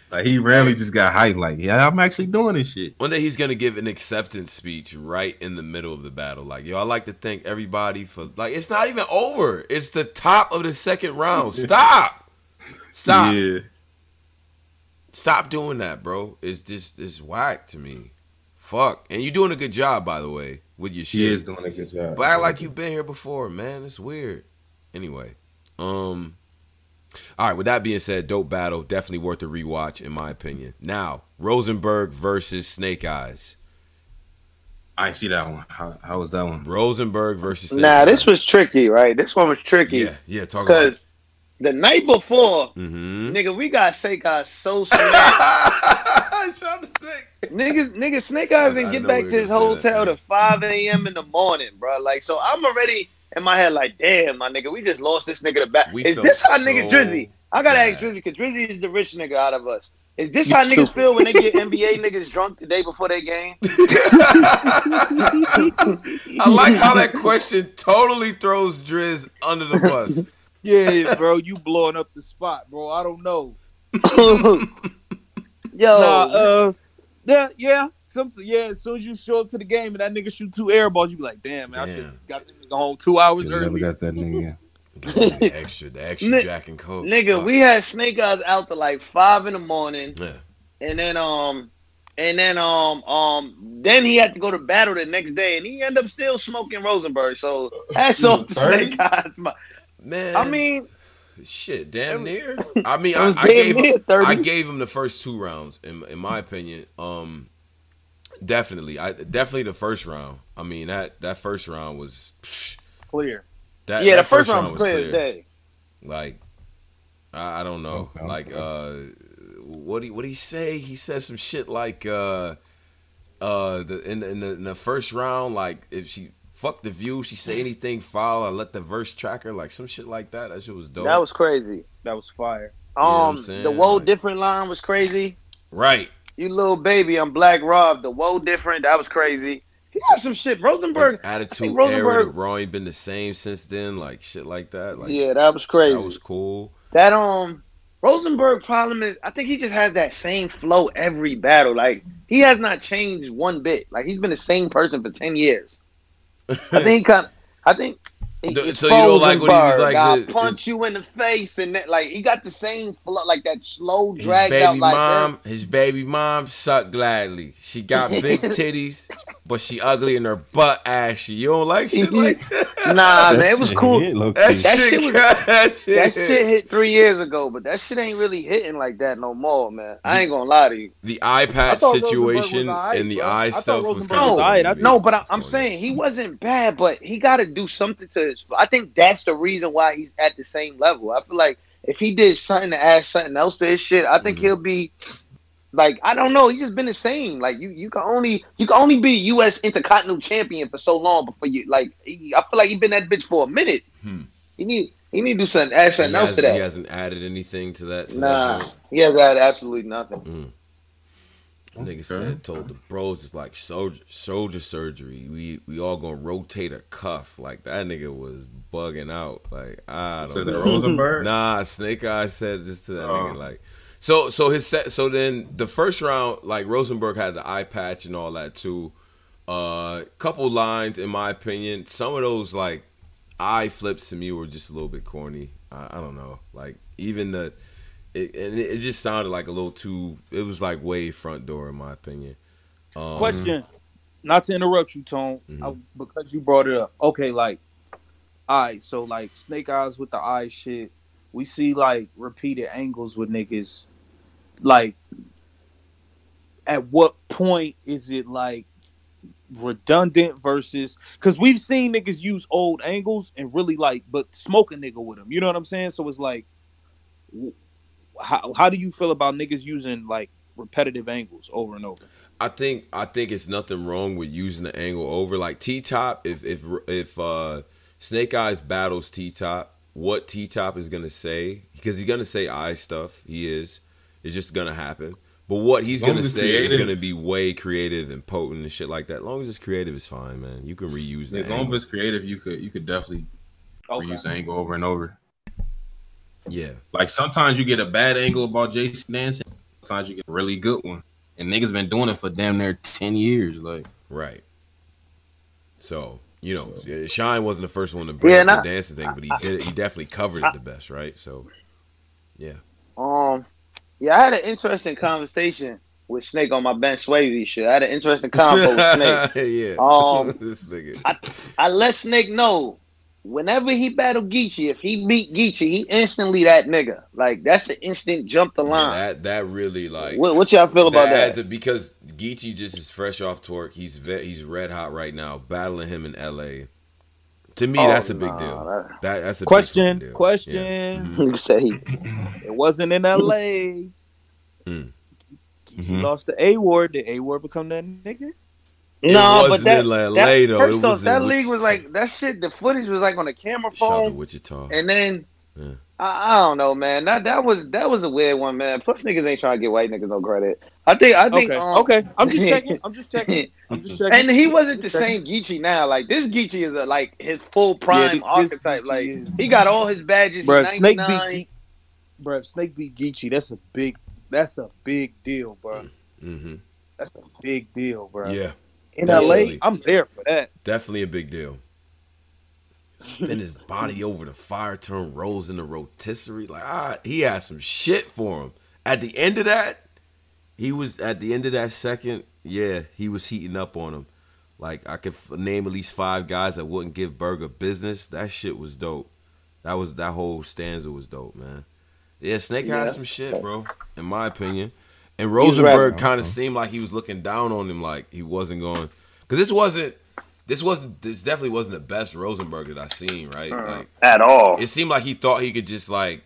Like, he randomly just got hype. Like, yeah, I'm actually doing this shit. One day he's going to give an acceptance speech right in the middle of the battle. Like, yo, I like to thank everybody for, like, it's not even over. It's the top of the second round. Stop. Yeah. Stop doing that, bro. It's just, it's whack to me. Fuck. And you're doing a good job, by the way, with your shit. She is doing a good job. But act like you've been here before, man. It's weird. Anyway. All right. With that being said, dope battle. Definitely worth a rewatch, in my opinion. Now, Rosenberg versus Snake Eyes. I see that one. How was that one? Rosenberg versus Snake Eyes. Nah, this was tricky, right? This one was tricky. Yeah. Talk about it. Because the night before, nigga, we got Snake Eyes so smacked. Nigga, Snake Eyes didn't get back to his hotel till 5 a.m. in the morning, bro. Like, so I'm already in my head like, damn, my nigga, we just lost this nigga to back. Is this how nigga Drizzy? I gotta ask Drizzy, because Drizzy is the rich nigga out of us. Is this how niggas feel when they get NBA niggas drunk the day before their game? I like how that question totally throws Drizz under the bus. Yeah, bro, you blowing up the spot, bro. I don't know. Yo, as soon as you show up to the game and that nigga shoot 2 air balls, you be like, damn. I should have got that nigga home 2 hours earlier. We got that nigga. the extra Jack and Coke. Nigga, we had Snake Eyes out to like 5 in the morning. Yeah. And then then he had to go to battle the next day, and he ended up still smoking Rosenberg. So that's off to Snake Eyes, man. I mean, shit, damn near. I mean, I gave him the first 2 rounds, in my opinion. Definitely the first round. I mean, that first round was clear. The first round was clear as day. Like, I don't know. Like, what he say? He said some shit like, in the first round, like, if she. Fuck the view. She say anything foul. I let the verse track her. Like, some shit like that. That shit was dope. That was crazy. That was fire. The whoa different line was crazy. Right. You little baby, I'm Black Rob. The whoa different. That was crazy. He got some shit. Rosenberg. Like, attitude era. Raw ain't been the same since then. Like, shit like that. Like, yeah, that was crazy. That was cool. That Rosenberg problem is, I think he just has that same flow every battle. Like, he has not changed one bit. Like, he's been the same person for 10 years. So you don't like what he was like. I'll punch you in the face, and that, like, he got the same flow, like that slow drag out. Like mom, his baby mom sucked gladly. She got big titties, but she ugly and her butt ashy. You don't like shit like that? Nah, man, it was cool. That shit hit 3 years ago, but that shit ain't really hitting like that no more, man. I ain't gonna lie to you. The iPad situation and the eye stuff was kind of no, but I'm saying he wasn't bad, but he got to do something to his. I think that's the reason why he's at the same level. I feel like if he did something to add something else to his shit, I think he'll be Like, I don't know. He's just been the same. Like, you can only be U.S. Intercontinental Champion for so long before you, like, I feel like he's been that bitch for a minute. He need to do something, add something else to that. He hasn't added anything to that. Nah, he hasn't added absolutely nothing. Nigga said, told the bros, it's like shoulder surgery. We all gonna rotate a cuff. Like, that nigga was bugging out. Like, I don't know. Rosenberg? Nah, Snake Eyes said just to that nigga, like, so then the first round, like, Rosenberg had the eye patch and all that too. Couple lines, in my opinion, some of those, like, eye flips to me were just a little bit corny. I don't know. Like, even the, it just sounded like a little too, it was like way front door in my opinion. Question, not to interrupt you, Tone, because you brought it up. Okay, like, all right, so like Snake Eyes with the eye shit, we see like repeated angles with niggas. Like, at what point is it like redundant versus, because we've seen niggas use old angles and really like, but smoke a nigga with them, you know what I'm saying? So it's like, how do you feel about niggas using like repetitive angles over and over? I think it's nothing wrong with using the angle over, like T-Top. If Snake Eyes battles T-Top, what T-Top is gonna say, because he's gonna say eye stuff, it's just gonna happen. But what he's going to say is going to be way creative and potent and shit like that. As long as it's creative, it's fine, man. You can reuse that. As long as it's creative, you could definitely reuse the angle over and over. Yeah. Like, sometimes you get a bad angle about JC dancing. Sometimes you get a really good one. And niggas been doing it for damn near 10 years. Like, right. So, you know, Shine wasn't the first one to bring up the dancing thing, but he did it. He definitely covered it the best, right? So, yeah. Yeah, I had an interesting conversation with Snake on my Ben Swayze shit. I had an interesting convo with Snake. This nigga. I let Snake know, whenever he battled Geechi, if he beat Geechi, he instantly that nigga. Like, that's an instant jump the line. Yeah, that really, like... What y'all feel about that? Because Geechi just is fresh off Twerk. He's red hot right now, battling him in L.A. To me, that's a big deal. That's a question. Big deal. Question. Say it wasn't in L.A. He lost to A. Ward. Did A. Ward become that nigga? No, but that LA, though. First off, that league was like that shit. The footage was like on a camera phone. Shout to Wichita. And then I don't know, man. That was a weird one, man. Plus, niggas ain't trying to get white niggas no credit. I think. Okay. I'm just checking. And he wasn't the same Geechi now. Like, this Geechi is like his full prime archetype. Like, he got all his badges. Snake beat Geechi. That's a big deal, bro. Mm-hmm. That's a big deal, bro. Yeah. In LA, I'm there for that. Definitely a big deal. Spin his body over the fire, turn rolls into rotisserie. Like, he had some shit for him. At the end of that second, yeah, he was heating up on him. Like, I could name at least 5 guys that wouldn't give Burger business. That shit was dope. That whole stanza was dope, man. Yeah, Snake had some shit, bro, in my opinion. And Rosenberg kind of seemed like he was looking down on him, like he wasn't going. Because this definitely wasn't the best Rosenberg that I seen, right? Like, at all. It seemed like he thought he could just, like,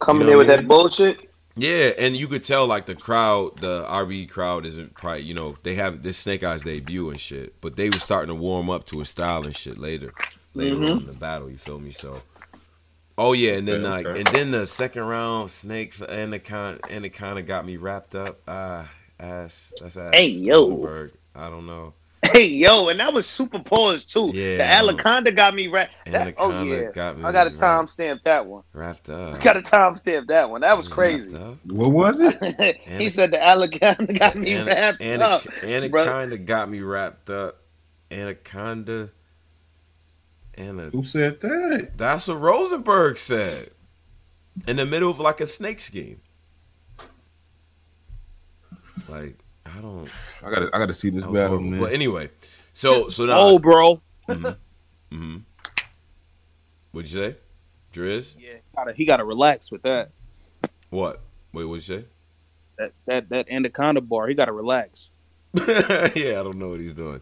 come in there with that bullshit. Yeah, and you could tell, like, the crowd, the RBE crowd isn't probably, you know, they have this Snake Eyes debut and shit, but they were starting to warm up to his style and shit later on in the battle, you feel me? So, and then the second round, Snake for Anaconda got me wrapped up. That's ass. Hey, yo. Rosenberg. I don't know. Hey, yo, and that was super pause, too. Yeah, the Anaconda got me wrapped. Got me. I got a timestamp that one. Wrapped up. That was crazy. What was it? He said the Anaconda got me wrapped up. Anaconda got me wrapped up. Anaconda. Who said that? That's what Rosenberg said. In the middle of, like, a snake scheme. Like... I gotta see this battle, man. But anyway, so now. Oh, bro. What'd you say, Driz? Yeah, he gotta relax with that. What? Wait, what'd you say? That Anaconda bar. He gotta relax. Yeah, I don't know what he's doing.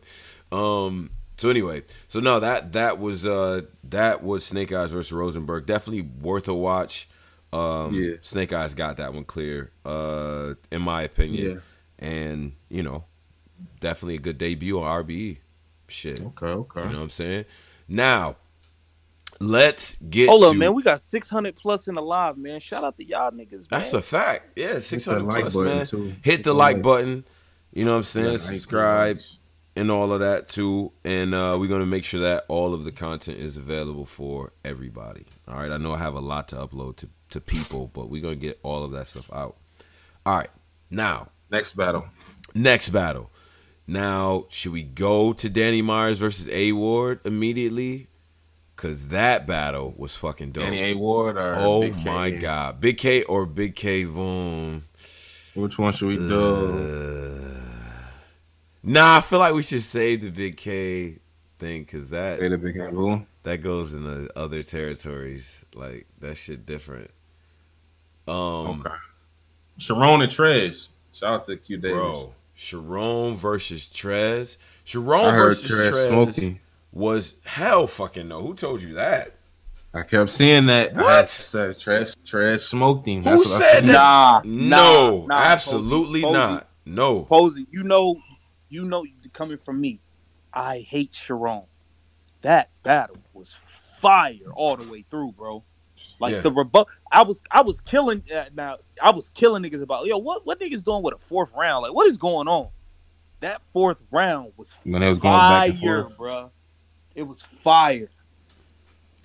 So anyway, so no, that was Snake Eyes versus Rosenberg. Definitely worth a watch. Yeah. Snake Eyes got that one clear, in my opinion. Yeah. And, you know, definitely a good debut on RBE. Shit. Okay, okay. You know what I'm saying? Now, let's get Hold up, man. We got 600 plus in the live, man. Shout out to y'all niggas, man. That's a fact. Yeah, 600 plus, man. Hit the like button. You know what I'm saying? Subscribe and all of that, too. And we're going to make sure that all of the content is available for everybody. All right? I know I have a lot to upload to people, but we're going to get all of that stuff out. All right. Now. Next battle. Next battle. Now, should we go to Danny Myers versus A. Ward immediately? Because that battle was fucking dope. Danny A. Ward or Oh, my God. Big K or Big K Boom? Which one should we do? Nah, I feel like we should save the Big K thing because that, the Big K Boom, that goes in the other territories. Like, that shit different. Okay. Sharon and Trez. Shout out to Q Davis. Bro. Sharon versus Trez. Sharon versus Trez was hell fucking no. Who told you that? I kept seeing that. What? Trez smoked him. That's Who said that? Nah, absolutely not. No. Posey, you know, coming from me, I hate Sharon. That battle was fire all the way through, bro. Like the rebut, I was killing. Now I was killing niggas about what niggas doing with a fourth round? Like what is going on? That fourth round was when it was fire, going back and forth, bro. It was fire.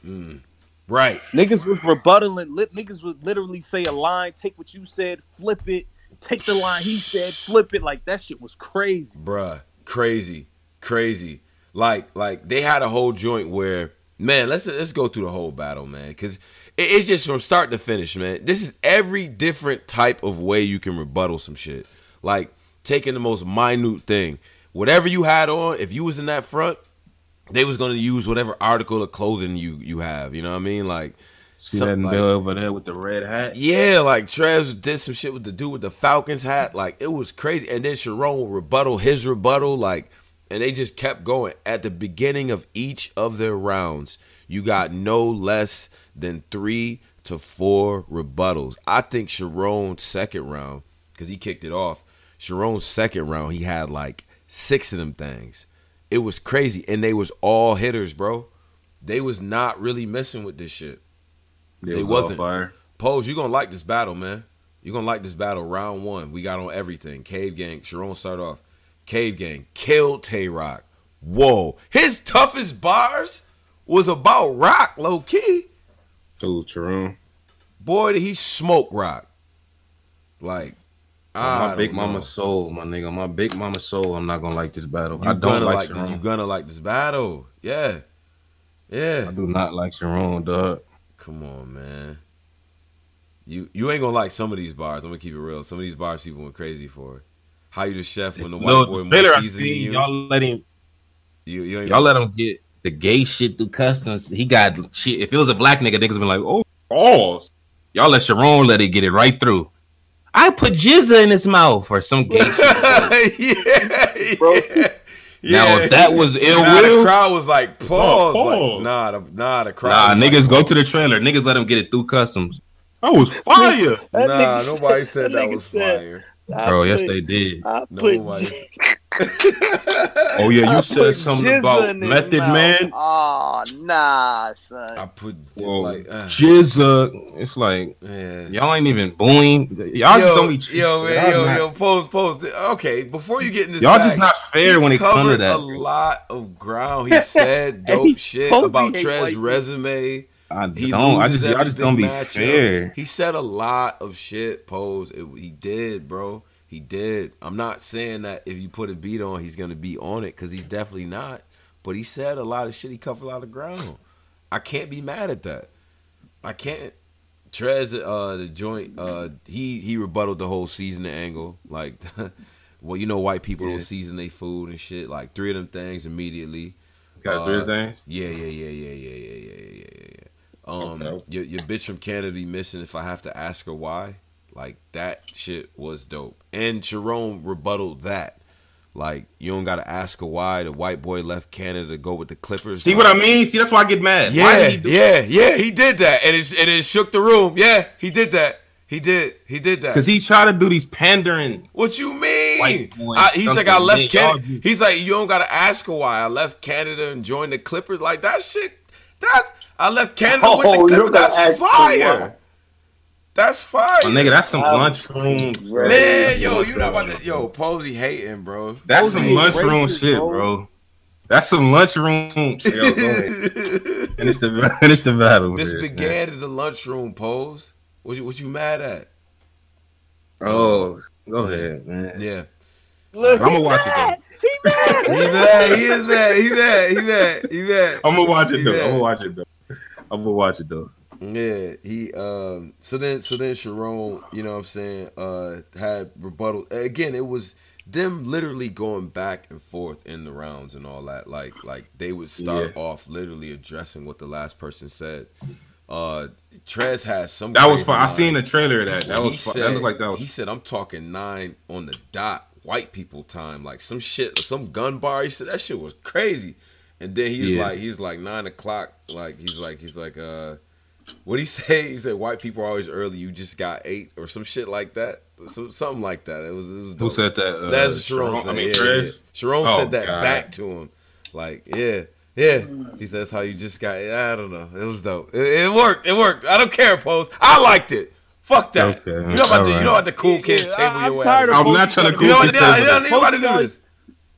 Mm. Right, niggas was rebuttaling. Niggas would literally say a line, take what you said, flip it. Take the line he said, flip it. Like that shit was crazy, bruh. Crazy. Like they had a whole joint where, man, let's go through the whole battle, man, because. It's just from start to finish, man. This is every different type of way you can rebuttal some shit. Like, taking the most minute thing. Whatever you had on, if you was in that front, they was going to use whatever article of clothing you have. You know what I mean? Like, see that like, over there with the red hat? Yeah, like Trez did some shit with the dude with the Falcons hat. Like, it was crazy. And then Sharon would rebuttal his rebuttal. Like, and they just kept going. At the beginning of each of their rounds, you got no less than 3 to 4 rebuttals. I think Sharon's second round, because he kicked it off, he had like 6 of them things. It was crazy. And they was all hitters, bro. They was not really messing with this shit. They wasn't. Fire. Pose, you're going to like this battle, man. You're going to like this battle. Round one, we got on everything. Cave Gang, Sharon started off. Cave Gang killed Tay-Rock. Whoa. His toughest bars was about Rock, low-key. Oh, Jerome. Boy, did he smoke Rock. Like, my big mama soul, my nigga. My big mama soul, I'm not going to like this battle. I don't like Jerome. You're going to like this battle. Yeah. Yeah. I do not like Jerome, dog. Come on, man. You ain't going to like some of these bars. I'm going to keep it real. Some of these bars people went crazy for. How you the chef when the white boy more seasoning you? Y'all let him, y'all let him get the gay shit through customs. He got shit. If it was a black nigga, niggas been like, oh, y'all let Sharon let it get it right through. I put jizza in his mouth or some gay shit. Yeah, bro. Yeah. Now if that was Ill Will, the crowd was like, pause. Like, the crowd. Nah, niggas go to the trailer. Niggas let him get it through customs. That was fire. Nah, nobody said that was fire. Bro, yes they did. Nobody. Oh yeah, you said something about Method Man. Oh nah, son. I put jizza. It's like y'all ain't even booing. Y'all just don't be. Yo man, Pose. Okay, before you get in this, y'all just not fair when it comes to that. A lot of ground. He said dope shit about Trez's resume. I just don't be fair. He said a lot of shit, Pose. He did, bro. He did. I'm not saying that if you put a beat on, he's going to be on it, because he's definitely not. But he said a lot of shit. He covered a lot of ground. I can't be mad at that. I can't. Trez, the joint, he rebutted the whole seasoning angle. Like, well, you know white people don't season their food and shit. Like, 3 of them things immediately. Got 3 things? Yeah. Okay. Your bitch from Canada be missing if I have to ask her why. Like, that shit was dope. And Jerome rebutted that. Like, you don't gotta ask her why the white boy left Canada to go with the Clippers. See, like, what I mean? See, that's why I get mad. Yeah, why did he do that? He did that, and it shook the room. Yeah, he did that. He did that. Cause he tried to do these pandering. What you mean? White boy, he's like, I left Canada. He's like, you don't gotta ask her why I left Canada and joined the Clippers. Like, that shit. I left Canada with the Clippers. That's fire. That's fire. Oh, nigga, that's some lunchroom. Man, yo, you know about that. Yo, Posey hating, bro. That's some lunchroom shit, bro. That's some lunchroom. Yo, go ahead. Finish the battle. This began in the lunchroom, Pose. What you mad at? Oh, go ahead, man. Yeah. Look, I'm gonna watch it though. He mad. I'm gonna watch it though. Yeah, he so then Sharon, you know what I'm saying, had rebuttal. Again, it was them literally going back and forth in the rounds and all that. Like they would start off literally addressing what the last person said. Trez has some. That was fun. I seen the trailer of that. That was fun. That looked like that was. He said, "I'm talking 9 on the dot, white people time, like some shit, some gun bar." He said that shit was crazy. And then he's like 9 o'clock. Like he's like what'd he say? He said white people are always early. You just got 8 or some shit like that. Something like that. It was dope. Who said that? That's Sharon. I mean, Trez. Yeah. Sharon said that back to him. Like yeah, he says how you just got. I don't know. It was dope. It worked. I don't care, Pose. I liked it. Fuck that. Okay. You know what the cool kids table your way. I'm not trying to cool kids table. You don't need anybody to do this.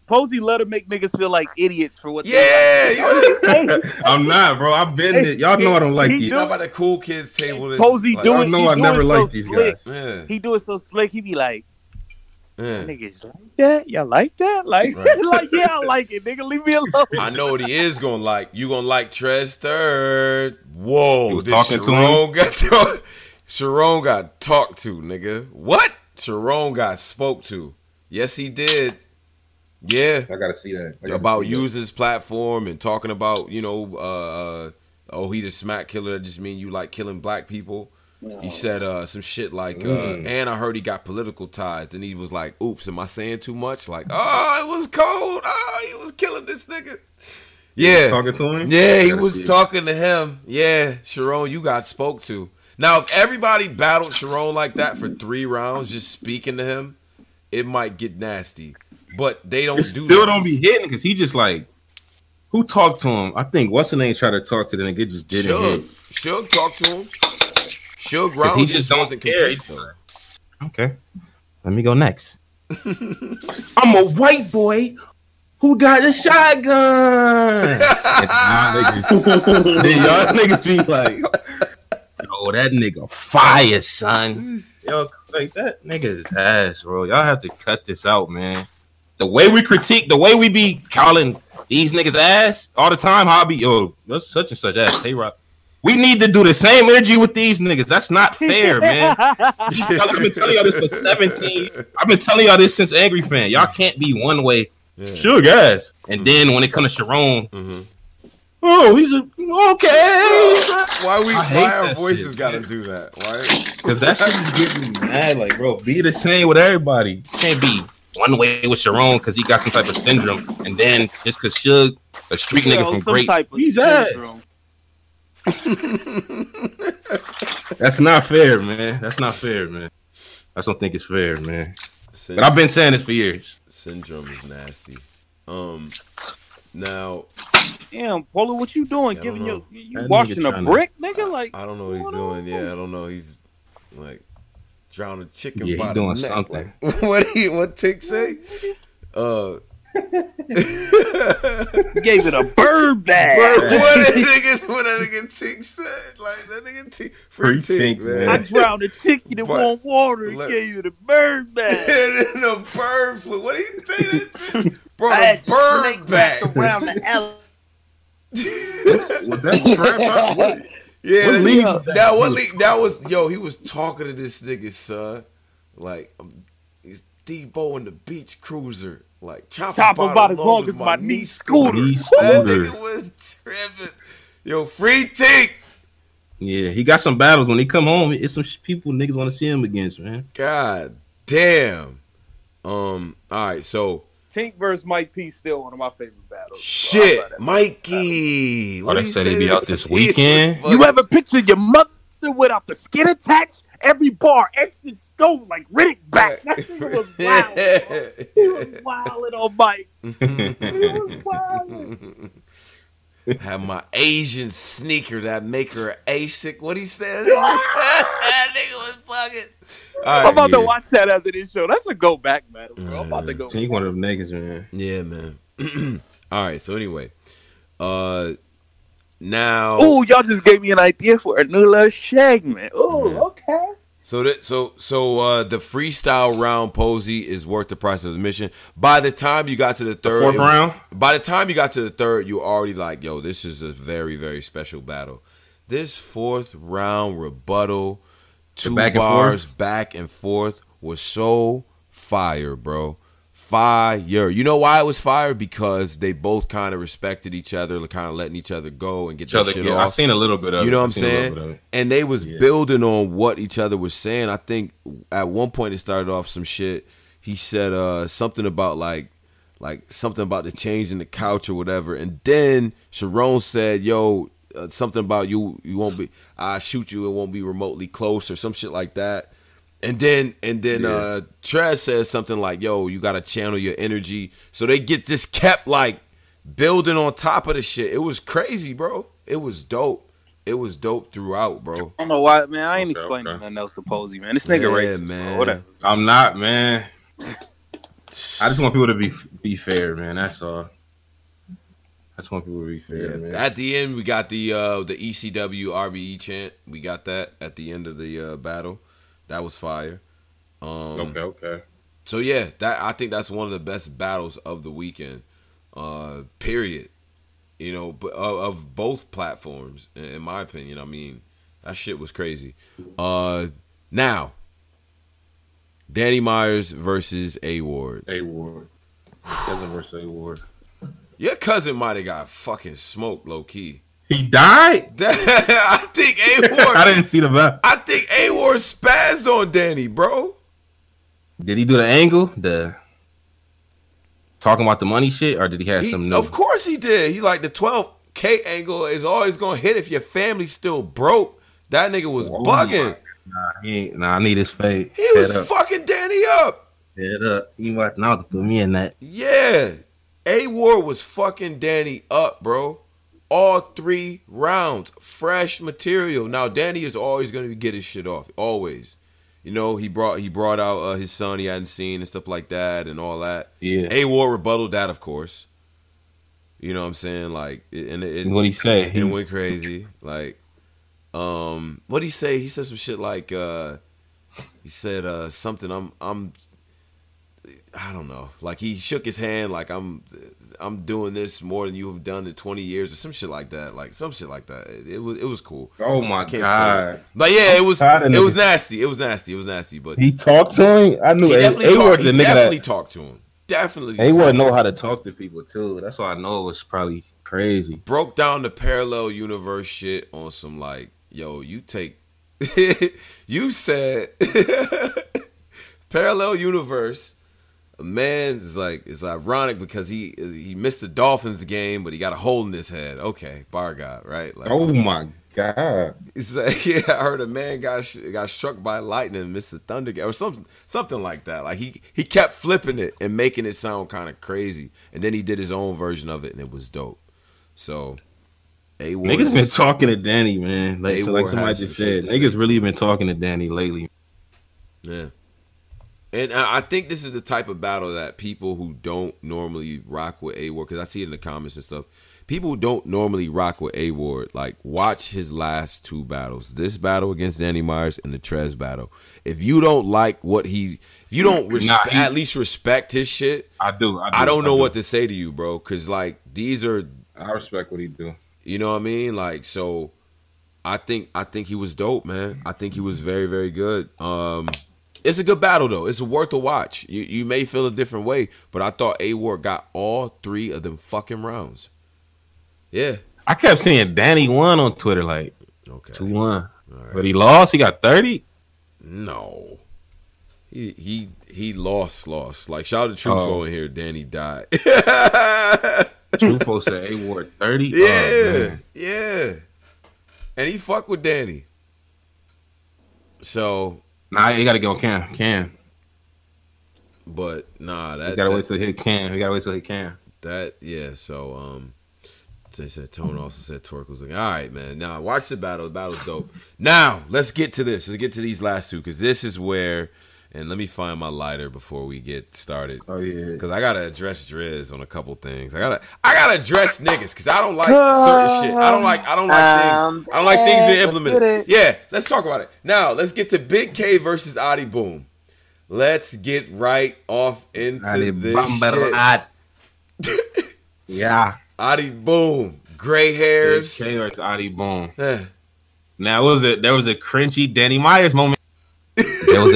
Posey love to make niggas feel like idiots for what they like. I'm not, bro. I've been there. Y'all know I don't like these. How about the cool kids table? Posey like, doing. I know I never liked these guys. Yeah. He do it so slick. He be like. Yeah. Niggas like that? Y'all like that? Like, right. Like, yeah, I like it, nigga. Leave me alone. I know what he is gonna like. You gonna like Trez third. Whoa, Sharon got talked to, nigga. What? Sharon got spoke to. Yes, he did. Yeah. I gotta see that. About using his platform and talking about, you know, he the smack killer. That just mean you like killing black people. He said some shit like, and I heard he got political ties. And he was like, oops, am I saying too much? Like, oh, it was cold. Oh, he was killing this nigga. Yeah. Talking to him? Yeah, he was talking to him. Yeah, Sharon, you got spoke to. Now, if everybody battled Sharon like that for 3 rounds, just speaking to him, it might get nasty. But they don't do that. Still don't be hitting because he just like, who talked to him? I think what's the name tried to talk to the nigga, just didn't hit. Shug talked to him. Suge Rollins he just doesn't care. Okay, let me go next. I'm a white boy who got a shotgun. Y'all niggas be like, yo, that nigga fire, son. Yo, like that nigga's ass, bro. Y'all have to cut this out, man. The way we critique, the way we be calling these niggas ass all the time, hobby, yo, that's such and such ass. Hey, Rob. We need to do the same energy with these niggas. That's not fair, man. I've been telling y'all this for 17. I've been telling y'all this since Angry Fan. Y'all can't be one way. Yeah. Sure, guys. And then when it comes to Sharon, he's okay. Why our voices got to do that? Why? Because that shit is getting me mad. Like, bro, be the same with everybody. You can't be one way with Sharon because he got some type of syndrome. And then just because Suge, a street nigga from Great, he's ass. That's not fair, man. I don't think it's fair, man. But I've been saying this for years. Syndrome is nasty. Now, damn, Polo, what you doing? Yeah, giving you washing a brick, nigga? Like, I don't know what he's doing. Yeah, I don't know. He's like drowning chicken. Yeah, he's doing something. Like, what Tick say? He gave it a bird bag. What that nigga Tick said. Like that nigga Tick. Free Tick, man. I drowned a chicken in warm water. He gave you the bird bag. And then the bird flew. What do you think that Tick? Bro, the bird bag around the alley. Was that trap out? What? Yeah, that was he was talking to this nigga, son. Like it's Debo in the beach cruiser. Like, chop about as long as my knee scooter. That nigga was tripping. Yo, Free Tick. Yeah, he got some battles. When he come home, it's some people niggas want to see him against, man. God damn. All right, so Tink versus Mike P still one of my favorite battles. Shit, so Mikey. Battle. Oh, they said they be out this weekend. You ever picture your mother without the skin attached? Every bar, extra stove, like Riddick back. That nigga was wild. Bro. He was wilding on Mike. Have my Asian sneaker that make her ASIC. What he said? That nigga was fucking. Right, I'm about to watch that after this show. That's a go back battle, bro. I'm about to go. Take one of them niggas, man. Yeah, man. All right. So anyway, now. Oh, y'all just gave me an idea for a new little segment. Oh, yeah. Okay. So that the freestyle round, Posey, is worth the price of admission. By the time you got to the third, the fourth round. By the time you got to the third, you already like, yo, this is a very, very special battle. This fourth round rebuttal, two bars back and forth, was so fire, bro. Fire. You know why it was fire? Because they both kind of respected each other, kind of letting each other go and get each other shit off. I've seen a little bit of it. You know what I'm saying? And they was building on what each other was saying. I think at one point it started off some shit. He said something about like something about the change in the couch or whatever. And then Sharon said, yo, something about you won't be, I shoot you, it won't be remotely close or some shit like that. And then Trez says something like, yo, you got to channel your energy. So they get just kept like building on top of the shit. It was crazy, bro. It was dope. It was dope throughout, bro. I don't know why, man. I ain't explaining nothing else to Posey, man. This nigga racist, man. Whatever. I'm not, man. I just want people to be fair, man. That's all. I just want people to be fair, man. At the end, we got the ECW RBE chant. We got that at the end of the battle. That was fire. Okay. So yeah, I think that's one of the best battles of the weekend. Period. You know, of both platforms, in my opinion. I mean, that shit was crazy. Now, Danny Myers versus A. Ward. Cousin versus A. Ward. Your cousin might have got fucking smoked, low key. He died? I think A. Ward. I didn't see the map. I think A. Ward spazzed on Danny, bro. Did he do the angle? The talking about the money shit? Or did he have some? Of course he did. He like the 12K angle is always going to hit if your family's still broke. That nigga was bugging. Nah, I need his fade. He was fucking Danny up. Head up. You might not put me in that. Yeah. A. Ward was fucking Danny up, bro. All three rounds, fresh material. Now Danny is always going to get his shit off, always. You know, he brought out his son he hadn't seen and stuff like that and all that. Yeah, A. Ward rebutted that, of course. You know what I'm saying? Like, and what he say? It went crazy. Like, what he say? He said some shit like, he said something. I don't know. Like, he shook his hand like, I'm doing this more than you have done in 20 years or some shit like that. Like, some shit like that. It was cool. Oh, my God. But, yeah, it was nasty. It was nasty. But he talked to him? I knew he definitely talked to him. Definitely. He wouldn't know how to talk to people, too. That's why I know it was probably crazy. Broke down the parallel universe shit on some, like, yo, you take... you said... parallel universe... Man, it's like, it's ironic because he missed the Dolphins game, but he got a hole in his head. Okay, bar God, right? Like, oh my God! It's like, yeah, I heard a man got struck by lightning and missed the Thunder game or something like that. Like he kept flipping it and making it sound kind of crazy, and then he did his own version of it, and it was dope. So, A-Ward niggas been talking to Danny, man. Like, so like somebody just said, niggas really been talking to Danny lately. Yeah. And I think this is the type of battle that people who don't normally rock with A. Ward, because I see it in the comments and stuff, people who don't normally rock with A. Ward, like, watch his last two battles. This battle against Danny Myers and the Trez battle. If you don't like what at least respect his shit, I don't know what to say to you, bro, because, like, I respect what he do. You know what I mean? Like, so I think he was dope, man. I think he was very, very good. It's a good battle, though. It's worth a watch. You may feel a different way, but I thought A. Ward got all three of them fucking rounds. Yeah. I kept seeing Danny won on Twitter, like, okay, 2-1. Right. But he lost? He got 30? No. He lost. Like, shout out to Trufo in here. Danny died. Trufo said A Ward 30. Yeah, yeah. And he fucked with Danny. So nah, you gotta go Cam. Cam. But nah, that we gotta wait till he can. That yeah. So they said Tone also said Twerk was like, all right, man. Nah, watch the battle. The battle's dope. Now let's get to this. Let's get to these last two because this is where. And let me find my lighter before we get started. Oh yeah, because I gotta address Drez on a couple things. I gotta address niggas because I don't like certain shit. I don't like things. I don't like things being implemented. Yeah, let's talk about it now. Let's get to Big K versus Adi Boom. Let's get right off into this shit. Yeah, Adi Boom, gray hairs. Big K versus Adi Boom. Now there was a cringy Danny Myers moment. There was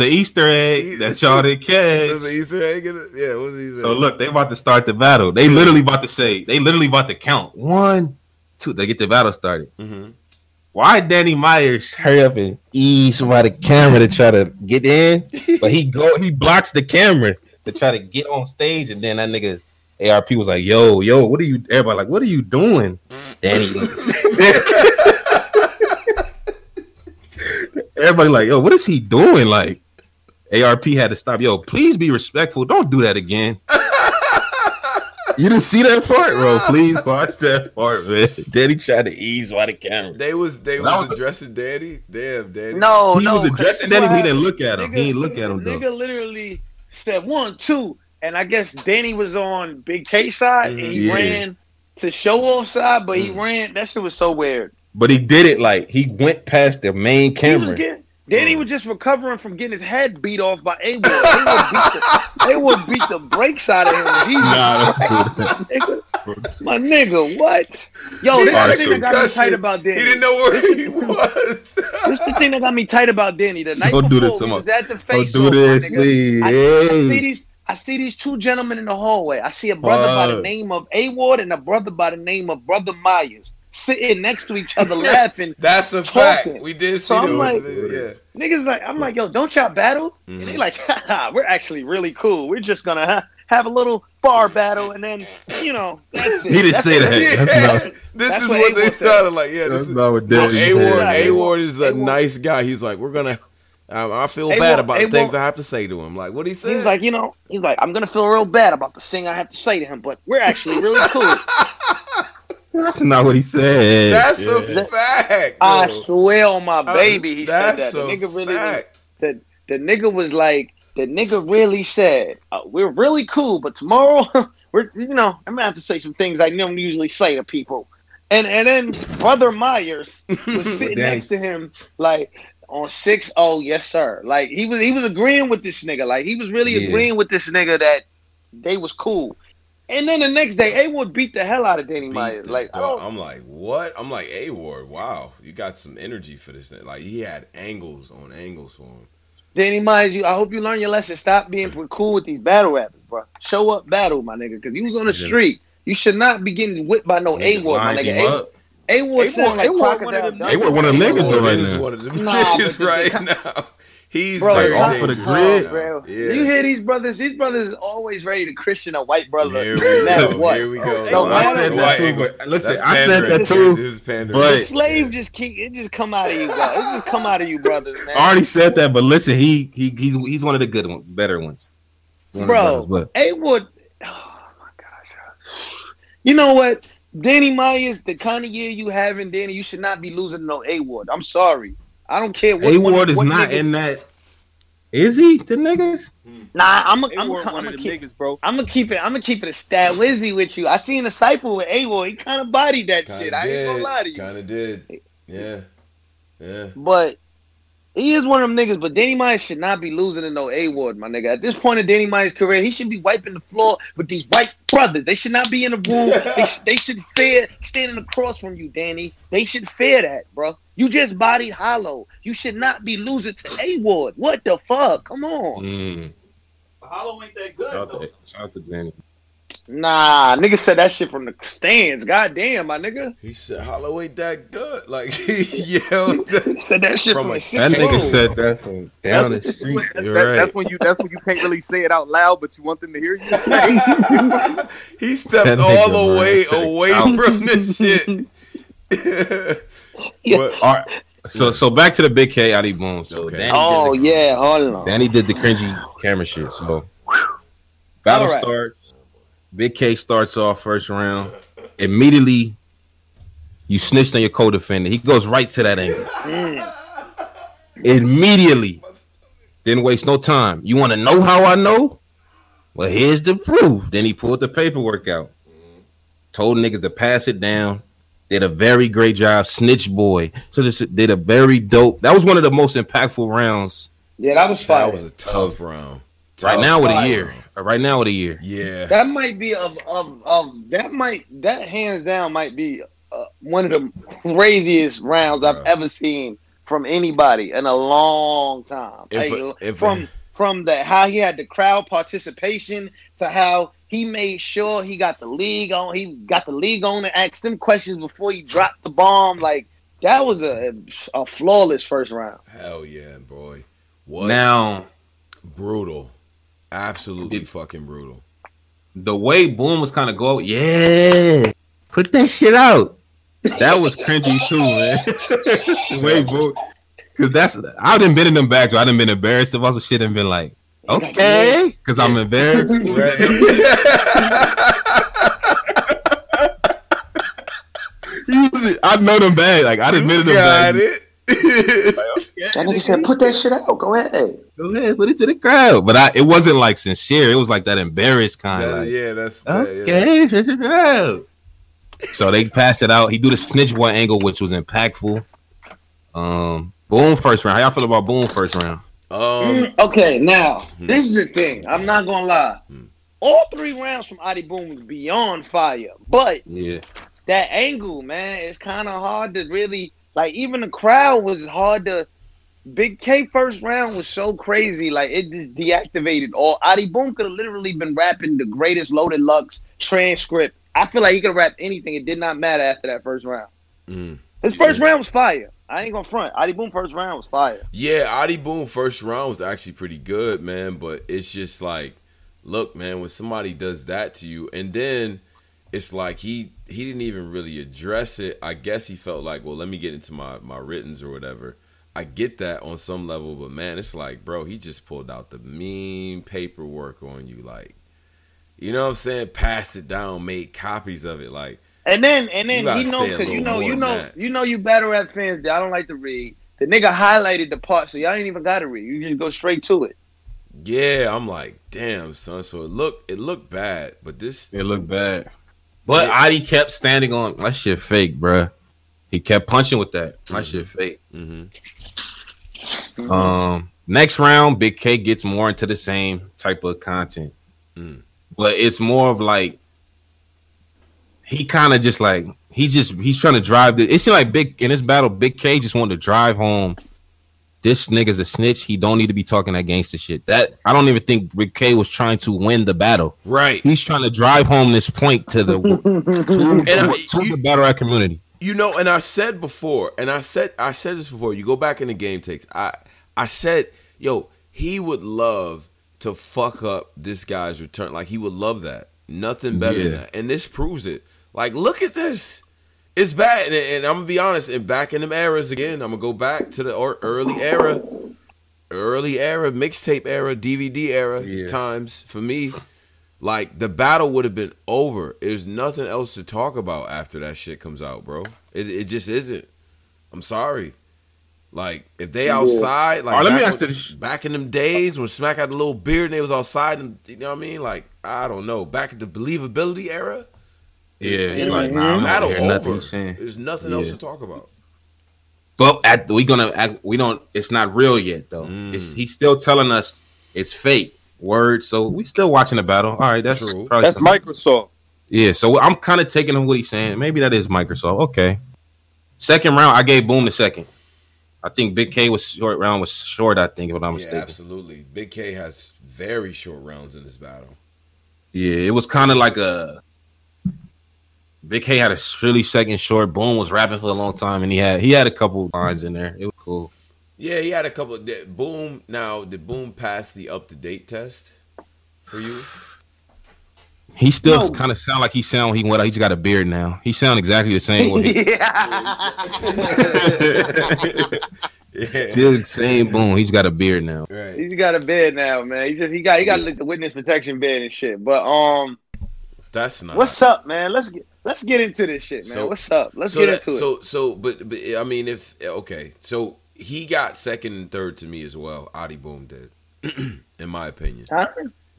an Easter egg that y'all didn't catch. There was an Easter egg. Yeah, what was Easter egg? So look, they about to start the battle. They literally about to say. They literally about to count 1, 2. They get the battle started. Mm-hmm. Why Danny Myers hurry up and ease by the camera to try to get in? But he blocks the camera to try to get on stage, and then that nigga ARP was like, "Yo, what are you?" Everybody like, "What are you doing, Danny?" Everybody like, yo, what is he doing? Like, ARP had to stop. Yo, please be respectful. Don't do that again. You didn't see that part, bro. Please watch that part, man. Danny tried to ease by the camera. They was addressing Danny. Damn, Danny. No, he was addressing Danny. He didn't look at him. He didn't look at him. Nigga literally said 1, 2, and I guess Danny was on Big K side and he ran to show off side, but he ran. That shit was so weird. But he did it like he went past the main camera. Danny was just recovering from getting his head beat off by A. Ward. They would beat the brakes out of him. Jesus. My nigga, what? Yo, this is the thing that got me tight about Danny. He didn't know where he was. This is the thing that got me tight about Danny. The night before, he was at the face. Don't do this, please. I see these two gentlemen in the hallway. I see a brother by the name of A. Ward and a brother by the name of Brother Myers. Sitting next to each other laughing. That's a fact. We did see that. Like, niggas like, I'm like, yo, don't y'all battle? Mm-hmm. And they like, we're actually really cool. We're just gonna have a little bar battle and then, you know, that's it. He didn't say that. This is what they sounded like. Yeah, that's not what Danny said. A Ward is a nice guy. He's like, we're gonna. I feel bad about the things I have to say to him. Like, what he said? He was like, you know, I'm gonna feel real bad about the thing I have to say to him, but we're actually really cool. That's not what he said. That's a fact. Bro. I swear on my baby, he said that. The nigga really said, "We're really cool, but tomorrow I'm gonna have to say some things I don't usually say to people." And then Brother Myers was sitting next to him, like on 6-0, yes sir. Like he was agreeing with this nigga. Like he was really agreeing with this nigga that they was cool. And then the next day, A Ward beat the hell out of Danny Myers. Like, I'm like, what? I'm like, A Ward, wow, you got some energy for this thing. Like, he had angles on angles for him. Danny Myers, I hope you learn your lesson. Stop being cool with these battle rappers, bro. Show up, battle, my nigga, because you was on the street. You should not be getting whipped by no A Ward, my nigga. A Ward sound like crocodile. A Ward one of the niggas though right now. One of the niggas right now. He's very off of the grid. Bro. Yeah. You hear these brothers? These brothers is always ready to Christian a white brother. Here we go. No, I said that too. Listen, I said that too. It was pandering. But the slave just come out of you, guys. It just come out of you, brothers, man. I already said that, but listen, he's one of the good ones, better ones. Bro, A Ward. Oh my gosh. You know what? Danny Myers, the kind of year you having, Danny, you should not be losing no A Ward. I'm sorry. I don't care what. A Ward is not in that. Is he the niggas? Nah, I'm gonna keep it a stat Lizzy with you. I seen a cypher with A Ward. He kind of bodied that shit. I ain't gonna lie to you. Kind of did. Yeah. But he is one of them niggas. But Danny Myers should not be losing to no A Ward, my nigga. At this point in Danny Myers' career, he should be wiping the floor with these white brothers. They should not be in the room. They should fear standing across from you, Danny. They should fear that, bro. You just bodied Hollow. You should not be losing to A Ward. What the fuck? Come on. Hollow ain't that good, though. Shout out to Danny. Nah, nigga said that shit from the stands. Goddamn, my nigga. He said Hollow ain't that good. Like he yelled said that shit from a six. That nigga said that from down the street. That's when you can't really say it out loud, but you want them to hear you. Like, he stepped all the way away from this shit. Yeah. But, all right. So back to the Big K Adi Boom. So okay. Hold on. Danny did the cringy camera shit. So battle starts. Big K starts off first round. Immediately, you snitched on your co-defender. He goes right to that angle. Immediately. Didn't waste no time. You want to know how I know? Well, here's the proof. Then he pulled the paperwork out. Told niggas to pass it down. Did a very great job. Snitch boy. So just did a very dope. That was one of the most impactful rounds. Yeah, that was fire. That was a tough round. Right now with a year. Yeah. That might be that hands down might be one of the craziest rounds I've ever seen from anybody in a long time. How he had the crowd participation to how he made sure he got the league on. He got the league on and asked them questions before he dropped the bomb. Like that was a flawless first round. Hell yeah, boy. What now? Brutal. Absolutely fucking brutal. The way Boom was kind of going, yeah, put that shit out. That was cringy too, man. The way Boom, because I done been in them bags. I done been embarrassed of all shit and been like, okay, because I'm embarrassed. I know them bags. Like I done been in them bags. That nigga said, "Put that shit out. Go ahead, put it to the crowd." But it wasn't like sincere. It was like that embarrassed kind. So they passed it out. He do the snitch boy angle, which was impactful. Boom first round. How y'all feel about Boom first round? Okay, now this is the thing. I'm not gonna lie. All three rounds from Adi Boom was beyond fire. But that angle, man, it's kind of hard to really. Like, even the crowd was hard to... Big K first round was so crazy. Like, it just deactivated all... Adi Boom could have literally been rapping the greatest Loaded Lux transcript. I feel like he could have rapped anything. It did not matter after that first round. His first round was fire. I ain't gonna front. Adi Boom first round was fire. Yeah, Adi Boom first round was actually pretty good, man. But it's just like... Look, man, when somebody does that to you... And then... It's like he didn't even really address it. I guess he felt like, well, let me get into my writtens or whatever. I get that on some level, but man, it's like, bro, he just pulled out the mean paperwork on you. Like, you know what I'm saying? Passed it down, made copies of it. Like, and then he knows because you know you battle rap fans. I don't like to read. The nigga highlighted the part, so y'all ain't even got to read. You just go straight to it. Yeah, I'm like, damn, son. So it looked bad, but it looked bad. But Adi kept standing on that shit fake, bro. He kept punching with that. That shit fake. Next round, Big K gets more into the same type of content. But it's more of like he kind of just like he's trying to drive this. It seemed like in this battle, Big K just wanted to drive home. This nigga's a snitch. He don't need to be talking that gangster shit. That I don't even think Big K was trying to win the battle. Right. He's trying to drive home this point to the to the battle rap community. You know, and I said before, and I said this before. You go back in the game takes. I said, yo, he would love to fuck up this guy's return. Like he would love that. Nothing better than that. And this proves it. Like, look at this. It's bad, and I'm going to be honest, and back in them eras again, I'm going to go back to the early era, mixtape era, DVD era times for me. Like, the battle would have been over. There's nothing else to talk about after that shit comes out, bro. It just isn't. I'm sorry. Like, if they outside, like, back in them days when Smack had a little beard and they was outside, and, you know what I mean? Like, I don't know. Back at the believability era? Yeah, he's like, nah, I'm not over. There's nothing else to talk about. But it's not real yet though. He's still telling us it's fake word. So we still watching the battle. All right, that's true. That's something. Microsoft. Yeah, so I'm kind of taking him what he's saying. Maybe that is Microsoft. Okay. Second round, I gave Boom the second. I think Big K was short. I think if I'm mistaken. Absolutely. Big K has very short rounds in this battle. Yeah, it was kind of like a Big K had a really second short. Boom was rapping for a long time, and he had a couple lines in there. It was cool. Yeah, he had a couple of Boom. Now, did Boom pass the up to date test for you? He still kind of sound like he just got a beard now. He sound exactly the same way. Yeah. The same Boom. He's got a beard now. Right. He's got a beard now, man. He got the witness protection beard and shit. But that's not. What's up, man? Let's get into this shit, man. So he got second and third to me as well. Adi Boom did, in my opinion. Huh?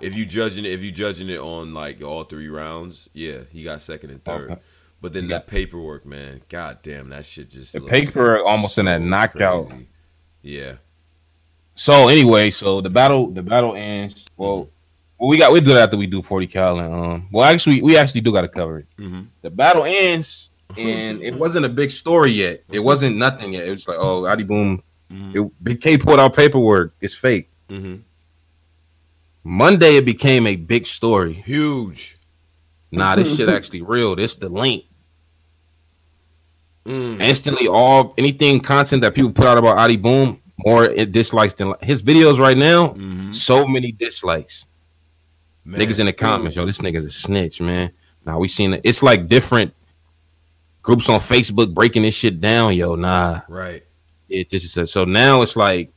If you judging it on like all three rounds, yeah, he got second and third. Okay. But then that paperwork, man, goddamn, that shit just the paperwork so almost in that knockout. Crazy. Yeah. So anyway, the battle ends. Well, we'll do that after we do 40 cal and we actually do gotta cover it. Mm-hmm. The battle ends and it wasn't a big story yet. It wasn't nothing yet. It was like, oh, Adi Boom, Big K pulled out paperwork. It's fake. Mm-hmm. Monday it became a big story. Huge. Nah, this shit actually real. This the link. Instantly, anything content that people put out about Adi Boom, more dislikes than his videos right now. Mm-hmm. So many dislikes. Man. Niggas in the comments, yo, this nigga's a snitch, man. Nah, we seen it. It's like different groups on Facebook breaking this shit down, yo. Nah. Right. So now it's like,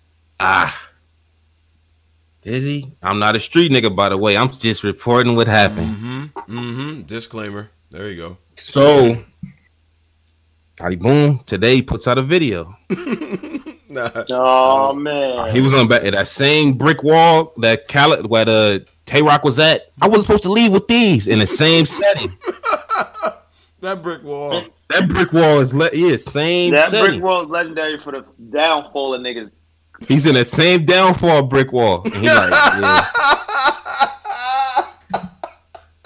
Drizzy, I'm not a street nigga, by the way. I'm just reporting what happened. Mm-hmm. Mm-hmm. Disclaimer. There you go. So, Adi Boom today puts out a video. Oh man, he was on that same brick wall that Khaled, where the Tay Rock was at. I wasn't supposed to leave with these in the same setting. That brick wall. That brick wall is same. That setting. Brick wall is legendary for the downfall of niggas. He's in the same downfall brick wall. And,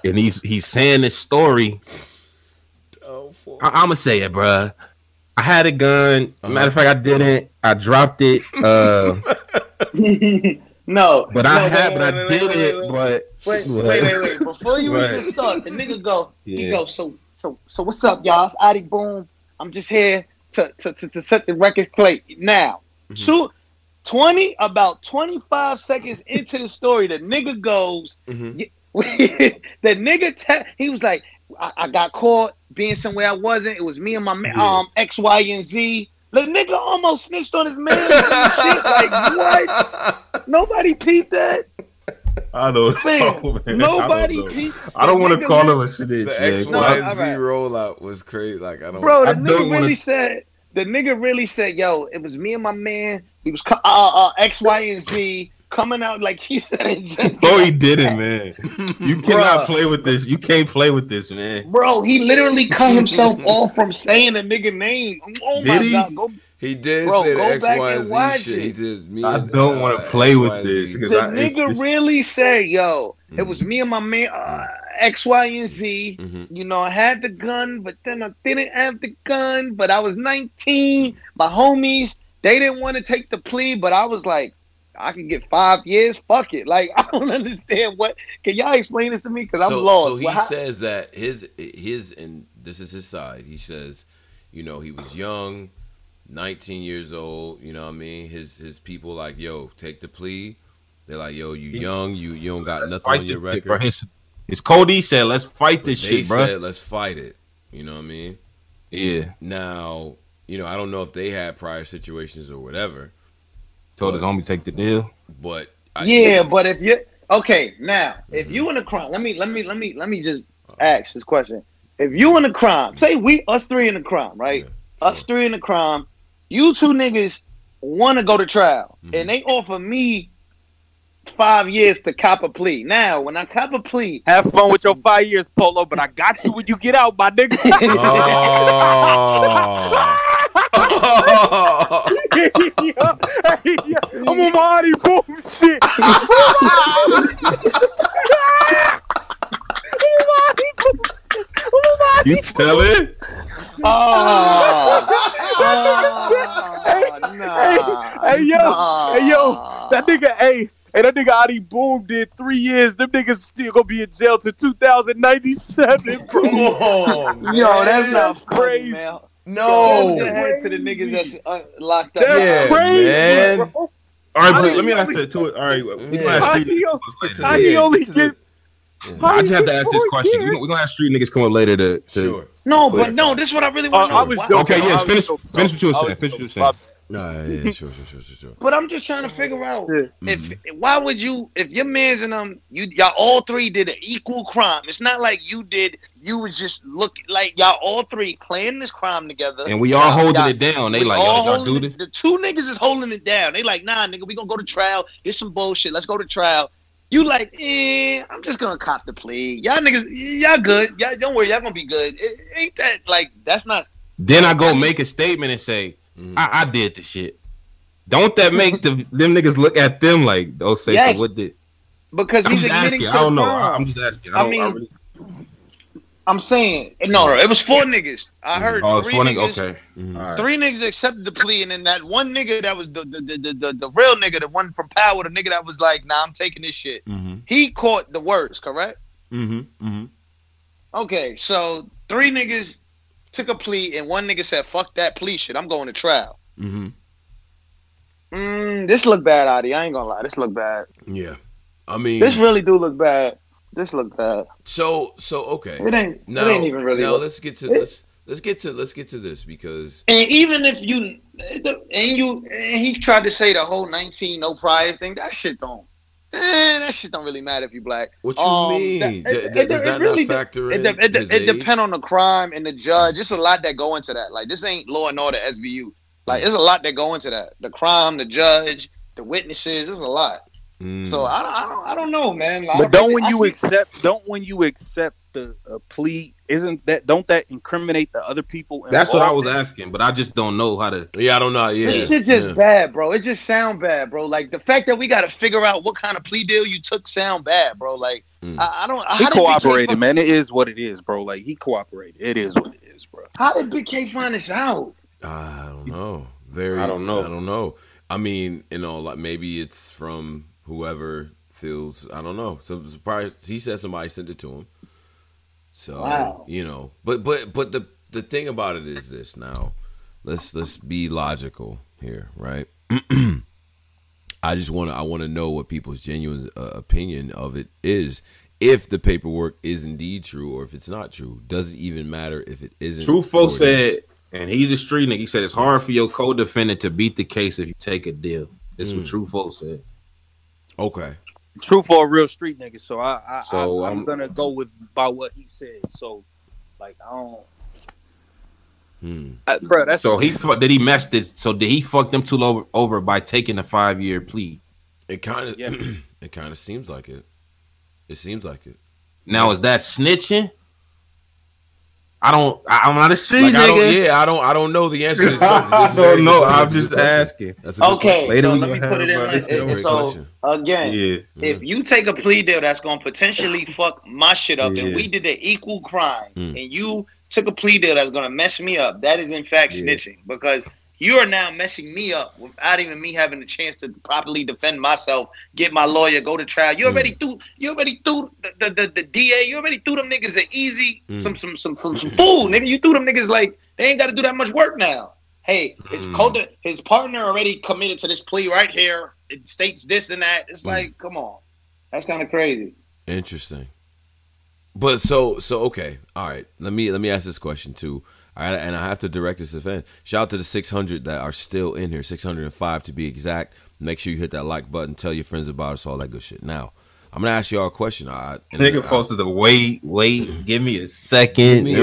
and he's saying this story. I'm going to say it, bruh. I had a gun. Matter of fact, I didn't. I dropped it. Wait. Before you even start, the nigga go, so what's up, y'all? It's Adi Boom. I'm just here to set the record straight now. Mm-hmm. 25 seconds into the story, the nigga goes, he was like, I got caught being somewhere I wasn't. It was me and my man, X, Y, and Z. The nigga almost snitched on his man. And shit. Like, what? Nobody peeped that. I don't know, man. Nobody peeped. I don't want to call him a snitch. The X, Y, and Z rollout was crazy. Like, I don't. Bro, the nigga really said. The nigga really said, yo, it was me and my man. He was X, Y, and Z coming out like he said it just. No, he didn't, man. You cannot play with this. You can't play with this, man. Bro, he literally cut himself off from saying a nigga name. Oh, my God. He did say the X, Y, and Z shit. He did, I don't want to play with this. The nigga really said, yo, it was me and my man, X, Y, and Z. Mm-hmm. You know, I had the gun, but then I didn't have the gun. But I was 19. My homies, they didn't want to take the plea, but I was like, I can get 5 years. Fuck it. Like, I don't understand what. Can y'all explain this to me? Because I'm lost. So he says that his, and this is his side. He says, you know, he was young, 19 years old. You know what I mean? His people like, yo, take the plea. They're like, yo, you young. You don't got nothing on your record. It's Cody said, let's fight this shit, bro. They said, let's fight it. You know what I mean? Yeah. Now, you know, I don't know if they had prior situations or whatever. Told his homie take the deal. But but if you if you in a crime, let me just ask this question. If you in a crime, say us three in a crime, right? Yeah. Us three in a crime, you two niggas want to go to trial, and they offer me 5 years to cop a plea. Now, when I cop a plea, have fun with your 5 years, Polo. But I got you when you get out, my nigga. I'm on my Adi Boom shit. You tell it. Hey, yo, that nigga, hey. Hey, that nigga Adi Boom did 3 years. Them niggas still gonna be in jail till 2097, bro. Oh, yo, that's not crazy. Man. No. To the niggas that's locked up. That's crazy, man. Bro. All right, let me ask that to it. All right, I just have to ask this question. We're gonna have street niggas come up later to sure. No, but no, this is what I really want to know. Okay, yes, finish what you were saying. Finish what you were saying. Nah, yeah, sure. But I'm just trying to figure out if your man's and y'all all three did an equal crime. It's not like you was just looking like y'all all three playing this crime together. And we all holding it down. They like, y'all do this. The two niggas is holding it down. They like, nah, nigga, we gonna go to trial. Here's some bullshit. Let's go to trial. You like, I'm just gonna cop the plea. Y'all niggas, y'all good. Y'all don't worry, y'all gonna be good. It ain't that like that's not. Then I go make a statement and say. I did the shit. Don't that make them niggas look at them like, oh, say yes. So what did? Because I'm just asking. I don't know. I'm just asking. I'm saying no. It was four niggas. I heard three niggas. Okay. Right. Three niggas accepted the plea, and then that one nigga that was the real nigga, the one from Power, the nigga that was like, nah, I'm taking this shit. He caught the words, correct? Okay, so three niggas. Took a plea and one nigga said, "Fuck that plea shit. I'm going to trial." This look bad, Adi. I ain't gonna lie. This look bad. Yeah, I mean, this really do look bad. This look bad. So okay. It ain't. Now, it ain't even really. Now let's get to this because. And even if he tried to say the whole 19 no priors thing. That shit don't really matter if you black. What you mean? Does that really not factor in? It depends on the crime and the judge. It's a lot that go into that. Like this ain't Law and Order SVU. Like there's a lot that go into that. The crime, the judge, the witnesses. There's a lot. So I don't know, man. Like, but when you accept the plea, don't that incriminate the other people? That's what I was asking, but I just don't know how to. Yeah, I don't know. Yeah, this shit just bad, bro. It just sound bad, bro. Like the fact that we got to figure out what kind of plea deal you took sound bad, bro. Like I don't. He cooperated, man. It is what it is, bro. Like he cooperated. It is what it is, bro. How did Big K find this out? I don't know. I don't know. I mean, like maybe it's from whoever feels. I don't know. So surprise, he said somebody sent it to him. So wow. But the thing about it is this. Now, let's be logical here, right? I want to know what people's genuine opinion of it is. If the paperwork is indeed true, or if it's not true, doesn't even matter if it isn't. True folks said, and he's a street nigga. He said it's hard for your co-defendant to beat the case if you take a deal. That's what true folks said. Okay. True for a real street nigga, so I'm gonna go by what he said. So, like, I don't. Bro, that's so he fucked. Did he messed it? So did he fuck them two over by taking a 5-year plea? It kind of, it kind of seems like it. It seems like it. Now is that snitching? I'm not a street nigga. Yeah, I don't know the answer. I don't know. I'm just asking. Okay, so let me put it in like so again. Yeah. If you take a plea deal that's gonna potentially fuck my shit up, and we did an equal crime, and you took a plea deal that's gonna mess me up, that is in fact snitching because you are now messing me up without even me having a chance to properly defend myself, get my lawyer, go to trial. You already threw the DA. You already threw them niggas an easy some food, nigga. You threw them niggas like they ain't got to do that much work now. Hey, it's his partner already committed to this plea right here. It states this and that. It's like, come on, that's kind of crazy. Interesting, but so okay, all right. Let me ask this question too. And I have to direct this event. Shout out to the 600 that are still in here, 605 to be exact. Make sure you hit that like button. Tell your friends about us, all that good shit. Now, I'm gonna ask y'all a question. Nigga posted the wait. Give me a second. Wait.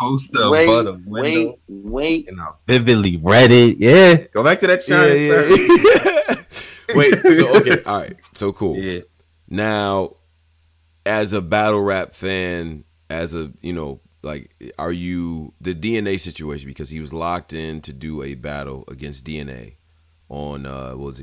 Post the bottom window. Wait. And I vividly read it. Yeah. Go back to that shine. Yeah. Wait. So okay. All right. So cool. Yeah. Now, as a battle rap fan, as a like, are you the DNA situation? Because he was locked in to do a battle against DNA on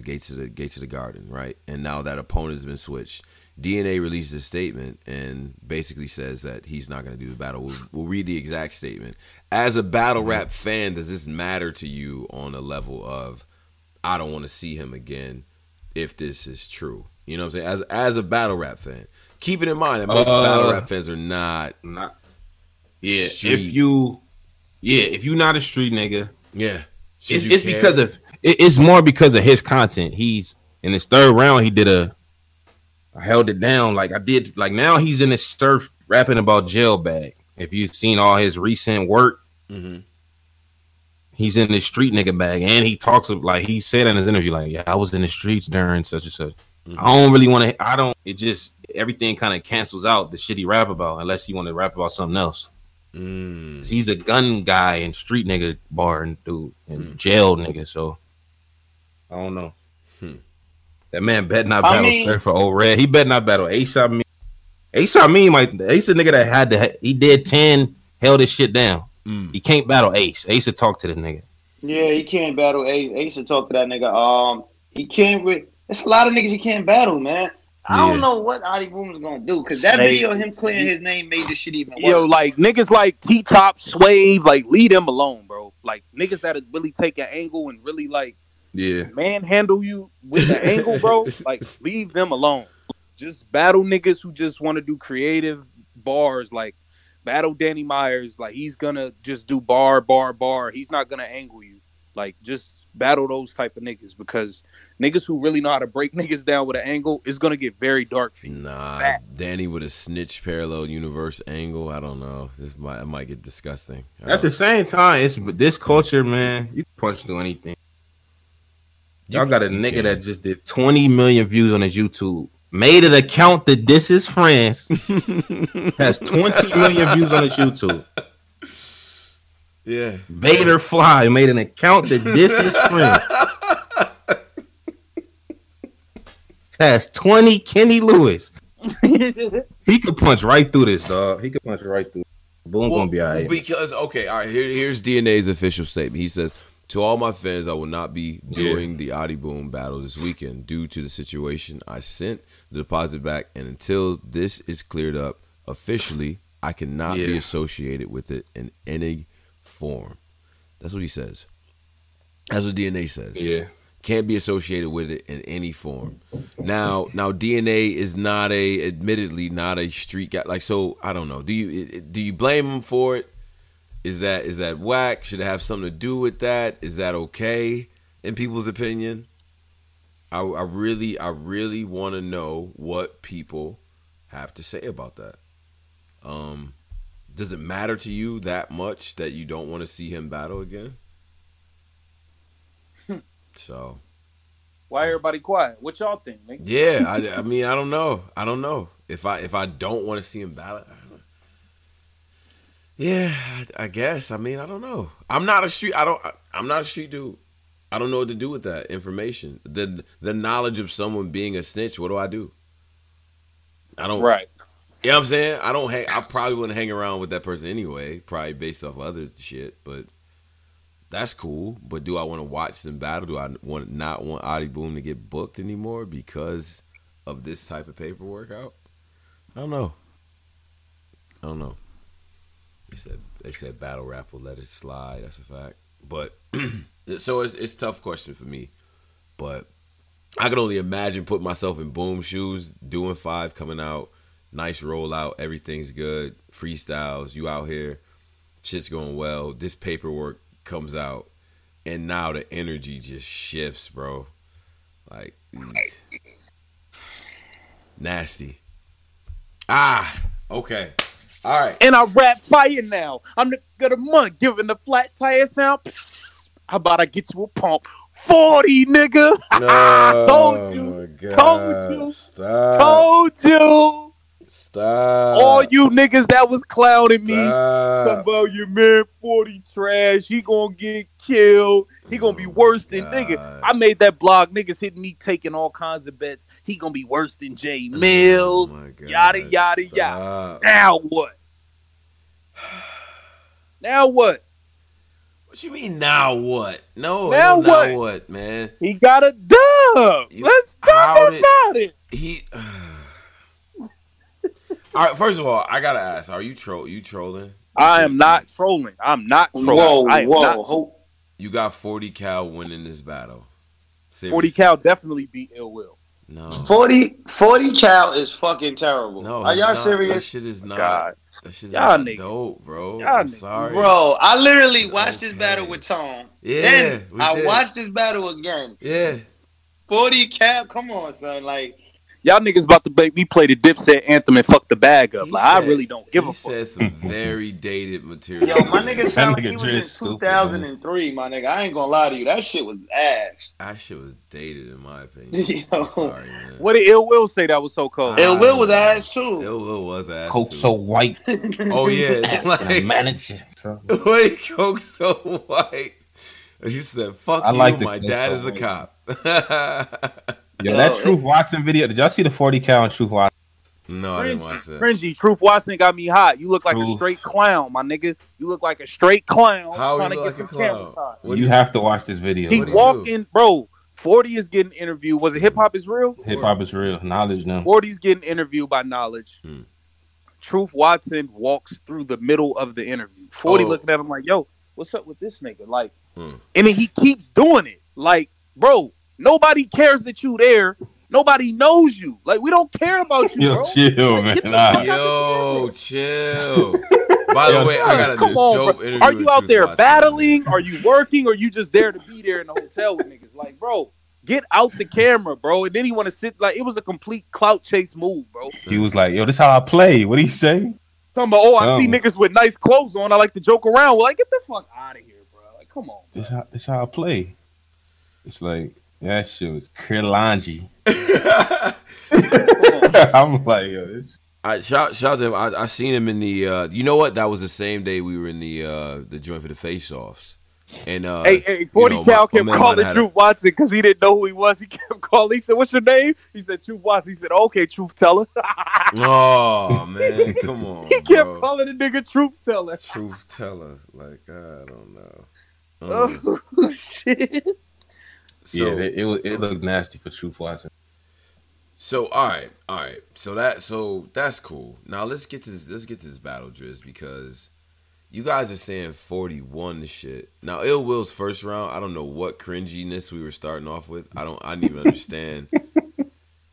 Gates of the Garden, right? And now that opponent has been switched. DNA releases a statement and basically says that he's not going to do the battle. We'll read the exact statement. As a battle rap fan, does this matter to you on a level of I don't want to see him again? if this is true. You know what I'm saying? As a battle rap fan, keep it in mind that most battle rap fans are not yeah. Street. If you not a street nigga, yeah, it's because of it's more because of his content. He's in his third round. He did I held it down like I did. Like now he's in his Surf rapping about jail bag. If you've seen all his recent work, mm-hmm. He's in this street nigga bag, and he talks like he said in his interview, like, yeah, I was in the streets during such and such. Mm-hmm. It just everything kind of cancels out the shit he rap about unless you want to rap about something else. Mm. He's a gun guy and street nigga bar and dude and jail nigga, so I don't know. That man bet not battle Surf for O-Red. He bet not battle Ace. I mean, Ace, Ace a nigga that had to. He did 10, held his shit down. Mm. He can't battle Ace. Ace would talk to the nigga. Yeah, he can't battle Ace. Ace would talk to that nigga. He can't. It's a lot of niggas he can't battle, man. I don't know what Adi Boom is gonna do because that video of him clearing his name made this shit even worse. Yo, like niggas like T-Top, Swave, like leave them alone, bro. Like niggas that really take an angle and really like manhandle you with the angle, bro. Like leave them alone. Just battle niggas who just want to do creative bars. Like battle Danny Myers. Like he's gonna just do bar. He's not gonna angle you. Like just battle those type of niggas because niggas who really know how to break niggas down with an angle is gonna get very dark for you. Nah, Danny with a snitch parallel universe angle. I don't know. It might get disgusting. At the same time, it's this culture, man. You can punch through anything. Y'all got a nigga that just did 20 million views on his YouTube. Made an account that this is France. Has 20 million views on his YouTube. Yeah. Vader Fly made an account that this is France. Has 20 Kenny Lewis. He could punch right through this, dog. He could punch right through. Boom, gonna be all right. Because, here's DNA's official statement. He says, to all my fans, I will not be doing the Adi Boom battle this weekend due to the situation. I sent the deposit back, and until this is cleared up officially, I cannot be associated with it in any form. That's what he says. That's what DNA says. Yeah, can't be associated with it in any form. Now DNA is admittedly not a street guy. Like, so I don't know. Do you blame him for it? Is that whack? Should it have something to do with that? Is that okay in people's opinion? I really want to know what people have to say about that. Does it matter to you that much that you don't want to see him battle again? So why everybody quiet? What y'all think, man? Yeah, I mean, I don't know. If I don't want to see him battle. Yeah, I guess. I mean, I don't know. I'm not a street dude. I don't know what to do with that information. The knowledge of someone being a snitch. What do? I don't. Right. You know what I'm saying? I don't. I probably wouldn't hang around with that person anyway. Probably based off other shit. But that's cool. But do I want to watch them battle? Do I not want Adi Boom to get booked anymore because of this type of paperwork out? I don't know. They said battle rap will let it slide. That's a fact. But so it's a tough question for me. But I can only imagine putting myself in Boom shoes, doing 5, coming out, nice rollout, everything's good, freestyles, you out here, shit's going well. This paperwork comes out, and now the energy just shifts, bro. Like nasty. Okay. All right. And I rap fire now. I'm the good of the month, giving the flat tire sound. Psst. How about I get you a pump? 40, nigga. No, I told you. My God. Told you. Stop. Told you. Stop. All you niggas that was clowning me. Talking about your man 40 trash. He gonna get killed. He gonna be worse than nigga. I made that blog. Niggas hitting me taking all kinds of bets. He gonna be worse than J Mills. Yada, yada, yada. Now what? Now what? What you mean now what? No, now what? Now what, man? He got a dub. Let's talk about it. He... All right, first of all, I gotta ask: are you trolling? I am not trolling. I'm not trolling. Whoa, whoa! You got 40 cal winning this battle. Seriously. 40 Cal definitely beat Ill Will. No. 40 Cal is fucking terrible. No, are y'all serious? That shit is not. God. That shit is not dope, bro. I'm sorry. Bro, I literally watched this battle with Tone. Yeah. Then I watched this battle again. Yeah. 40 Cal, come on, son. Like, y'all niggas about to make me play the Dipset anthem and fuck the bag up. Like, I really don't give a fuck. He said some very dated material. Yo, my nigga sound like he was in 2003, my nigga. I ain't gonna lie to you. That shit was ass. That shit was dated, in my opinion. I'm sorry, man. What did Ill Will say that was so cold? Ill Will was ass, too. Ill Will was ass, Coke too. So white. Oh, yeah. Like, manager. Wait, Coke so white. You said, fuck I you, like my dad is a cop. Yo, that Truth Watson video. Did y'all see the 40 cal on Truth Watson? No, I didn't watch that. Fringy, Truth Watson got me hot. You look like a straight clown, my nigga. You look like a straight clown. How trying you to get like some camera time. You have to watch this video. He walking, bro. 40 is getting interviewed. Was it Hip Hop Is Real? Hip Hop Is Real. Knowledge now. 40's getting interviewed by Knowledge. Truth Watson walks through the middle of the interview. 40 looking at him like, yo, what's up with this nigga? Like, and then he keeps doing it. Like, bro. Nobody cares that you there. Nobody knows you. Like, we don't care about you, bro. Yo, chill, man. Yo, chill. By the way, I got a dope interview. Are you out there battling? Are you working? Or are you just there to be there in the hotel with niggas? Like, bro, get out the camera, bro. And then he want to sit. Like, it was a complete clout chase move, bro. He was like, yo, this how I play. What did he say? Talking about, I see niggas with nice clothes on. I like to joke around. Well, like, get the fuck out of here, bro. Like, come on. This how I play. It's like... That shit was Krilanji. I'm like, yo, this... shout to him. I seen him in the. You know what? That was the same day we were in the joint for the face offs. And 40 Cal kept calling Truth Watson because he didn't know who he was. He kept calling. He said, "What's your name?" He said, "Truth Watson." He said, "Okay, Truth Teller." Oh man, come on. He kept calling the nigga Truth Teller. Truth Teller, like I don't know. Oh shit. So, yeah, it looked nasty for Truth Watson. So all right. So that's cool. Now let's get to this battle, Driz, because you guys are saying 41 shit. Now Ill Will's first round, I don't know what cringiness we were starting off with. I didn't even understand.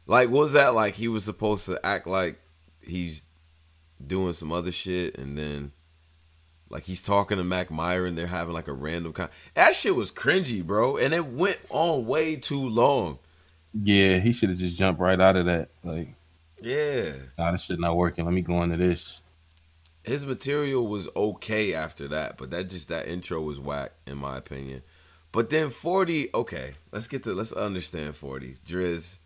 Like, what was that? Like, he was supposed to act like he's doing some other shit, and then like he's talking to Mac Meyer and they're having like a random kind. That shit was cringy, bro, and it went on way too long. Yeah, he should have just jumped right out of that. Like, yeah, nah, this shit not working. Let me go into this. His material was okay after that, but that intro was whack in my opinion. But then 40, okay, let's understand 40. Driz,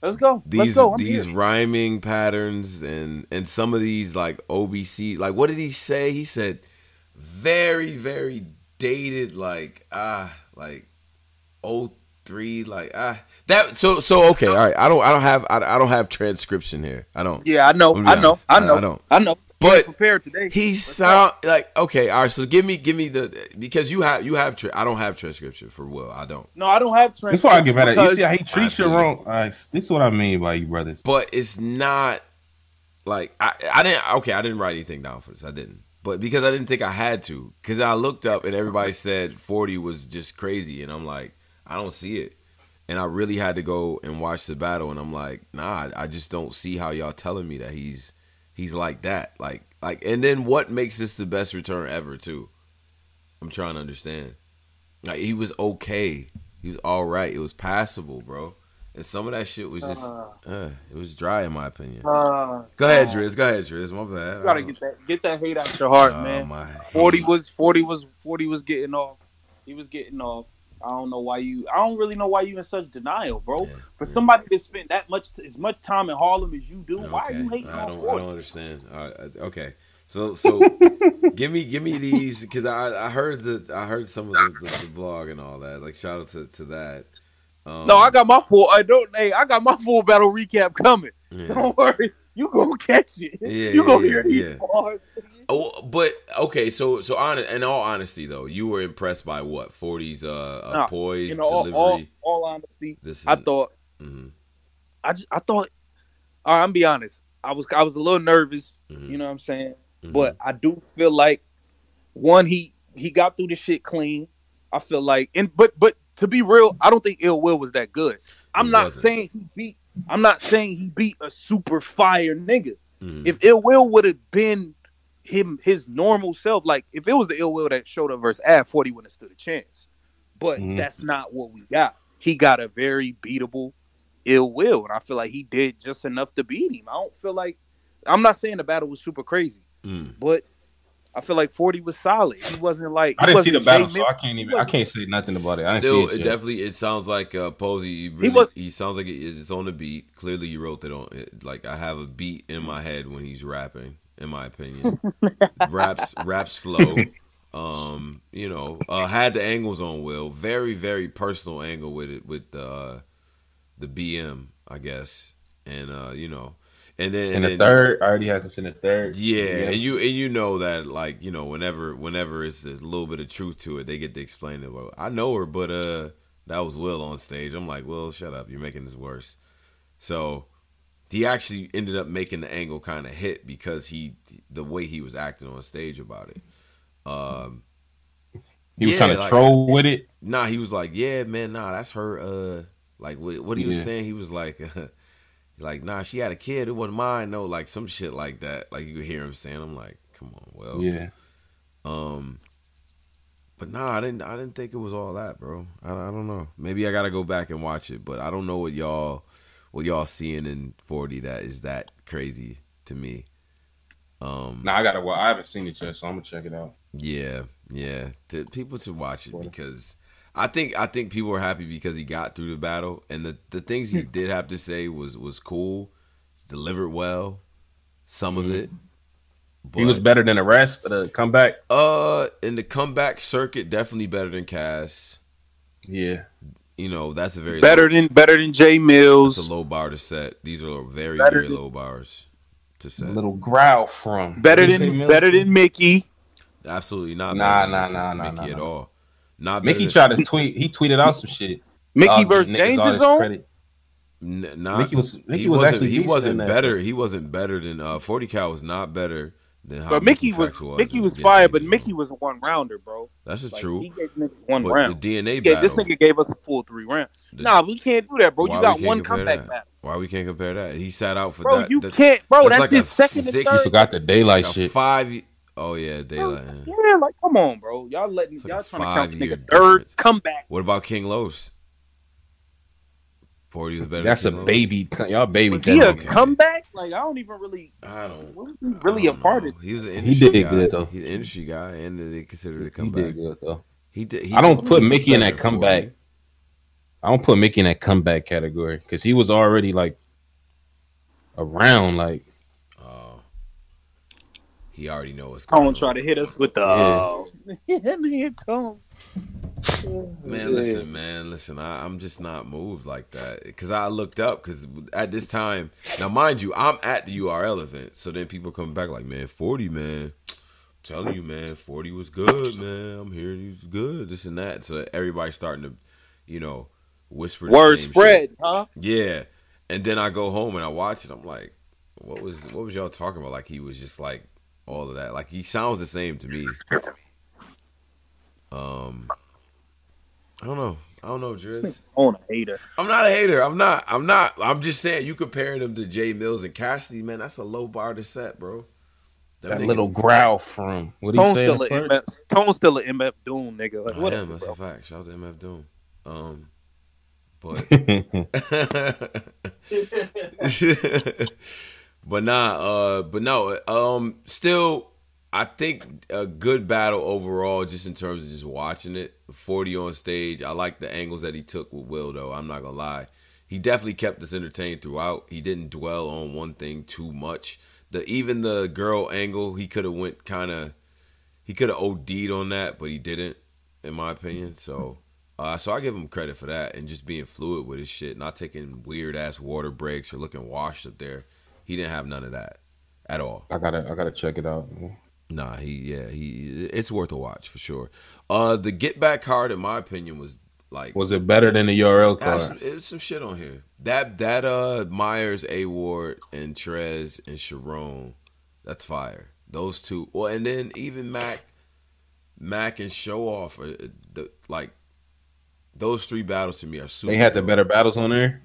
let's go. These rhyming patterns and some of these like OBC, like what did he say? He said very, very dated, like like 03, like that. So okay, all right. I don't have transcription here. I don't. Yeah, I know. But prepared today. He sound like, okay, all right. So give me the, because you have. I don't have transcription for Will. I don't. No, I don't have transcription. That's why I get mad at. You see how he treats you wrong. This is what I mean by you brothers. But it's not like I didn't write anything down for this. I didn't. But because I didn't think I had to, because I looked up and everybody said 40 was just crazy, and I'm like, I don't see it. And I really had to go and watch the battle, and I'm like, nah, I just don't see how y'all telling me that he's like that, like, and then what makes this the best return ever too? I'm trying to understand. Like, he was okay, he was all right, it was passable, bro. And some of that shit was just, it was dry in my opinion. Go ahead, Driz. My bad. You gotta get that hate out your heart, man. 40 was getting off. He was getting off. I don't really know why you in such denial, bro. Yeah, for somebody to spend that much, as much time in Harlem as you do, okay. Why are you hating on 40? I don't understand. Okay, so give me these, because I heard some of the blog and all that. Like, shout out to that. No, I got my full. I got my full battle recap coming. Yeah. Don't worry, you gonna catch it. Yeah, you gonna hear these bars. Oh, but okay, so in all honesty though, you were impressed by what 40's poise, delivery. All honesty, I thought. All right, I'm be honest. I was a little nervous. Mm-hmm. You know what I'm saying? Mm-hmm. But I do feel like, one, he got through the shit clean. I feel like, and but to be real, I don't think Ill Will was that good. I'm not saying he beat a super fire nigga. If Ill Will would have been him, his normal self, like if it was the Ill Will that showed up versus Ad 40, wouldn't have stood a chance. But that's not what we got. He got a very beatable Ill Will, and I feel like he did just enough to beat him. I don't feel like, I'm not saying the battle was super crazy, but I feel like 40 was solid. He wasn't like, I didn't see the battle, so I can't say nothing about it. Still, definitely, it sounds like Posey. He sounds like it's on the beat. Clearly, you wrote it on. Like I have a beat in my head when he's rapping. In my opinion, raps slow. You know, had the angles on Will. Very, very personal angle with it, with the BM, I guess, and you know. And then in the third, I already had something in the third. Yeah, and you know that, like, you know, whenever it's a little bit of truth to it, they get to explain it. Well, I know her, but that was Will on stage. I'm like, Will, shut up, you're making this worse. So he actually ended up making the angle kind of hit because the way he was acting on stage about it. He was trying to troll with it. Nah, he was like, yeah, man, nah, that's her. Like what he was saying, he was like. Like, nah, she had a kid. It wasn't mine. No, like some shit like that. Like you could hear him saying, "I'm like, come on, Will." Yeah. But nah, I didn't think it was all that, bro. I don't know. Maybe I gotta go back and watch it, but I don't know what y'all seeing in 40 that is that crazy to me. Nah, I haven't seen it yet, so I'm gonna check it out. Yeah. People should watch it because. I think people were happy because he got through the battle, and the things he did have to say was cool, delivered well, some of it. But, he was better than the rest of the comeback. In the comeback circuit, definitely better than Cass. Yeah, you know that's a very better than Jay Mills. It's a low bar to set. These are very very low bars to set. A little growl from better than Mickey. Absolutely not. Nah, Mickey at all. Mickey tried to tweet. He tweeted out some shit. Mickey versus Danger Zone. Nah, Mickey wasn't better. He wasn't better than 40 Cal was not better than how. But Mickey was fire. But Mickey was a one rounder, bro. That's just true. He gave niggas one round. The DNA battle. This nigga gave us a full 3 rounds. Nah, we can't do that, bro. You got one comeback battle. Why we can't compare that? He sat out for that. You can't, bro. That's his second and third. He forgot the daylight shit. 5. Oh yeah, daylight. Yeah, like come on, bro. Y'all letting like y'all trying to count the nigga third comeback. What about King Los? 40 was better. That's than King a Los. Baby. Y'all baby. Was he a comeback? Like I don't even really. I don't. What was he really a part of? He was an industry guy. He did good though. He's an industry guy, and they considered a comeback. He did good though. He did. I don't put Mickey in that comeback. I don't put Mickey in that comeback category because he was already like around like. He already knows what's going on. Tone try to hit us with the... Yeah. Man, listen. I'm just not moved like that. Because I looked up, because at this time... Now, mind you, I'm at the URL event. So then people come back like, man, 40, man. I'm telling you, man, 40 was good, man. I'm hearing he was good, this and that. So everybody's starting to, you know, whisper... Word spread, shit. Huh? Yeah. And then I go home and I watch it. I'm like, what was y'all talking about? Like, he was just like... All of that, like he sounds the same to me. I don't know, Driz. I'm a hater. I'm not a hater. I'm not. I'm just saying you comparing him to Jay Mills and Cassidy, man. That's a low bar to set, bro. That little growl from what Tone's he saying. Tone's still an MF Doom, nigga. Like, what? That's a fact. Shout out to MF Doom. But. But no, still, I think a good battle overall, just in terms of just watching it. 40 on stage. I like the angles that he took with Will, though. I'm not going to lie. He definitely kept us entertained throughout. He didn't dwell on one thing too much. Even the girl angle, he could have went kind of, he could have OD'd on that, but he didn't, in my opinion. So I give him credit for that and just being fluid with his shit, not taking weird-ass water breaks or looking washed up there. He didn't have none of that at all. I gotta check it out. Nah, it's worth a watch for sure. The Get Back card, in my opinion, was like... Was it better than the URL card? It was some shit on here. That Myers, A. Ward, and Trez, and Sharon, that's fire. Those two. Well, and then even Mac and Show Off, Those three battles to me are super. They had the better battles on there.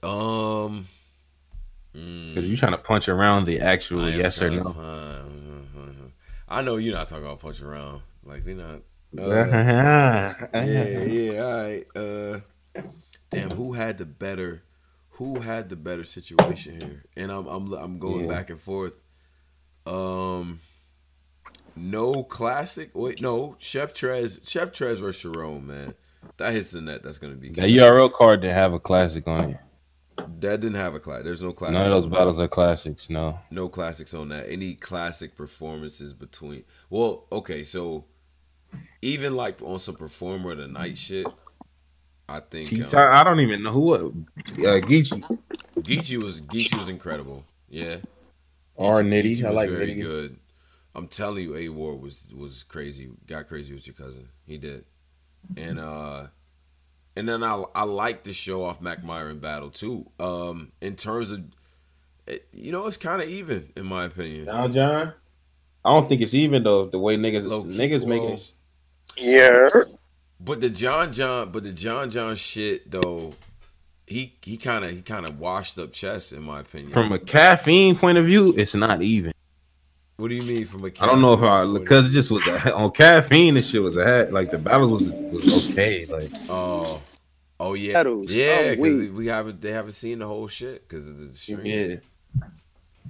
Because you're trying to punch around the actual yes or no. I know you're not talking about punch around. Like, we're not. All right. Damn, who had the better situation here? And I'm going back and forth. No classic. Wait, no. Chef Trez or Sharon, man. That hits the net. That's going to be good. That URL card didn't have a classic on it. That didn't have a classic. There's no classics. None of those battles are classics, no. No classics on that. Any classic performances between... Well, okay, so even like on some Performer of the Night shit, I think... I don't even know who... Geechi. Geechi was incredible. Yeah. Or Nitty. I like Nitty. Very good. I'm telling you, A. Ward was crazy. Got crazy with your cousin. He did. And then I like to show off Mac Meyer in battle too. In terms of, it's kind of even in my opinion. John John, I don't think it's even though the way niggas make it. Yeah. But the John John shit though, he kind of washed up Chess in my opinion. From a caffeine point of view, it's not even. What do you mean from a caffeine? I don't know if because it just was on caffeine and shit was a hat. Like the battles was okay. Like yeah, because they haven't seen the whole shit because of the stream. Yeah.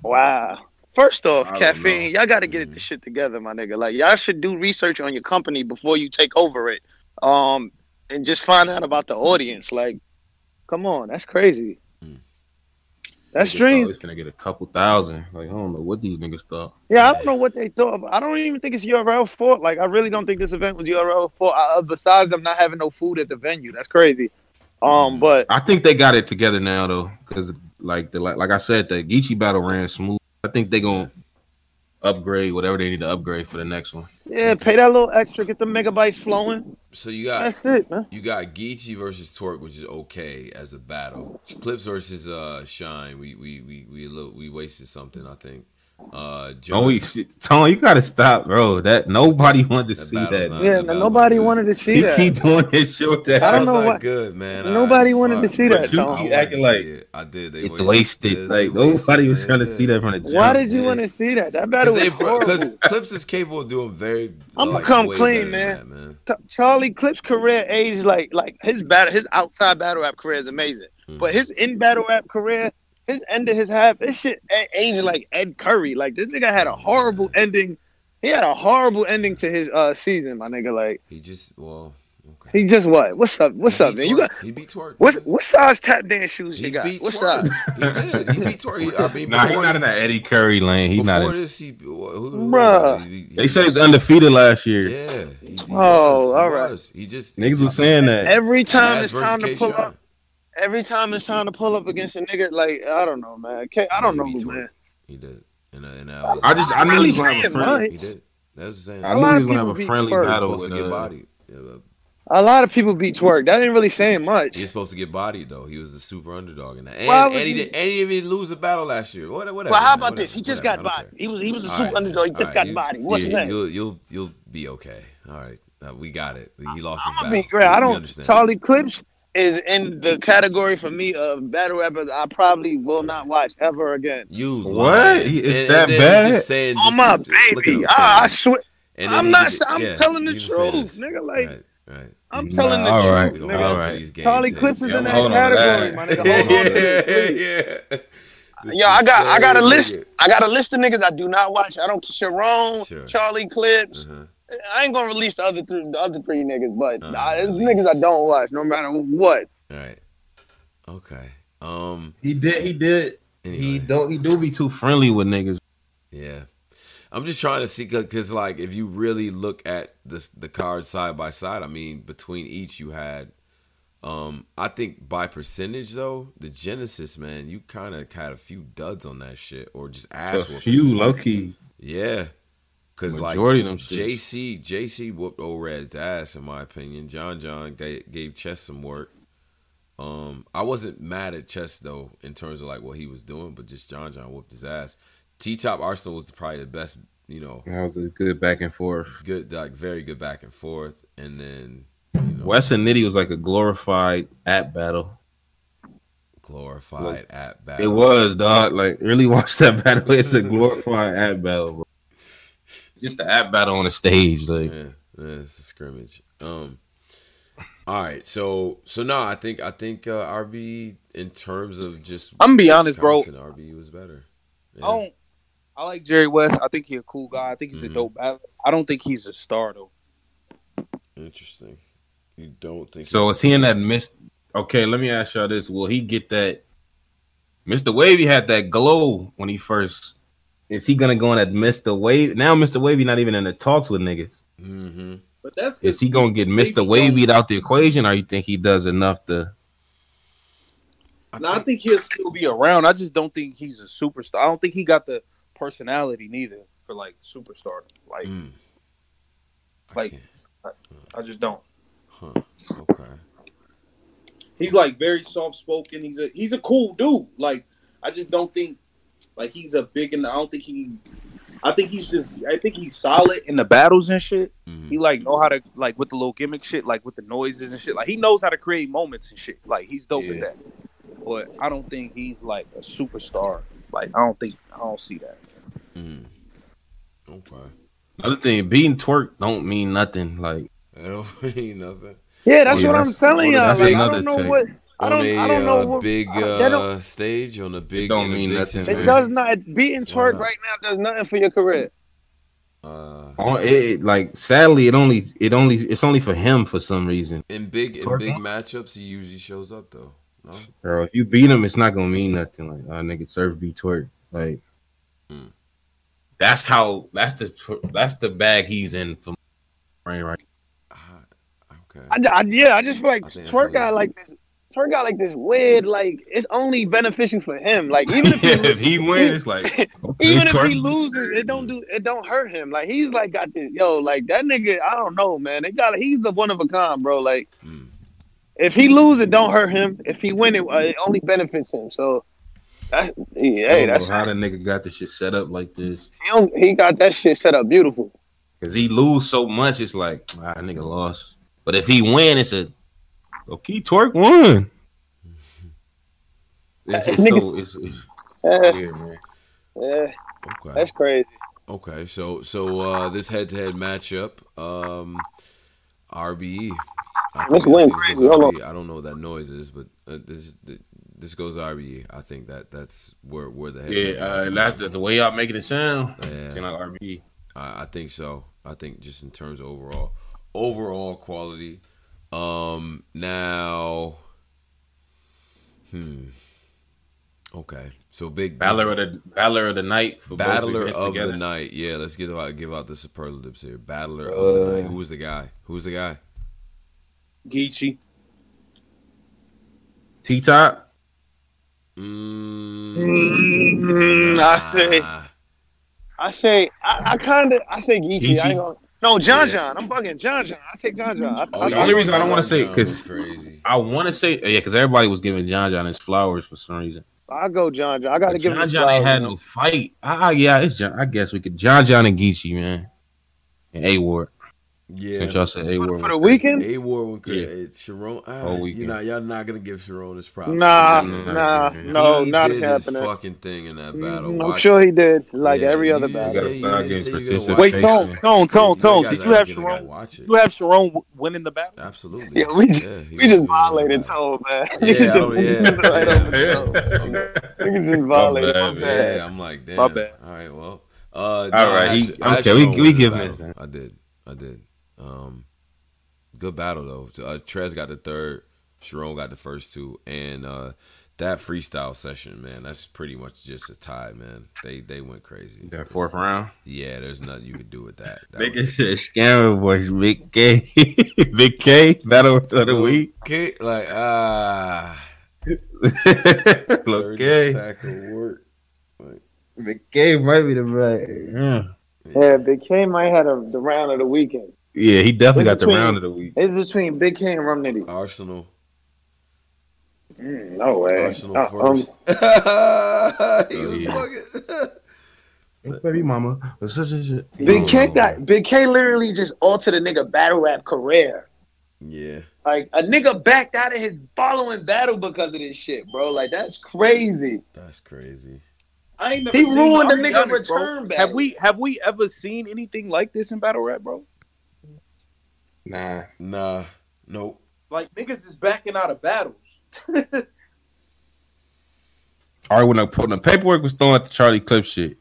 Wow. First off, caffeine, y'all got to get this shit together, my nigga. Like y'all should do research on your company before you take over it. And just find out about the audience. Like, come on, that's crazy. That's dream. It's gonna get a couple thousand. Like I don't know what these niggas thought. Yeah, I don't know what they thought. I don't even think it's URL fault. Like I really don't think this event was URL fault. Besides, I'm not having no food at the venue. That's crazy. But I think they got it together now though, because like I said, the Geechi battle ran smooth. I think they gonna upgrade whatever they need to upgrade for the next one. Yeah, pay that little extra, get the megabytes flowing. So that's it, man. You got Geechi versus Twerk, which is okay as a battle. Clips versus Shine, we wasted something, I think. Tone, you gotta stop, bro. That nobody wanted to see that. Yeah, nobody wanted to see that. He keep doing his shit with that. I don't know what. Good man. Nobody wanted to see that. You keep acting like I did. It's wasted. Like nobody was trying to see that from the jump. Why did you want to see that? That battle was horrible. Clips is capable of doing very. I'm gonna come clean, man. Charlie Clips' career age, like his battle, his outside battle rap career is amazing, but his in battle rap career. His end of his half, this shit aged like Ed Curry. Like, this nigga had a horrible ending. He had a horrible ending to his season, my nigga. Like, okay. He just what? What's up, man? Twerk. You got he beat Twerk. What size tap dance shoes he you got? What size? He did. He beat Twerk. I mean, he's not in that Eddie Curry lane. He's not. Before this, he they said he's undefeated last year. Yeah. He was. He just niggas was saying that every time it's time to pull up. Every time it's time to pull up against a nigga, like I don't know, man. I don't know, man. He did, and I knew he was gonna have a friendly. He did. That's the same. I knew he was gonna have a friendly battle with get bodied. A lot of people beat Twerk. That didn't really say much. He's supposed to get bodied though. He was a super underdog in that, and he didn't even lose a battle last year. Whatever. Well, how about this? He just got bodied. He was a super underdog. He just got bodied. What's that? You'll be okay. All right, we got it. He lost his battle. I mean, great. I don't understand. Charlie Clips is in the category for me of battle rappers I probably will not watch ever again. You what? It's that bad? Oh my baby! I swear, I'm telling the truth, nigga. Like I'm telling the truth, nigga. Charlie Clips is in that category, my nigga. Hold on. Yo, I got a list of niggas I do not watch. I don't. Sharon, Charlie Clips. I ain't gonna release the other three niggas, but it's niggas I don't watch no matter what. All right. Okay. He did. Anyway. He do be too friendly with niggas. Yeah. I'm just trying to see because like if you really look at the cards side by side, I mean between each you had, I think by percentage though the Genesis man you kind of had a few duds on that shit or just ass a few low key. Yeah. Because like JC whooped O-Red's ass in my opinion. John John gave Chess some work. I wasn't mad at Chess though in terms of like what he was doing, but just John John whooped his ass. T-Top Arsenal was probably the best. That was a good back and forth. Good, like very good back and forth. And then West and Nitty was like a glorified app battle. Glorified app battle. It was, dog. Like, really watch that battle. It's a glorified app battle, bro. Just the app battle on the stage, like. Yeah, it's a scrimmage. All right, so no, I think RBE in terms of just, I'm gonna be honest, bro. RBE was better. Yeah. I like Jerry West. I think he's a cool guy. I think he's a dope battler. I don't think he's a star though. Interesting. You don't think so? Is he in that mist? Okay, let me ask y'all this: will he get that? Mr. Wavy had that glow when he first. Is he gonna go in that Mr. Wavy? Now Mr. Wavy not even in the talks with niggas. Mm-hmm. But that's good. Is he gonna get Mr. Wavy'd out the equation, or you think he does enough to? No, I think he'll still be around. I just don't think he's a superstar. I don't think he got the personality neither for like superstar. Like, I just don't. Huh. Okay. He's like very soft spoken. He's a cool dude. Like, I just don't think like he's a big, and I don't think he. I think he's solid in the battles and shit. Mm-hmm. He like know how to like with the little gimmick shit, like with the noises and shit. Like he knows how to create moments and shit. Like he's dope at that. But I don't think he's like a superstar. Like I don't see that. Mm. Okay. Another thing, beating Twerk don't mean nothing. Like it don't mean nothing. Yeah, that's what I'm telling y'all. Like, I don't know what. I don't know. Big stage on a big. It don't mean nothing. It does not. Beating Twerk right now does nothing for your career. Sadly, it's only for him for some reason. In big matchups, he usually shows up though. No? Girl, if you beat him, it's not gonna mean nothing. Like, nigga, Surf beat Twerk. Like, that's the bag he's in for. Right. Okay. I just feel like Twerk got like this. Twerk got like this weird, like it's only beneficial for him. Like even if he wins, like even if he loses, it don't hurt him. Like he's like got this, yo, like that nigga. I don't know, man. He's the one of a kind, bro. Like if he loses, it don't hurt him. If he wins, it only benefits him. So that's how the nigga got this shit set up like this. He got that shit set up beautiful. Cause he lose so much, it's like that nigga lost. But if he win, it's a okay, Twerk won. It's weird, man. Yeah, okay. That's crazy. Okay, so this head-to-head matchup, RBE. I don't know what that noise is, but this goes RBE. I think that's where the head-to-head that's the way y'all making it sound. It's not RBE. I think so. I think just in terms of overall quality. Now, okay. So big battler of the night. Yeah, let's give out the superlatives here. Battler of the night. Who was the guy? Geechi. T-Top. I say Geechi. John. I'm bugging John. I take John. The only reason I don't want to say because I want to say because everybody was giving John his flowers for some reason. I go John. I gotta give him. John ain't had no fight. It's John. I guess we could John and Geechi, man, and A. Ward. Yeah, since y'all said A. Ward for the weekend. A. Ward would Sharon. Y'all not gonna give Sharon his props. Nah, not happening. Fucking thing in that battle. I'm sure he did. Like every other battle. Wait, Tone. Did you have Sharon? Did you have Sharon winning the battle? Absolutely. Yeah, we just violated Tone, man. Niggas just violated. I'm like, damn. My bad. All right, well. All right. Okay, we give him. I did. Good battle though. Trez got the third, Sharon got the first two, and that freestyle session, man, that's pretty much just a tie, man. They went crazy. That fourth round. Yeah, there's nothing you could do with that. Big shit, scammer voice, Big K, Big K battle of the week. K, like look, sack of work. Like, Big K might be the right. Yeah, Big K might have the round of the weekend. Yeah, he definitely got the round of the week. It's between Big K and Rum Nitty. Arsenal. No way. Arsenal first. Hey, baby mama. Big K literally just altered a nigga battle rap career. Yeah. Like, a nigga backed out of his following battle because of this shit, bro. Like, that's crazy. That's crazy. I ain't never he seen ruined the nigga return battle. Have we ever seen anything like this in battle rap, bro? Nah. Nope. Like, niggas is backing out of battles. All right, when I put the paperwork was thrown at the Charlie Clips shit,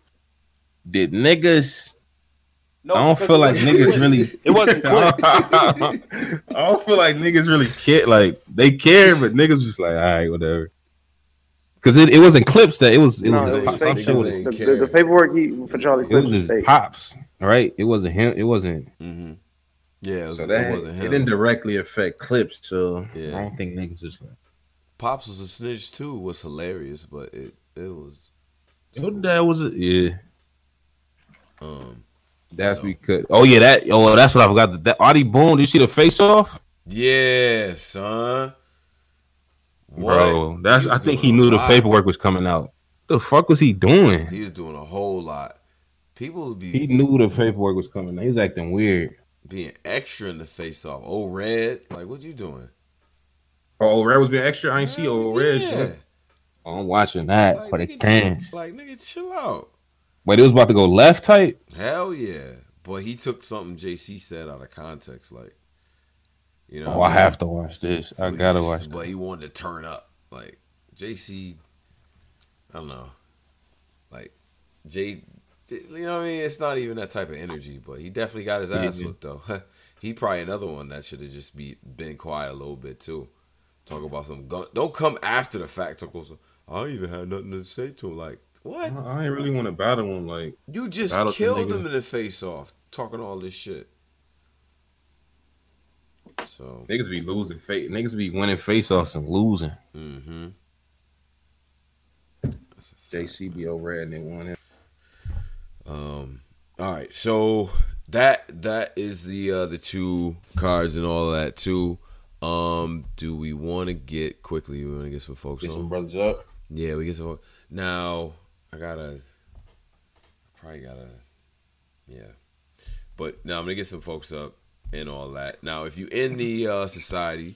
did niggas? No, I don't feel like niggas really. It wasn't. I don't feel like niggas really care. Like they care, but niggas just like, all right, whatever. Because it wasn't Clips that it was pops. Sure the paperwork he for Charlie Clips was his pops, right? It wasn't him. It wasn't. Mm-hmm. Yeah, it wasn't him. It didn't directly affect Clips, so yeah. I don't think niggas just like. Pops was a snitch too. Was hilarious, but it was. What that was it? Yeah. That's so. Because. Oh yeah, that. Oh, that's what I forgot. That Adi Boom. Did you see the face off? Yeah, son. What? Bro, that's. I think he knew the paperwork was coming out. What the fuck was he doing? He was doing a whole lot. People would be. He knew the paperwork was coming out. He was acting weird. Being extra in the face off. O-Red. Like, what you doing? O-Red was being extra. I ain't see O-Red. Yeah. Oh, I'm watching that for the cans. Like, nigga, chill out. But it was about to go left type? Hell yeah. Boy, he took something JC said out of context. Like, you know. Oh, I have to watch this. So I gotta watch this. But he wanted to turn up. Like, JC, I don't know. Like, you know what I mean? It's not even that type of energy, but he definitely got his ass whipped, though. He probably another one that should have just been quiet a little bit, too. Talk about some gun. Don't come after the fact. Talk about some, I don't even have nothing to say to him. Like, what? I ain't really want to battle him. Like, you just killed him in the face off talking all this shit. So niggas be losing face. Niggas be winning face offs and losing. Mm-hmm. JC be over and they won it. All right. So that is the two cards and all that too. Do we want to get quickly? We want to get some folks. Get some brothers up. Yeah, we get some. Now I probably gotta. Yeah, but now I'm gonna get some folks up and all that. Now, if you in the society,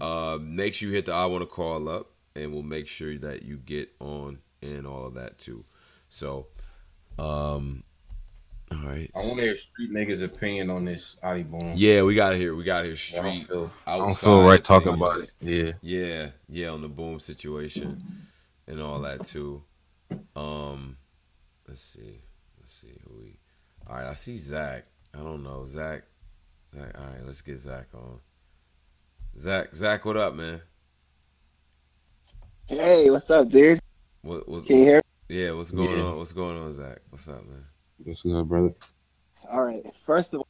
make sure you hit the I want to call up, and we'll make sure that you get on and all of that too. So, all right. I want to hear street niggas' opinion on this Adi Boom. Yeah, we gotta hear street. I don't feel right talking about it. Yeah, on the Boom situation and all that too. Let's see who we. All right, I see Zach. I don't know Zach. All right, let's get Zach on. Zach, what up, man? Hey, what's up, dude? What? Can you hear? Yeah, what's going on? What's going on, Zach? What's up, man? What's up, brother? All right. First of all,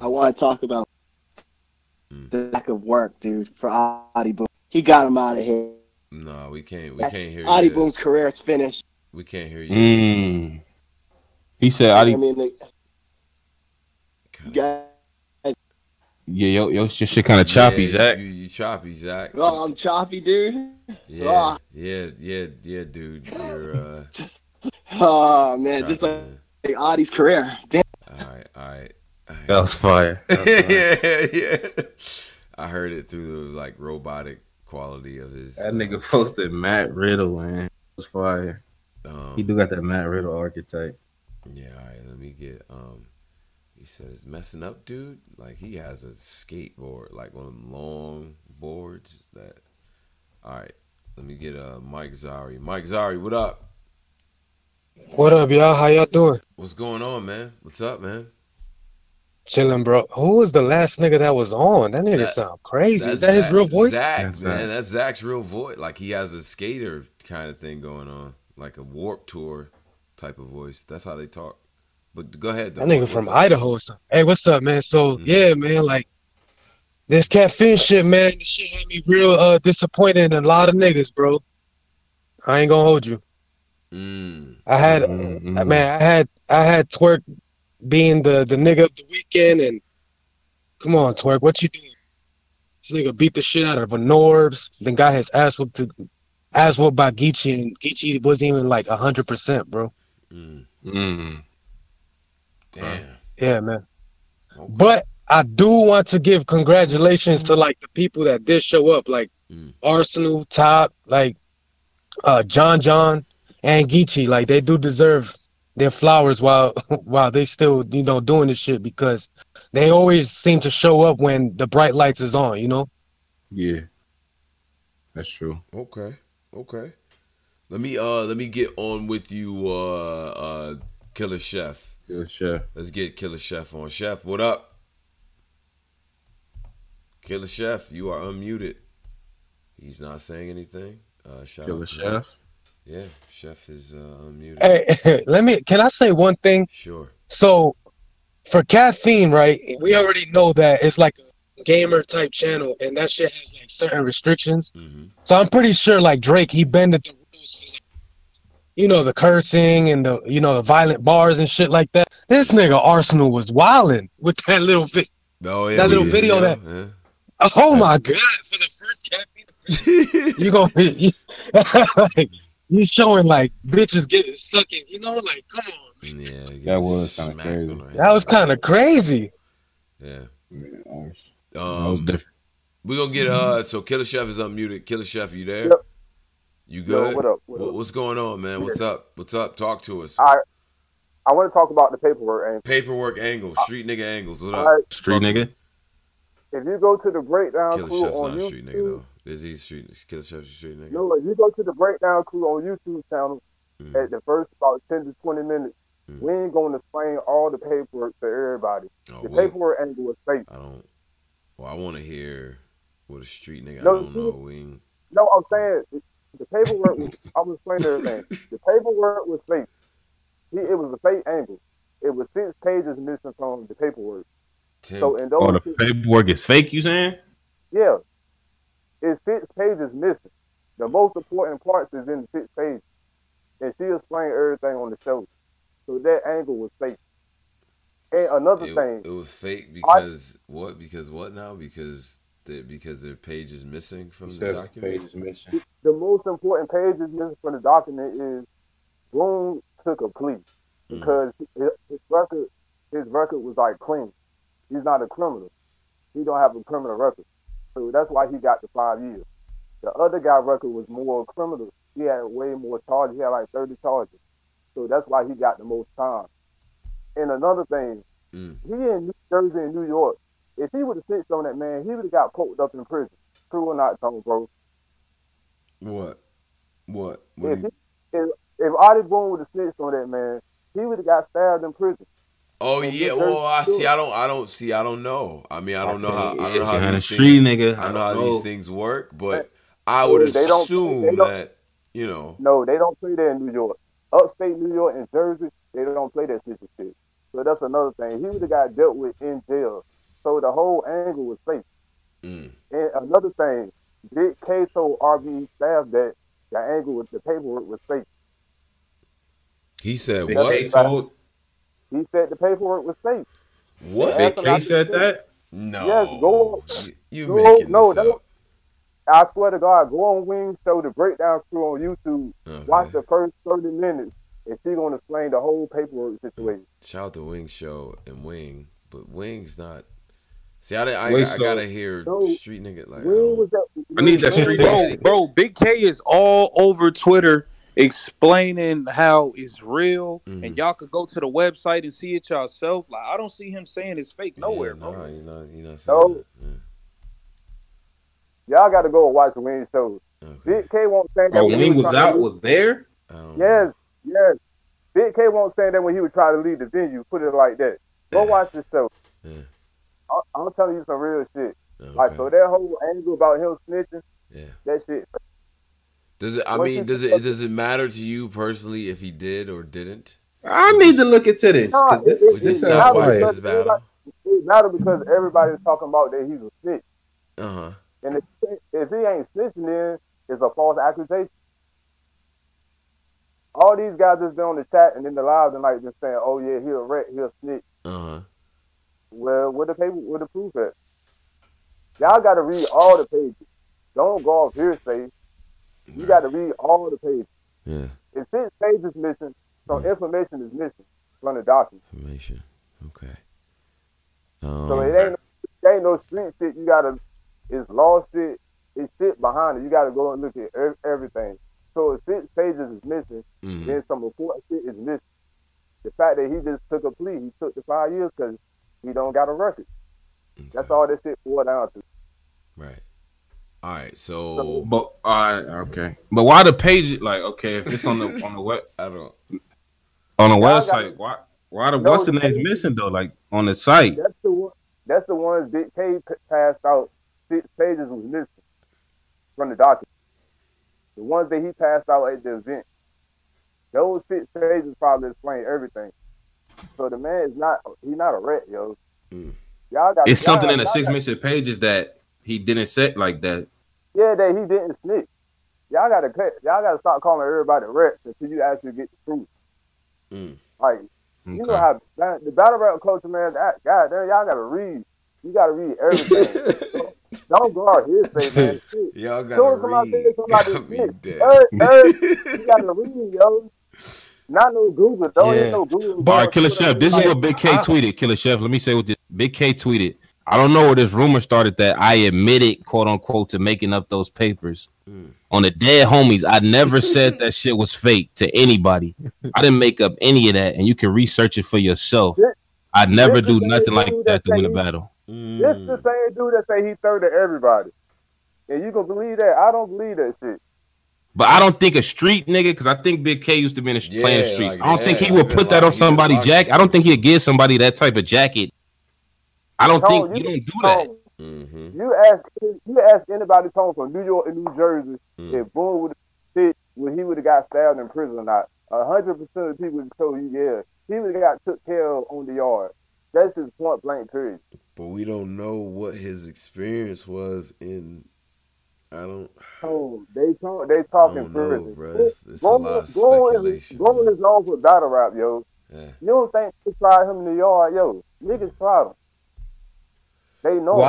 I want to talk about the lack of work, dude, for Adi Boom. He got him out of here. No, we can't hear you. Adi Boom's career is finished. We can't hear you. He said Adi. I mean, yo, your shit kind of choppy, Zach. You choppy, Zach. Oh, I'm choppy, dude. Yeah, dude. You're oh man, just like. Adi's career. Damn. All right. That was fire. Yeah. I heard it through the like robotic quality of his. That nigga posted Matt Riddle, man. It was fire. He do got that Matt Riddle archetype. Yeah. All right. Let me get. He said it's messing up, dude. Like he has a skateboard, like one of them long boards. That. All right. Let me get Mike Zari. Mike Zari, what up? What up, y'all? How y'all doing? What's going on, man? What's up, man? Chilling, bro. Who was the last nigga that was on? That nigga sound crazy. Is that Zach, his real voice? Zach, man. That's Zach's real voice. Like, he has a skater kind of thing going on. Like a Warped Tour type of voice. That's how they talk. But go ahead, though. That nigga from Idaho or something. Hey, what's up, man? So, yeah, man, like, this caffeine shit, man, this shit had me real disappointed in a lot of niggas, bro. I ain't gonna hold you. I had I had Twerk being the nigga of the weekend, and come on, Twerk, what you doing? This nigga beat the shit out of a Norbes, then got his ass whooped by Geechi, and Geechi wasn't even like 100%, bro. Damn. Yeah, man. Okay. But I do want to give congratulations to like the people that did show up, like Arsenal, Top, like John John and Geechi. Like they do deserve their flowers while they still, you know, doing this shit, because they always seem to show up when the bright lights is on, you know? Yeah. That's true. Okay. Okay. Let me get on with you, Killer Chef. Killer Chef. Let's get Killer Chef on. Chef, what up? Killer Chef, you are unmuted. He's not saying anything. Shout Killer out to Chef. Him. Yeah, Chef is unmuted. Hey, can I say one thing? Sure. So for Caffeine, right, we already know that it's like a gamer type channel and that shit has like certain restrictions. Mm-hmm. So I'm pretty sure like Drake, he bended the rules for, like, you know, the cursing and the, you know, the violent bars and shit like that. This nigga Arsenal was wilding with that little video. Oh, yeah, that little video that. Yeah. Oh my God! For the first Caffeine, you gonna be like, you showing like bitches getting sucking, you know? Like, come on, man. Yeah, that was kind of crazy. That was kind of crazy. Yeah, that was different. We gonna get so Killer Chef is unmuted. Killer Chef, you there? Yep. You good? Yo, what up? What's going on, man? What's up? What's up? Talk to us. All right. I want to talk about the paperwork angle. Paperwork angle, street nigga angles. What up, right. Street nigga? If you go to the breakdown Killer crew Chef's on not YouTube, street nigga though. Drizzy street Killer Chef's street nigga. No, if you go to the breakdown crew on YouTube channel, at the first about 10 to 20 minutes, we ain't gonna explain all the paperwork to everybody. Oh, the paperwork angle is fake. I want to hear what a street nigga. No, I don't know. No, I'm saying the paperwork. I'm explaining everything. The paperwork was fake. It was a fake angle. It was 6 pages missing from the paperwork. So in those the paperwork is fake, you saying? Yeah. It's 6 pages missing. The most important parts is in the 6 pages. And she explained everything on the show. So that angle was fake. And another thing. It was fake because what? Because what now? Because their page is missing from the document? Page is missing. The most important page is missing from the document is Boom took a plea. Because his record was like clean. He's not a criminal. He don't have a criminal record. So that's why he got the 5 years. The other guy's record was more criminal. He had way more charges. He had like 30 charges. So that's why he got the most time. And another thing, he in New Jersey and New York. If he would have snitched on that man, he would have got poked up in prison. True or not, Tone, bro? What? If Adi Boom would have snitched on that man, he would have got stabbed in prison. Oh yeah, well I don't know. I mean I don't know how these things work, but I would assume that, you know. No, they don't play that in New York. Upstate New York and Jersey, they don't play that shit. So that's another thing. He would have got dealt with in jail. So the whole angle was fake. And another thing, Big K told RBE staff that the angle with the paperwork was fake. He said what? He said the paperwork was fake. What? Big K said that? No. Yes, go on. You making this up. I swear to God, go on Wings, show the breakdown crew on YouTube. Okay. Watch the first 30 minutes, and she's going to explain the whole paperwork situation. Shout out to Wing Show and Wing, but Wing's not. See, I got to hear street nigga like that. I need that street nigga. Bro, Big K is all over Twitter explaining how it's real, and y'all could go to the website and see it yourself. Like, I don't see him saying it's fake nowhere, bro. You know, y'all got to go and watch the Wing show. Okay. Big K won't stand that. Oh, Wing was out, was there? Yes. Big K won't stand that when he was trying to leave the venue. Put it like that. Go watch this show. Yeah. I'm telling you some real shit. Okay. Like, so that whole angle about him snitching, that shit. Does it matter to you personally if he did or didn't? I need to look into this. It matters because everybody's talking about that he's a snitch. And if he ain't snitching, then it's a false accusation. All these guys that's been on the chat and in the live and like just saying, "Oh yeah, he'll rat, he'll snitch." Well, where the proof at? Y'all got to read all the pages. Don't go off hearsay. You got to read all the pages. Yeah. If 6 pages missing, some information is missing from the document. Okay. So it ain't ain't no street shit. You gotta, it's lost shit. It's shit behind it. You gotta go and look at everything. So if 6 pages is missing, then some important shit is missing. The fact that he just took a plea, he took the 5 years because he don't got a record. Okay. That's all that shit boiled down to. Right. All right. So, but okay. But why the page? Like, okay, if it's on the on the web, I don't on the website. Why the what's the name's missing though? Like on the site. That's the ones Big K passed out. 6 pages was missing from the document. The ones that he passed out at the event. Those 6 pages probably explain everything. So the man is not—he's not a rat, yo. Y'all got it's something in the 6 minute pages that he didn't set like that. Yeah, that he didn't snitch. Y'all gotta cut. Y'all gotta stop calling everybody rats until you actually get the truth. Like you know how the battle rap culture, man. God damn, y'all gotta read. You gotta read everything. Don't go out here and say, man, shit. Y'all gotta read. You gotta read, yo. Not no Google. Don't hit no Google. Bar Killer Chef, this is what Big K tweeted. Killer Chef, let me say what this Big K tweeted. I don't know where this rumor started that I admitted, quote unquote, to making up those papers. On the dead homies, I never said that shit was fake to anybody. I didn't make up any of that, and you can research it for yourself. I never do nothing like that to win a battle. This the same dude that say he third to everybody, and you gonna believe that? I don't believe that shit. But I don't think a street nigga, because I think Big K used to be in the playing the streets. Like, I don't think he would put that on somebody jacket. I don't think he'd give somebody that type of jacket. I don't think you don't do that. You ask anybody, Tone, from New York and New Jersey, if Boone would have when he would have got stabbed in prison or not. 100% of people would tell you, yeah, he would have got took care of on the yard. That's his point blank period. But we don't know what his experience was in. I don't. Oh, they talking prison. Boone is known for battle rap, yo. Yeah. You don't think they tried him in the yard, yo? Niggas tried him. They know. Well, I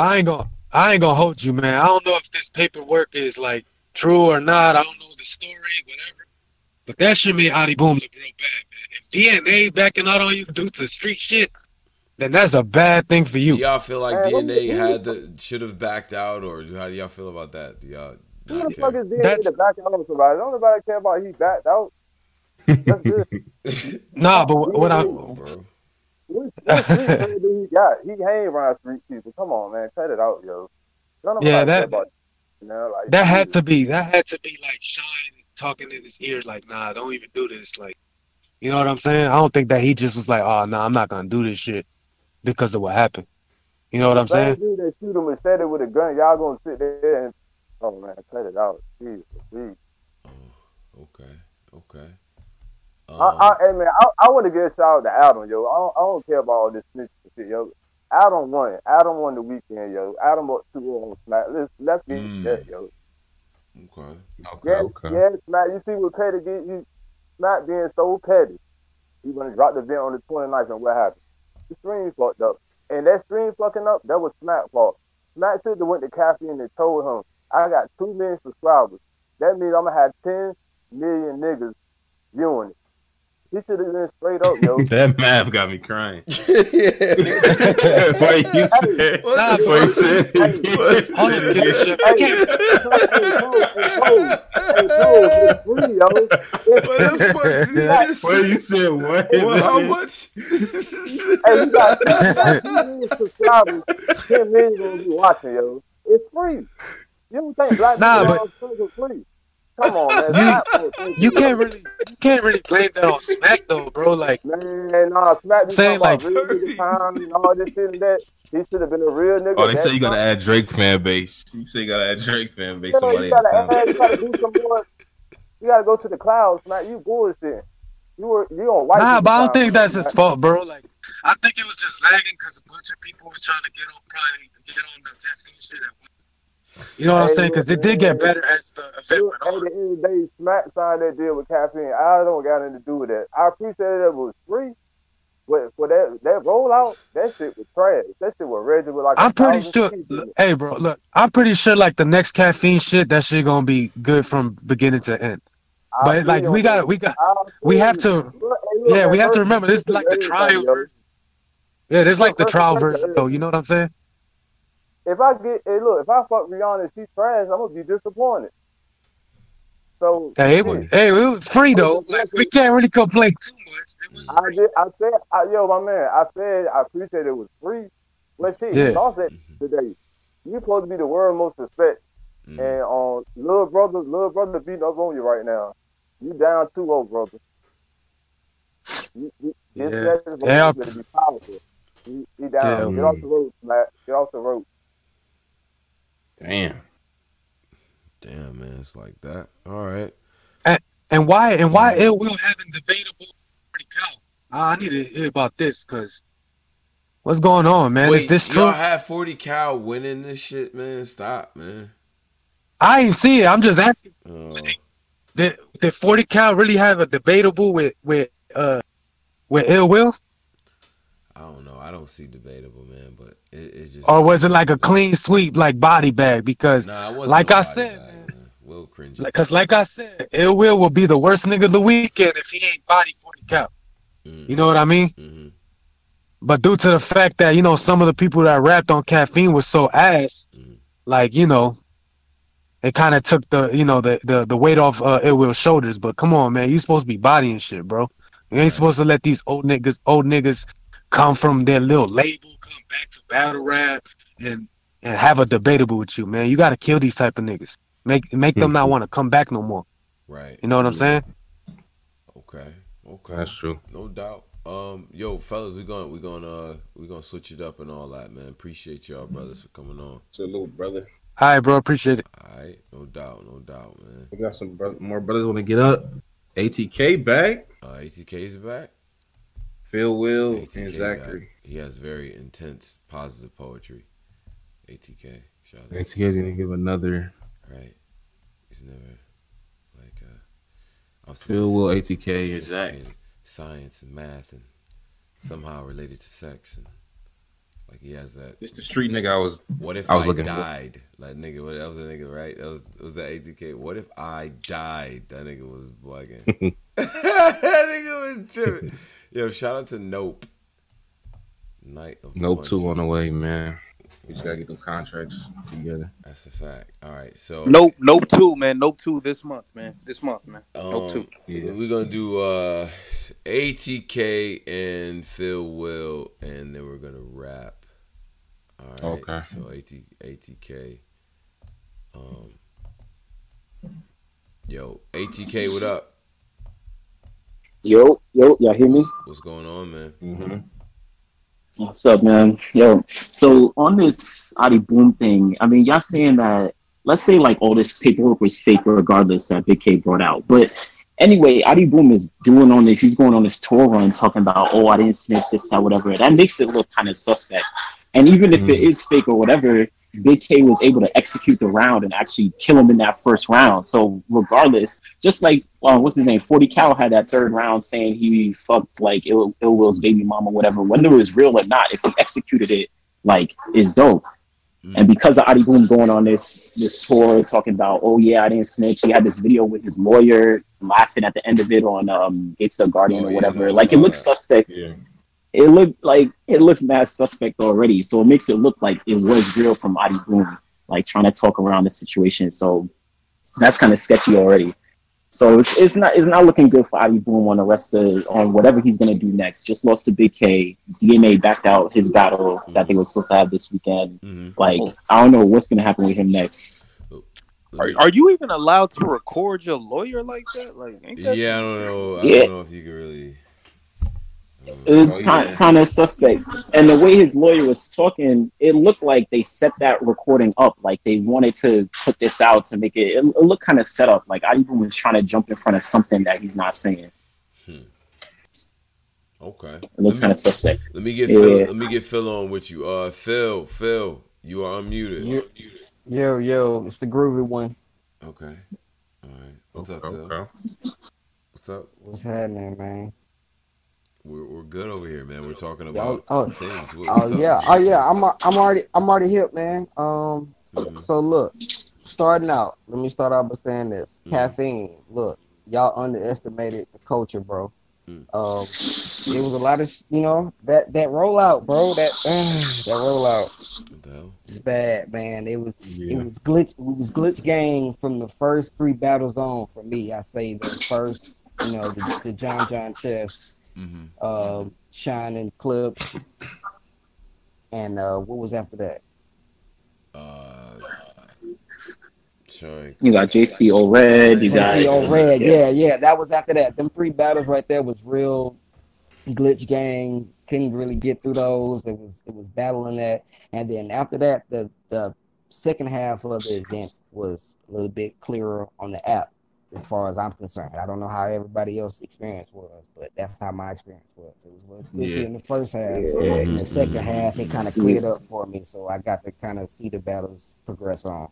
ain't gonna hold you, man. I don't know if this paperwork is like true or not. I don't know the story, whatever. But that shit made Adi Boom look real bad, man. If DNA backing out on you due to street shit, then that's a bad thing for you. Do y'all feel like DNA should have backed out, or how do y'all feel about that? Do y'all who the fuck is DNA to back out on somebody? Don't nobody care about he backed out. That's good. Nah, but what I bro. What street do he got? He hang around street people. Come on, man, cut it out, yo. Yeah, that about it, you know? Like, that had to be. That had to be like Sean talking in his ears, like, nah, don't even do this. Like, you know what I'm saying? I don't think that he just was like, oh, nah, I'm not gonna do this shit. Because of what happened, you know what I'm saying? Dude that shoot him instead of with a gun, y'all gonna sit there and oh man, cut it out. Jeez. Oh, okay. I want to give a shout out to Adam, yo. I don't care about all this snitching shit, yo. Adam won. Adam won the weekend, yo. Adam up 2-0 on Smack. Let's get that, yo. Okay. Yeah, Smack. You see what petty get you? Smack being so petty, you gonna drop the vent on the 29th, and what happened? The stream fucked up, and that stream fucking up, that was Smack fault. Smack should have went to Caffeine and told him, I got 2 million subscribers. That means I'm gonna have 10 million niggas viewing it. He should have been straight up, yo. That math got me crying. What you said? Well, how much? Hey, you got 10 million subscribers. 10 million gonna be watching, yo. It's free. You don't think black people are free? Come on, man. You can't really blame that on Smack though, bro. Like, man, Smack be talking about real nigga time and all this shit and that. He should have been a real nigga. Oh, they say you gotta add Drake fan base. You say you gotta add Drake fan base. You gotta do some more. You gotta go to the clouds, Smack. You bullshit. You on white. Nah, but I don't think that's his fault, bro. Like, I think it was just lagging because a bunch of people was trying to get on the testing shit at once. You know what I'm saying? Because it did get better as the event went on. At the end of the day, Smack signed that deal with Caffeine. I don't got nothing to do with that. I appreciate that it was free, but for that rollout, that shit was trash. That shit was registered with like. I'm pretty sure. Hey, bro, look, I'm pretty sure like the next Caffeine shit, that shit gonna be good from beginning to end. But like we have to remember this is like the trial version. Yeah, this is like the trial version though. You know what I'm saying? If I get, hey, look, if I fuck Rihanna and she trash, I'm gonna be disappointed. So it was free though. Like, we can't really complain too much. It was free. Yo, my man, I said I appreciate it was free. But shit, y'all said today, you supposed to be the world's most respect. And little brother beating up on you right now. You down 2-0, brother. This is gonna be powerful. He down. Get off the road, Matt. Get off the road. Damn, man, it's like that. All right. And why Ill Will having debatable pretty cow? I need to hear about this, cause what's going on, man? Wait, is this true? Y'all have 40 Cal winning this shit, man. Stop, man. I ain't see it. I'm just asking. Did 40 Cal really have a debatable with Ill Will? I don't know. I don't see debatable, man, but it's just... Or was it like a clean sweep, like body bag? Because like I said, Will cringe. Because like I said, Ill Will be the worst nigga of the weekend if he ain't body 40 Cal. Mm-hmm. You know what I mean? Mm-hmm. But due to the fact that, you know, some of the people that rapped on Caffeine was so ass, like, you know, it kind of took the, you know, the weight off Ill Will's shoulders. But come on, man, you supposed to be bodying shit, bro. You ain't supposed to let these old niggas come from their little label, come back to battle rap and have a debatable with you, man. You got to kill these type of niggas. Make them not want to come back no more. Right. You know what I'm saying? Okay. That's true. No doubt. Yo, fellas, we're gonna switch it up and all that, man. Appreciate y'all, brothers, for coming on. Salute, brother. All right, bro. Appreciate it. All right, no doubt, man. We got some more brothers want to get up. ATK back. ATK's back. Phil Will ATK and Zachary. Back. He has very intense, positive poetry. ATK. Shout out. ATK's gonna give another. Right. He's never like. Phil Will, ATK, and Zach. Science and math and somehow related to sex and like he has that. It's the street nigga I was. What if I died? For. Like nigga, what, that was a nigga, right? That was that ATK. What if I died? That nigga was bugging. That nigga was tripping. Yo, shout out to Nope. Night of Nope 2 on the way, man. We just gotta get them contracts together. That's a fact. All right, so Nope 2, man. Nope 2 this month, man. Nope 2. Yeah. We're gonna do ATK and Phil Will, and then we're gonna wrap. All right. Okay. So ATK. Yo, ATK, what up? Yo, y'all hear me? What's going on, man? Mm-hmm. What's up, man? Yo, so on this Adi Boom thing, I mean, y'all saying that, let's say, like, all this paperwork was fake regardless that Big K brought out. But anyway, Adi Boom is doing on this, he's going on this tour run talking about, oh, I didn't snitch this, that, whatever. That makes it look kind of suspect. And even if it is fake or whatever, Big K was able to execute the round and actually kill him in that first round. So regardless, just like, what's his name? 40 Cal had that third round saying he fucked like Ill Will's baby mama, whatever, whether it was real or not, if he executed it, like, is dope. And because of Adi Boom going on this tour talking about, oh yeah, I didn't snitch. He had this video with his lawyer laughing at the end of it on Gates the Guardian or whatever. Like it looks suspect. Yeah. It looks mad suspect already, so it makes it look like it was real from Adi Boom, like trying to talk around the situation. So that's kind of sketchy already. So it's not looking good for Adi Boom on the rest of on whatever he's gonna do next. Just lost to Big K. DNA backed out his battle that they were supposed to have this weekend. Mm-hmm. Like I don't know what's gonna happen with him next. Are you even allowed to record your lawyer like that? Like ain't that I don't know. I don't know if you can really. It was kind of suspect. And the way his lawyer was talking, it looked like they set that recording up. Like they wanted to put this out to make it looked kind of set up. Like I even was trying to jump in front of something that he's not saying. Okay. It looks kind of suspect. Let me get Phil on with you. Phil, you are unmuted. Yo, it's the groovy one. Okay. All right. What's up, Phil? What's up? What's happening, man? We're good over here, man. We're talking about things. Oh yeah. I'm already hip, man. So look, starting out. Let me start out by saying this: Caffeine. Look, y'all underestimated the culture, bro. It was a lot of, you know, that rollout, bro. That rollout. No. It's bad, man. It was glitch game from the first three battles on for me. I say the first, you know, the John John Chess, Shining Clips, and what was after that? You got JC O-Red, you got O-Red, yeah. That was after that. Them three battles right there was real glitch gang. Couldn't really get through those. It was battling that, and then after that, the second half of the event was a little bit clearer on the app, as far as I'm concerned. I don't know how everybody else's experience was, but that's how my experience was. It was a little glitchy in the first half. In the second half, it kind of cleared up for me, so I got to kind of see the battles progress on.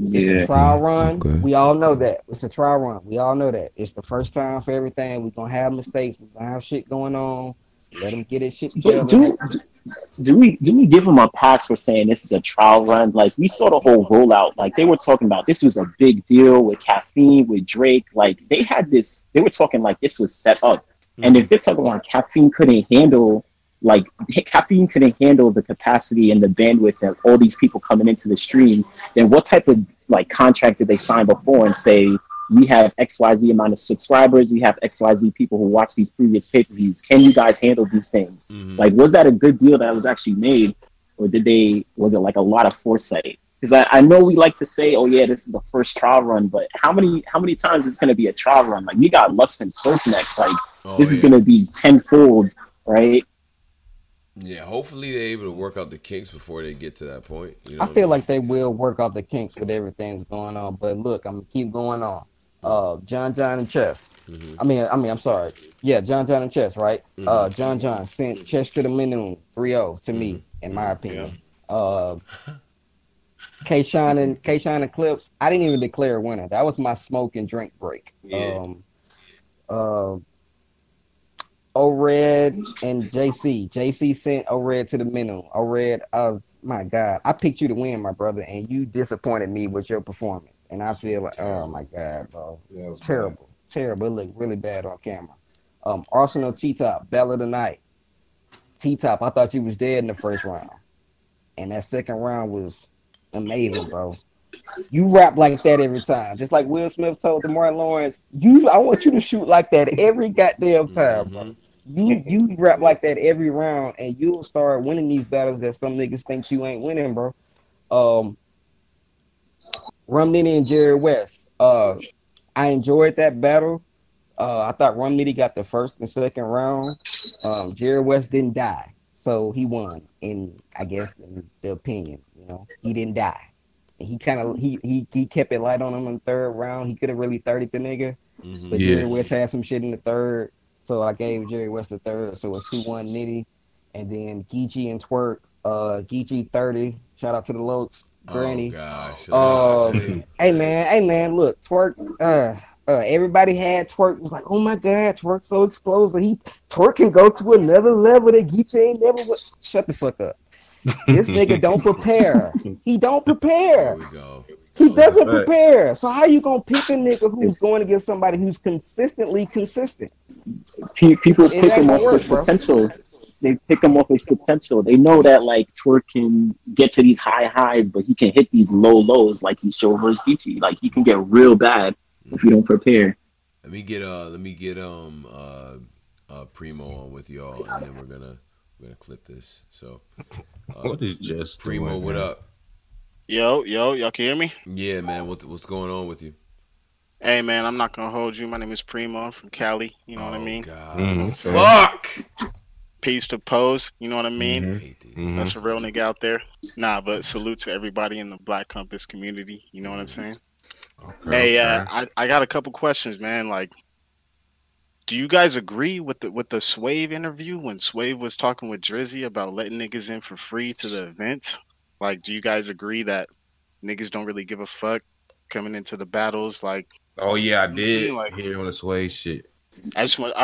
It's a trial run. Okay. We all know that. It's a trial run. We all know that. It's the first time for everything. We're going to have mistakes. We're going to have shit going on. Let him get his shit together. Do we give him a pass for saying this is a trial run? Like, we saw the whole rollout. Like, they were talking about this was a big deal with Caffeine, with Drake. Like, they had this. They were talking like this was set up. And if they're talking about Caffeine couldn't handle... Like, Caffeine couldn't handle the capacity and the bandwidth of all these people coming into the stream, then what type of, like, contract did they sign before and say, we have XYZ amount of subscribers, we have XYZ people who watch these previous pay-per-views, can you guys handle these things? Like, was that a good deal that was actually made, or was it, like, a lot of foresight? Because I know we like to say, oh, yeah, this is the first trial run, but how many times is going to be a trial run? Like, we got Lux and Surf next. Like, this is going to be tenfold, right? Yeah, hopefully they're able to work out the kinks before they get to that point. You know, I feel like they will work out the kinks with everything's going on. But look, I'm gonna keep going on. John and Chess. I'm sorry. Yeah, John and Chess, right? John sent Chess to the moon 3-0 to me, in my opinion. Yeah. K-Shine and Clips. I didn't even declare a winner. That was my smoke and drink break. Yeah. O-Red and JC. JC sent O-Red to the minimum. O-Red, my God, I picked you to win, my brother, and you disappointed me with your performance. And I feel like, oh, my God, bro. Yeah, terrible. Bad. Terrible. It looked really bad on camera. Arsenal T-Top, Bella tonight. T-Top, I thought you was dead in the first round. And that second round was amazing, bro. You rap like that every time. Just like Will Smith told DeMar Lawrence, I want you to shoot like that every goddamn time, bro. You rap like that every round, and you'll start winning these battles that some niggas think you ain't winning, bro. Rum Nitty and Jerry West. I enjoyed that battle. I thought Rum Nitty got the first and second round. Jerry West didn't die, so he won. In, I guess, in the opinion, you know, he didn't die. He kind of he kept it light on him in the third round. He could have really 30'd the nigga, but Jerry West had some shit in the third, so I gave Jerry West the third. So it's 2-1 Nitty, and then Geechi and Twerk. Geechi 30. Shout out to the Lokes, Granny. Oh, gosh. Hey man, look, Twerk. Everybody had Twerk. Was like, oh my God, Twerk so explosive. Twerk can go to another level that Geechi ain't never would. Shut the fuck up. This nigga don't prepare. He don't prepare. He doesn't prepare. So how you gonna pick a nigga who's going to get somebody who's consistently consistent? People pick him off his potential. They pick him off his potential. They know that, like, Twerk can get to these high highs, but he can hit these low lows, like he showed versus Geechi. Like, he can get real bad if you don't prepare. Let me get Primo on with y'all, and then we're gonna clip this. So, what is just Primo? Doing, what up? Yo, y'all can hear me? Yeah, man. What's going on with you? Hey, man. I'm not gonna hold you. My name is Primo. I'm from Cali. You know what I mean? God. Fuck. Peace to Pose. You know what I mean? That's a real nigga out there. Nah, but salute to everybody in the Black Compass community. You know what I'm saying? Okay, hey, I got a couple questions, man. Like, do you guys agree with the Swave interview when Swave was talking with Drizzy about letting niggas in for free to the event? Like, do you guys agree that niggas don't really give a fuck coming into the battles? Like, oh yeah, I did. Like, here on the Swave shit. I just want to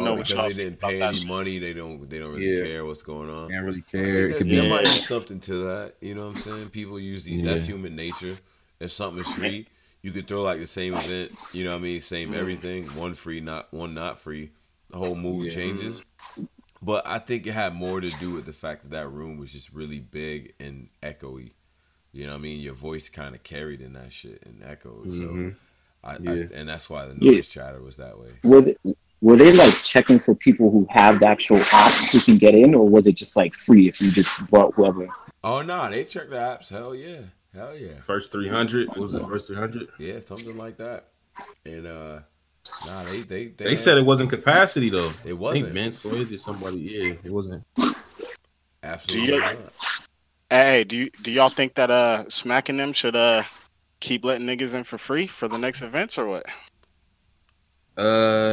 know what y'all. They didn't pay any money. They don't really care what's going on. They don't really care. There might be something to that. You know what I'm saying? People usually that's human nature. If something's free, you could throw like the same event, you know what I mean, same everything, one free, not free. The whole mood changes. But I think it had more to do with the fact that that room was just really big and echoey. You know what I mean? Your voice kind of carried in that shit and echoed. So, and that's why the noise chatter was that way. Were they like checking for people who have the actual apps who can get in, or was it just like free if you just brought whoever? Oh no, they checked the apps. Hell yeah. First 300 was the first 300. Yeah, something like that. And nah, they said it wasn't capacity though. It wasn't. I think Ben Sloyd or somebody. Yeah, it wasn't. Absolutely. Do y'all think that smacking them should keep letting niggas in for free for the next events or what?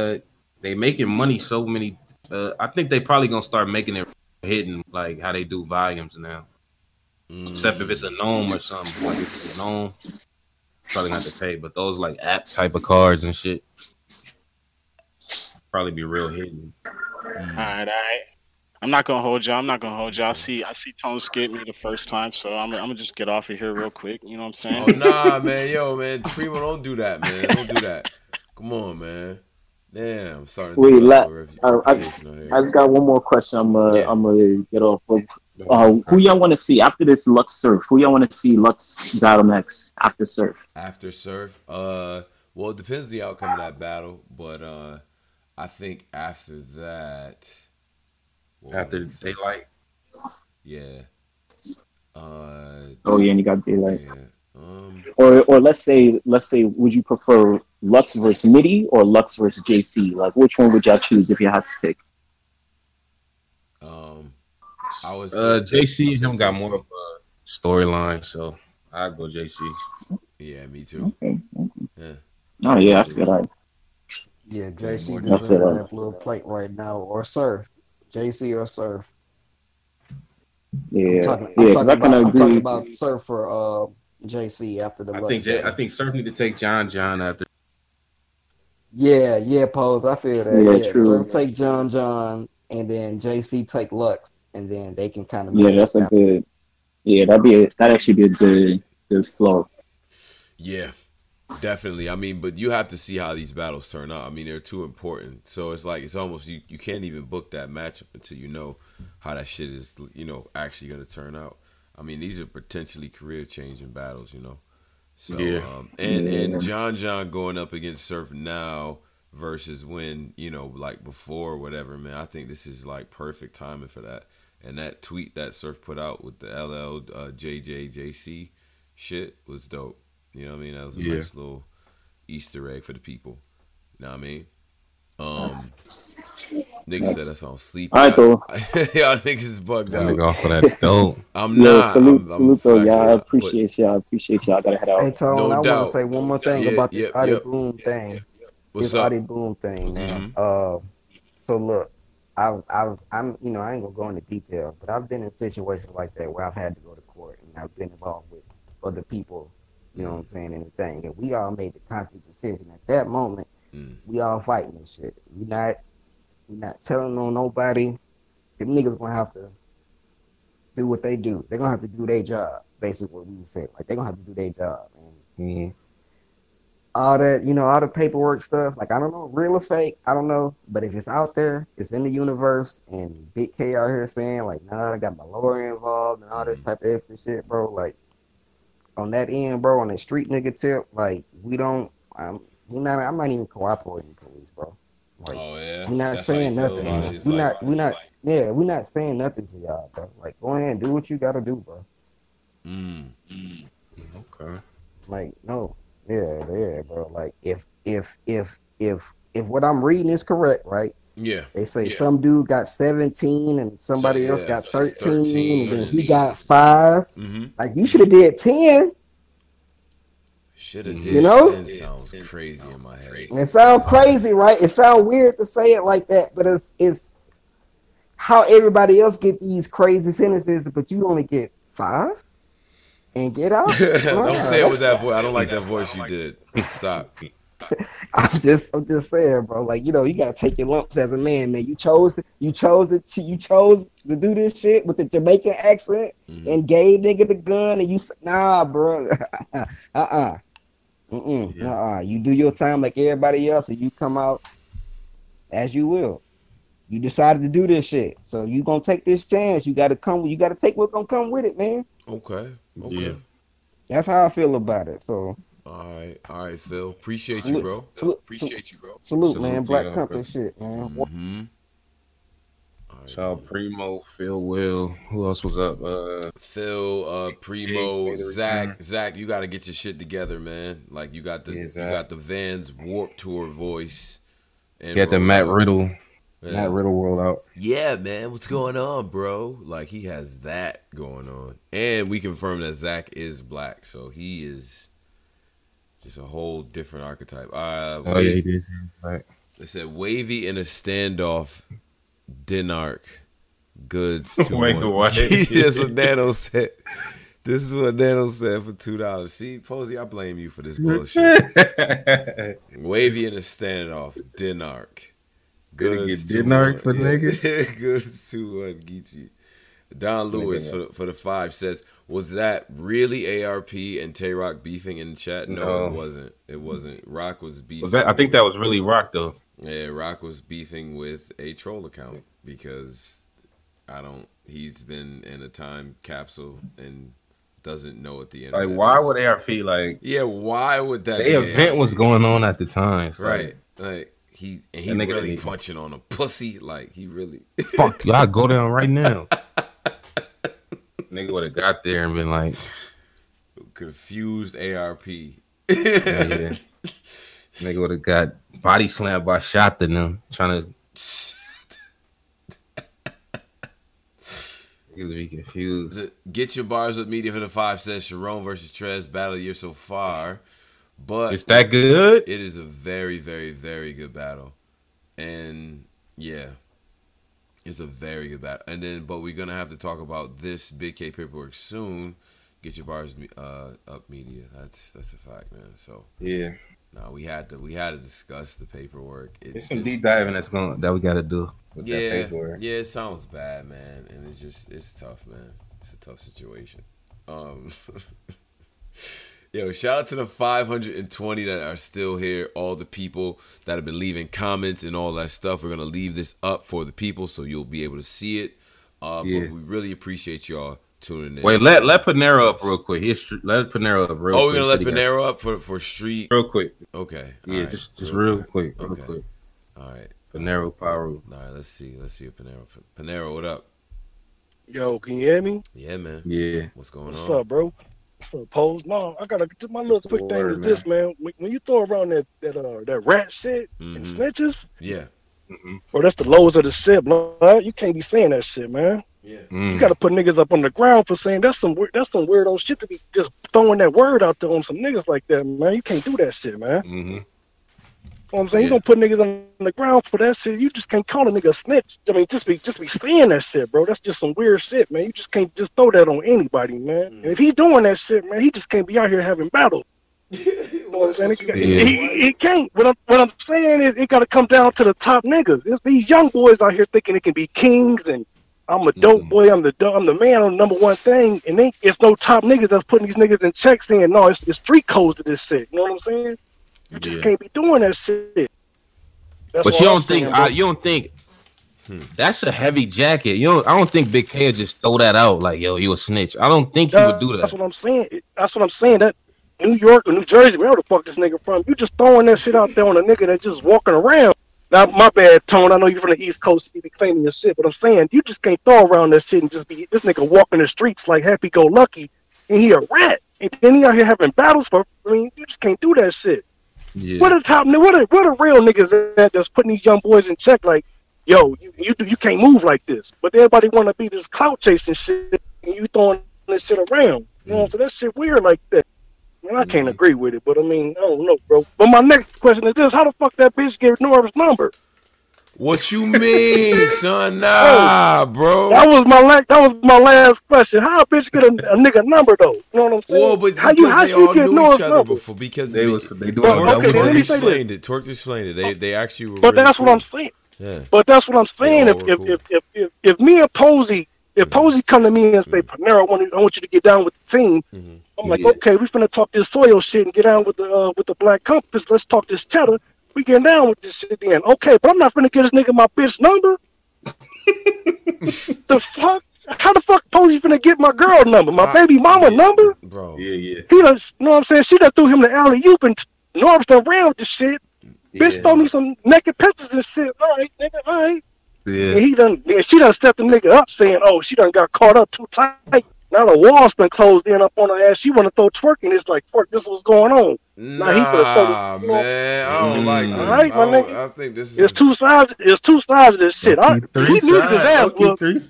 They making money so many. I think they probably gonna start making it hidden, like how they do volumes now. Except if it's a gnome or something. Like if it's a gnome, probably not to pay. But those like app type of cards and shit probably be real hidden. All right. I'm not gonna hold y'all. I see Tone skip me the first time, so I'm gonna just get off of here real quick. You know what I'm saying? Oh nah, man, yo, man, Primo, don't do that, man. Don't do that. Come on, man. Damn, I'm sorry. Wait, I just got one more question. I'm gonna get off. Who y'all want to see after this Lux Surf? Who y'all want to see Lux battle next after Surf? After Surf, well, it depends the outcome of that battle, but I think after that, after Daylight, and you got Daylight. Yeah. Or let's say, would you prefer Lux versus Nitty or Lux versus JC? Like, which one would y'all choose if you had to pick? I was JC. Him got more of a storyline, so I'd go JC. Yeah, me too. Okay. Yeah. Oh yeah, I feel like. Yeah, JC doesn't have that little plate right now, or Surf. JC or Surf. Yeah, I'm talking about Surf or JC after the. I think Surf need to take John after. Yeah, Pose. I feel that. Yeah, true. Surf take John, and then JC take Lux. And then they can kind of that'd actually be a good flow. Yeah, definitely. I mean, but you have to see how these battles turn out. I mean, they're too important. So it's like it's almost you can't even book that matchup until you know how that shit is, you know, actually gonna turn out. I mean, these are potentially career changing battles, you know. So and John going up against Surf now versus when, you know, like before or whatever, man. I think this is like perfect timing for that. And that tweet that Surf put out with the LL JJJC shit was dope. You know what I mean? That was a nice little Easter egg for the people. You know what I mean? Nick said that's on sleep. All right, though. Y'all niggas is bugged out. Go for that dope. Salute though, y'all. I appreciate y'all. I gotta head out. Hey, Tone, I want to say one more thing about the Adi Boom thing. What's up? Adi Boom thing, man. So look. I'm you know, I ain't gonna go into detail, but I've been in situations like that where I've had to go to court and I've been involved with other people, you know what I'm saying, and the thing. And we all made the conscious decision at that moment, we all fighting this shit. We not telling on nobody. Them niggas gonna have to do what they do. They're gonna have to do their job, basically what we were saying. Like they're gonna have to do their job, man. Mm-hmm. All that, you know, all the paperwork stuff, like, I don't know, real or fake, I don't know, but if it's out there, it's in the universe, and Big K out here saying, like, nah, I got my lawyer involved and all this type of extra shit, bro, like, on that end, bro, on the street nigga tip, like, I'm not even cooperating with police, bro. Like, we're not saying nothing. We're not saying nothing to y'all, bro. Like, go ahead and do what you gotta do, bro. Okay. Like, no. Yeah, bro. Like if what I'm reading is correct, right? Yeah. They say some dude got 17 and somebody else got 13 and then he got 5. Mm-hmm. Like you should have did 10. Should have did. You know? It sounds crazy in my head. It sounds crazy, right? It sounds weird to say it like that, but it's how everybody else get these crazy sentences, but you only get 5. And get out. Don't say it with that voice. I don't like that voice you did. Stop. I'm just saying, bro. Like, you know, you gotta take your lumps as a man, man. You chose to do this shit with the Jamaican accent and gave nigga the gun, and you said, nah, bro. You do your time like everybody else, and you come out as you will. You decided to do this shit, so you gonna take this chance. You gotta come. You gotta take what's gonna come with it, man. Okay. Okay. Yeah. That's how I feel about it. So. All right, Phil. Appreciate you, bro. Salute, man. Black Compass shit, man. Mm-hmm. So Primo, Phil, Will, who else was up? Phil, Primo, Zach. Zach, you got to get your shit together, man. Like you got the you got the Vans Warped Tour voice. And got the Matt Riddle, man. Matt Riddle world out. Yeah, man, what's going on, bro? Like he has that going on, and we confirmed that Zach is black, so he is just a whole different archetype. Oh yeah, he is black. They said wavy in a standoff. Denark goods. Wait, what? That's what Nano said. This is what Nano said for $2. See, Posey, I blame you for this bullshit. Wavy in a standoff. Denark goods. Get Denark for niggas. Goods 2-1. Geechi. Don Lewis for the $5 says, was that really ARP and Tay Rock beefing in the chat? No, it wasn't. It wasn't. Rock was beefing. I think that was really Rock though. Yeah, Rock was beefing with a troll account because he's been in a time capsule and doesn't know what the internet. Like, why would ARP like? Yeah, why would that? The event was going on at the time, so. Right? Like he really punching on a pussy, like he really. Fuck y'all, go down right now. Nigga would have got there and been like, confused ARP. Yeah. Nigga would have got body slammed by Shot in them trying to. You're gonna be confused. Get your bars up media for the $5 says Sharon versus Trez battle of the year so far, but it's that good. It is a very, very, very good battle, and yeah, it's a very good battle. And then, but we're gonna have to talk about this Big K paperwork soon. Get your bars up media. That's a fact, man. So yeah. No, we had to discuss the paperwork. It's some deep diving that we got to do with that paperwork. Yeah, it sounds bad, man, and it's tough, man. It's a tough situation. Yo, shout out to the 520 that are still here. All the people that have been leaving comments and all that stuff. We're gonna leave this up for the people, so you'll be able to see it. But we really appreciate y'all. Tuning in. Wait, let Panera up real quick. Let Panera up real quick. Oh, we're going to let Panera up for Street? Real quick. Okay. Yeah, just real quick. Real quick. All right. Panera Power. All right, let's see Panera. Panera, what up? Yo, can you hear me? Yeah, man. Yeah. What's going on? What's up, bro? What's up, Pose? No, I got to do my little quick thing is this, man. When you throw around that rat shit and snitches. Yeah. Bro, that's the lowest of the shit, blood. You can't be saying that shit, man. Yeah. You gotta put niggas up on the ground for saying that's some weirdo shit to be just throwing that word out there on some niggas like that, man. You can't do that shit, man. Mm-hmm. You know what I'm saying? You gonna put niggas on the ground for that shit. You just can't call a nigga a snitch. I mean, just be saying that shit, bro. That's just some weird shit, man. You just can't just throw that on anybody, man. Mm-hmm. And if he doing that shit, man, he just can't be out here having battles. You know what I'm saying? He can't. What I'm saying is it gotta come down to the top niggas. It's these young boys out here thinking it can be kings and I'm a dope boy. I'm the man on the number one thing, and it's no top niggas that's putting these niggas in checks. Saying no, it's street codes to this shit. You know what I'm saying? You just can't be doing that shit. That's but you don't think that's a heavy jacket. I don't think Big K just throw that out like yo, you a snitch. I don't think he would do that. That's what I'm saying. That New York or New Jersey, wherever the fuck this nigga from, you just throwing that shit out there on a nigga that's just walking around. Now, my bad, Tone. I know you're from the East Coast, you be claiming your shit, but I'm saying you just can't throw around that shit and just be this nigga walking the streets like happy-go-lucky, and he a rat, and then he out here having battles for. I mean, you just can't do that shit. Yeah. Where the real niggas at that's putting these young boys in check? Like, yo, you can't move like this. But everybody want to be this clout chasing shit, and you throwing this shit around. You know, so that shit weird like that. Man, I can't agree with it, but I mean, I don't know, bro. But my next question is this: how the fuck that bitch gave Norbes' number? What you mean, son? Nah, bro. That was my last question. How a bitch get a nigga number though? You know what I'm saying? Well, but how you get Norbes' number? Before, because Twerk explained it. Twerk explained it. They actually were. But really that's cool. What I'm saying. Yeah. But that's what I'm saying. If me and Posey come to me and say, Panera, I want you to get down with the team. I'm like, okay, we're gonna talk this soil shit and get down with the Black Compass. Let's talk this cheddar. We get down with this shit then. Okay, but I'm not gonna give this nigga my bitch number. The fuck? How the fuck Posey finna get my girl number, my baby mama number? Bro, He done, you know what I'm saying? She done threw him the alley-oop and Norbes done ran with this shit. Yeah. Bitch throw me some naked pictures and shit. All right, nigga, all right. Yeah. And he done, and she done stepped the nigga up saying, oh, she done got caught up too tight. Now the walls done closed in up on her ass. She want to throw twerking. It's like, twerk, this is what's going on. Nah, he man, I don't like this. All right, my nigga. I think this is... It's two sides of this shit.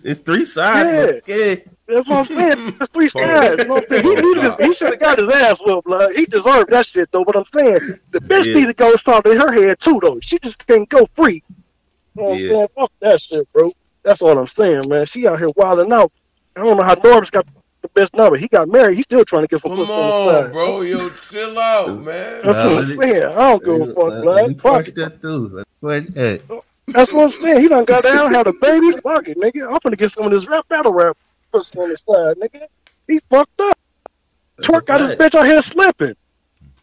It's three sides. Yeah. Yeah. That's what I'm saying. It's three sides. You know what I'm saying? He should have got his ass well, blood. He deserved that shit, though. But I'm saying, the bitch need to go start in her head, too, though. She just can't go free. You know what I'm saying? Fuck that shit, bro. That's all I'm saying, man. She out here wilding out. I don't know how Norbes got the best number. He got married. He's still trying to get some pussy on the side. Bro, yo, chill out, man. That's what I'm saying. I don't give a fuck, man. Fuck it. That's what I'm saying. He done got down, had a baby. Fuck it, nigga. I'm finna get some of this rap battle rap pussy on the side, nigga. He fucked up. Twerk got his bitch out here slipping.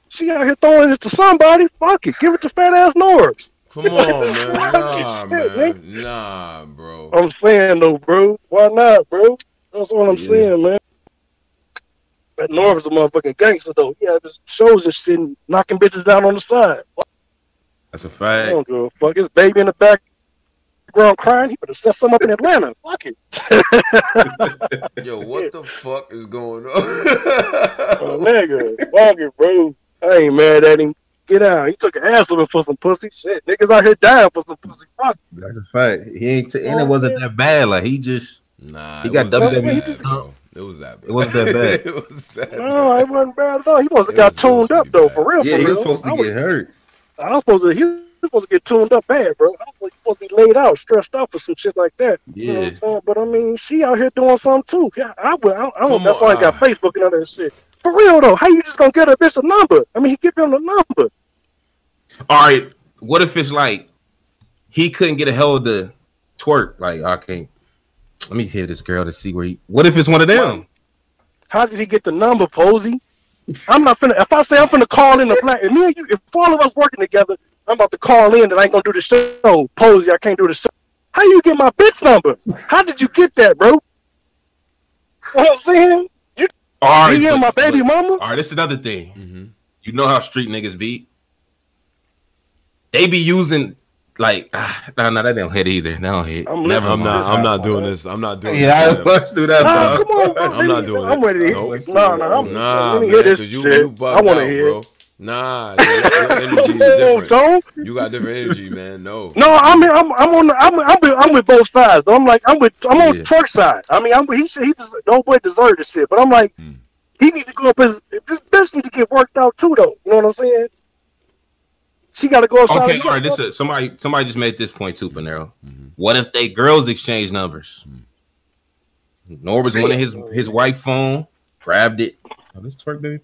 She out here throwing it to somebody. Fuck it. Give it to fat ass Norbes. Come on, man. Nah, bro. I'm saying, though, bro. Why not, bro? That's what I'm saying, man. That Norbes a motherfucking gangster, though. He had his shows and shit and knocking bitches down on the side. That's a fact. I don't give a fuck. His baby in the background crying. He better set something up in Atlanta. Fuck it. Yo, what the fuck is going on? Nigga, fuck it, bro. I ain't mad at him. Get out. He took an ass looking for some pussy. Shit, niggas out here dying for some pussy. Fuck. That's a fact. He ain't. And it wasn't that bad. Like, he just... Nah, he got WWE. It was that bad. It wasn't that bad. It was that bad. No, it wasn't bad at all. He must have got tuned up, though, for real. Yeah, he was supposed to get hurt. He was supposed to get tuned up bad, bro. I was supposed to be laid out, stressed out for some shit like that. Yeah. You know what I'm saying? But, I mean, she out here doing something, too. Yeah, I that's why I got Facebook and all that shit. For real, though, how you just gonna get a bitch a number? I mean, he give him the number. All right, what if it's like he couldn't get a hold of Twerk? Like, I can't. Let me hear this girl to see where he... What if it's one of them? How did he get the number, Posey? I'm not finna... If I say I'm finna call in the Black... And me and you, if all of us working together, I'm about to call in and I ain't gonna do the show. Posey, I can't do the show. How you get my bitch number? How did you get that, bro? You know what I'm saying? You DM my baby mama? All right, this is another thing. Mm-hmm. You know how street niggas be? They be using... Like, no, that don't hit either. That don't hit. I'm not doing this. Yeah, I fucked through that. Come on, bro. I'm not doing it. I'm ready. Nah, man, because you bugged out, bro. Nah, your energy is different. Don't. You got different energy, man. No, I'm with both sides. Though. I'm on the Twerk side. I mean, old boy deserved this shit, but I'm like, he need to go up. This bitch need to get worked out too, though. You know what I'm saying? She got to go outside. Okay, all right. This is, somebody just made this point too, Panero. Mm-hmm. What if they girls exchange numbers? Mm-hmm. Norbes went in his wife's phone, grabbed it. Oh, this Twerk baby.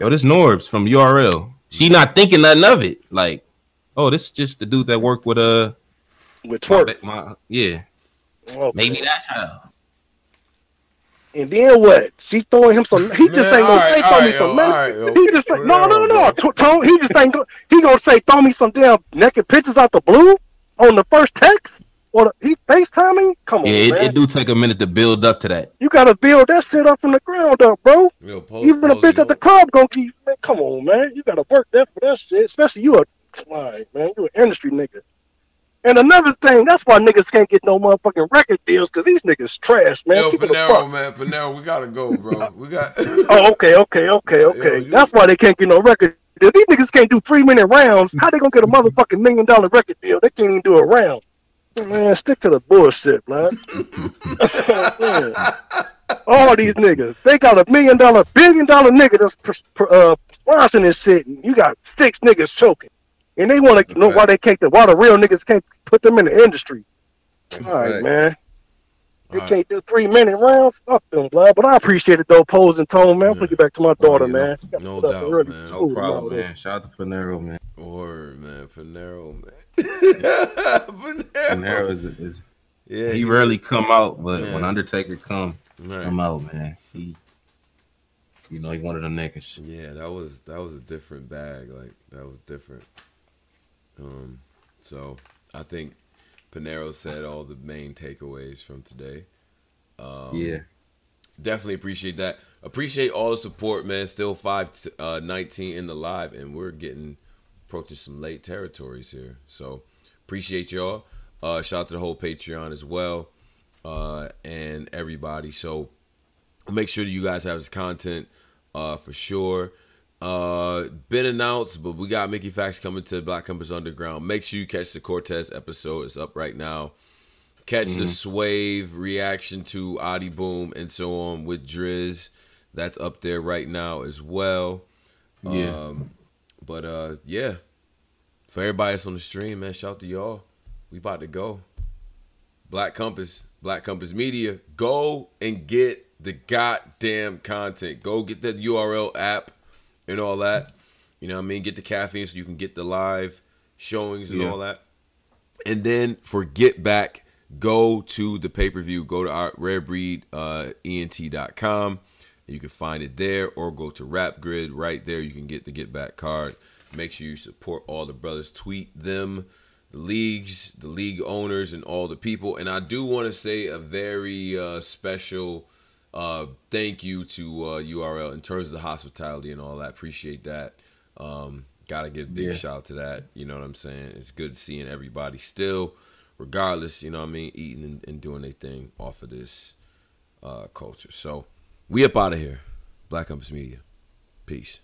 Yo, this Norbes from URL. Mm-hmm. She not thinking nothing of it. Like, oh, this is just the dude that worked with Twerk. Okay. Maybe that's how. And then what? She throwing him some. He just ain't gonna say throw me some. Yo, he just say no. Tone, he just ain't gonna. He gonna say throw me some damn naked pictures out the blue on the first text or he FaceTiming. Come on, man. It do take a minute to build up to that. You gotta build that shit up from the ground up, bro. Yo, even a bitch at the club gonna keep. Man, come on, man. You gotta work that for that shit. Especially you a slide, man. You an industry nigga. And another thing, that's why niggas can't get no motherfucking record deals, because these niggas trash, man. Yo, Panero, we gotta go, bro. We got... okay. Yo, that's why they can't get no record deal. These niggas can't do 3-minute rounds. How they gonna get a motherfucking $1 million record deal? They can't even do a round. Man, stick to the bullshit, man. All these niggas, they got $1 million, $1 billion nigga that's sponsoring this shit, and you got 6 niggas choking. And they want to know why the real niggas can't put them in the industry. All right, man. They can't do 3-minute rounds. Fuck them, blood. But I appreciate it, though, Pose and Tone, man. I'm going to get back to my daughter, man. No doubt, really man. Cool, no problem, man. Shout out to Panero, man. Word, man. Panero, man. Panero is yeah. He rarely come out, but when Undertaker come out, man. He You know, he one of them niggas. Yeah, that was a different bag. Like, that was different. So I think Pinero said all the main takeaways from today. Yeah. Definitely appreciate that. Appreciate all the support, man. Still 519 in the live, and we're approaching some late territories here. So appreciate y'all. Shout out to the whole Patreon as well, and everybody. So make sure that you guys have this content for sure. Been announced, but we got Mickey Fax coming to Black Compass Underground. Make sure you catch the Cortez episode. It's up right now. Catch the Swave reaction to Adi Boom and so on with Driz. That's up there right now as well. Yeah. But for everybody that's on the stream, man, shout out to y'all. We about to go. Black Compass Media. Go and get the goddamn content. Go get that URL app and all that. You know what I mean? Get the caffeine so you can get the live showings and all that. And then for Get Back, go to the pay-per-view. Go to our rarebreedent.com. You can find it there, or go to Rap Grid right there. You can get the Get Back card. Make sure you support all the brothers. Tweet them, the leagues, the league owners, and all the people. And I do want to say a very special thank you to URL in terms of the hospitality and all that. Appreciate that. Gotta give a big shout out to that. You know what I'm saying? It's good seeing everybody still, regardless, you know what I mean, eating and doing their thing off of this culture. So we up out of here. Black Compass Media. Peace.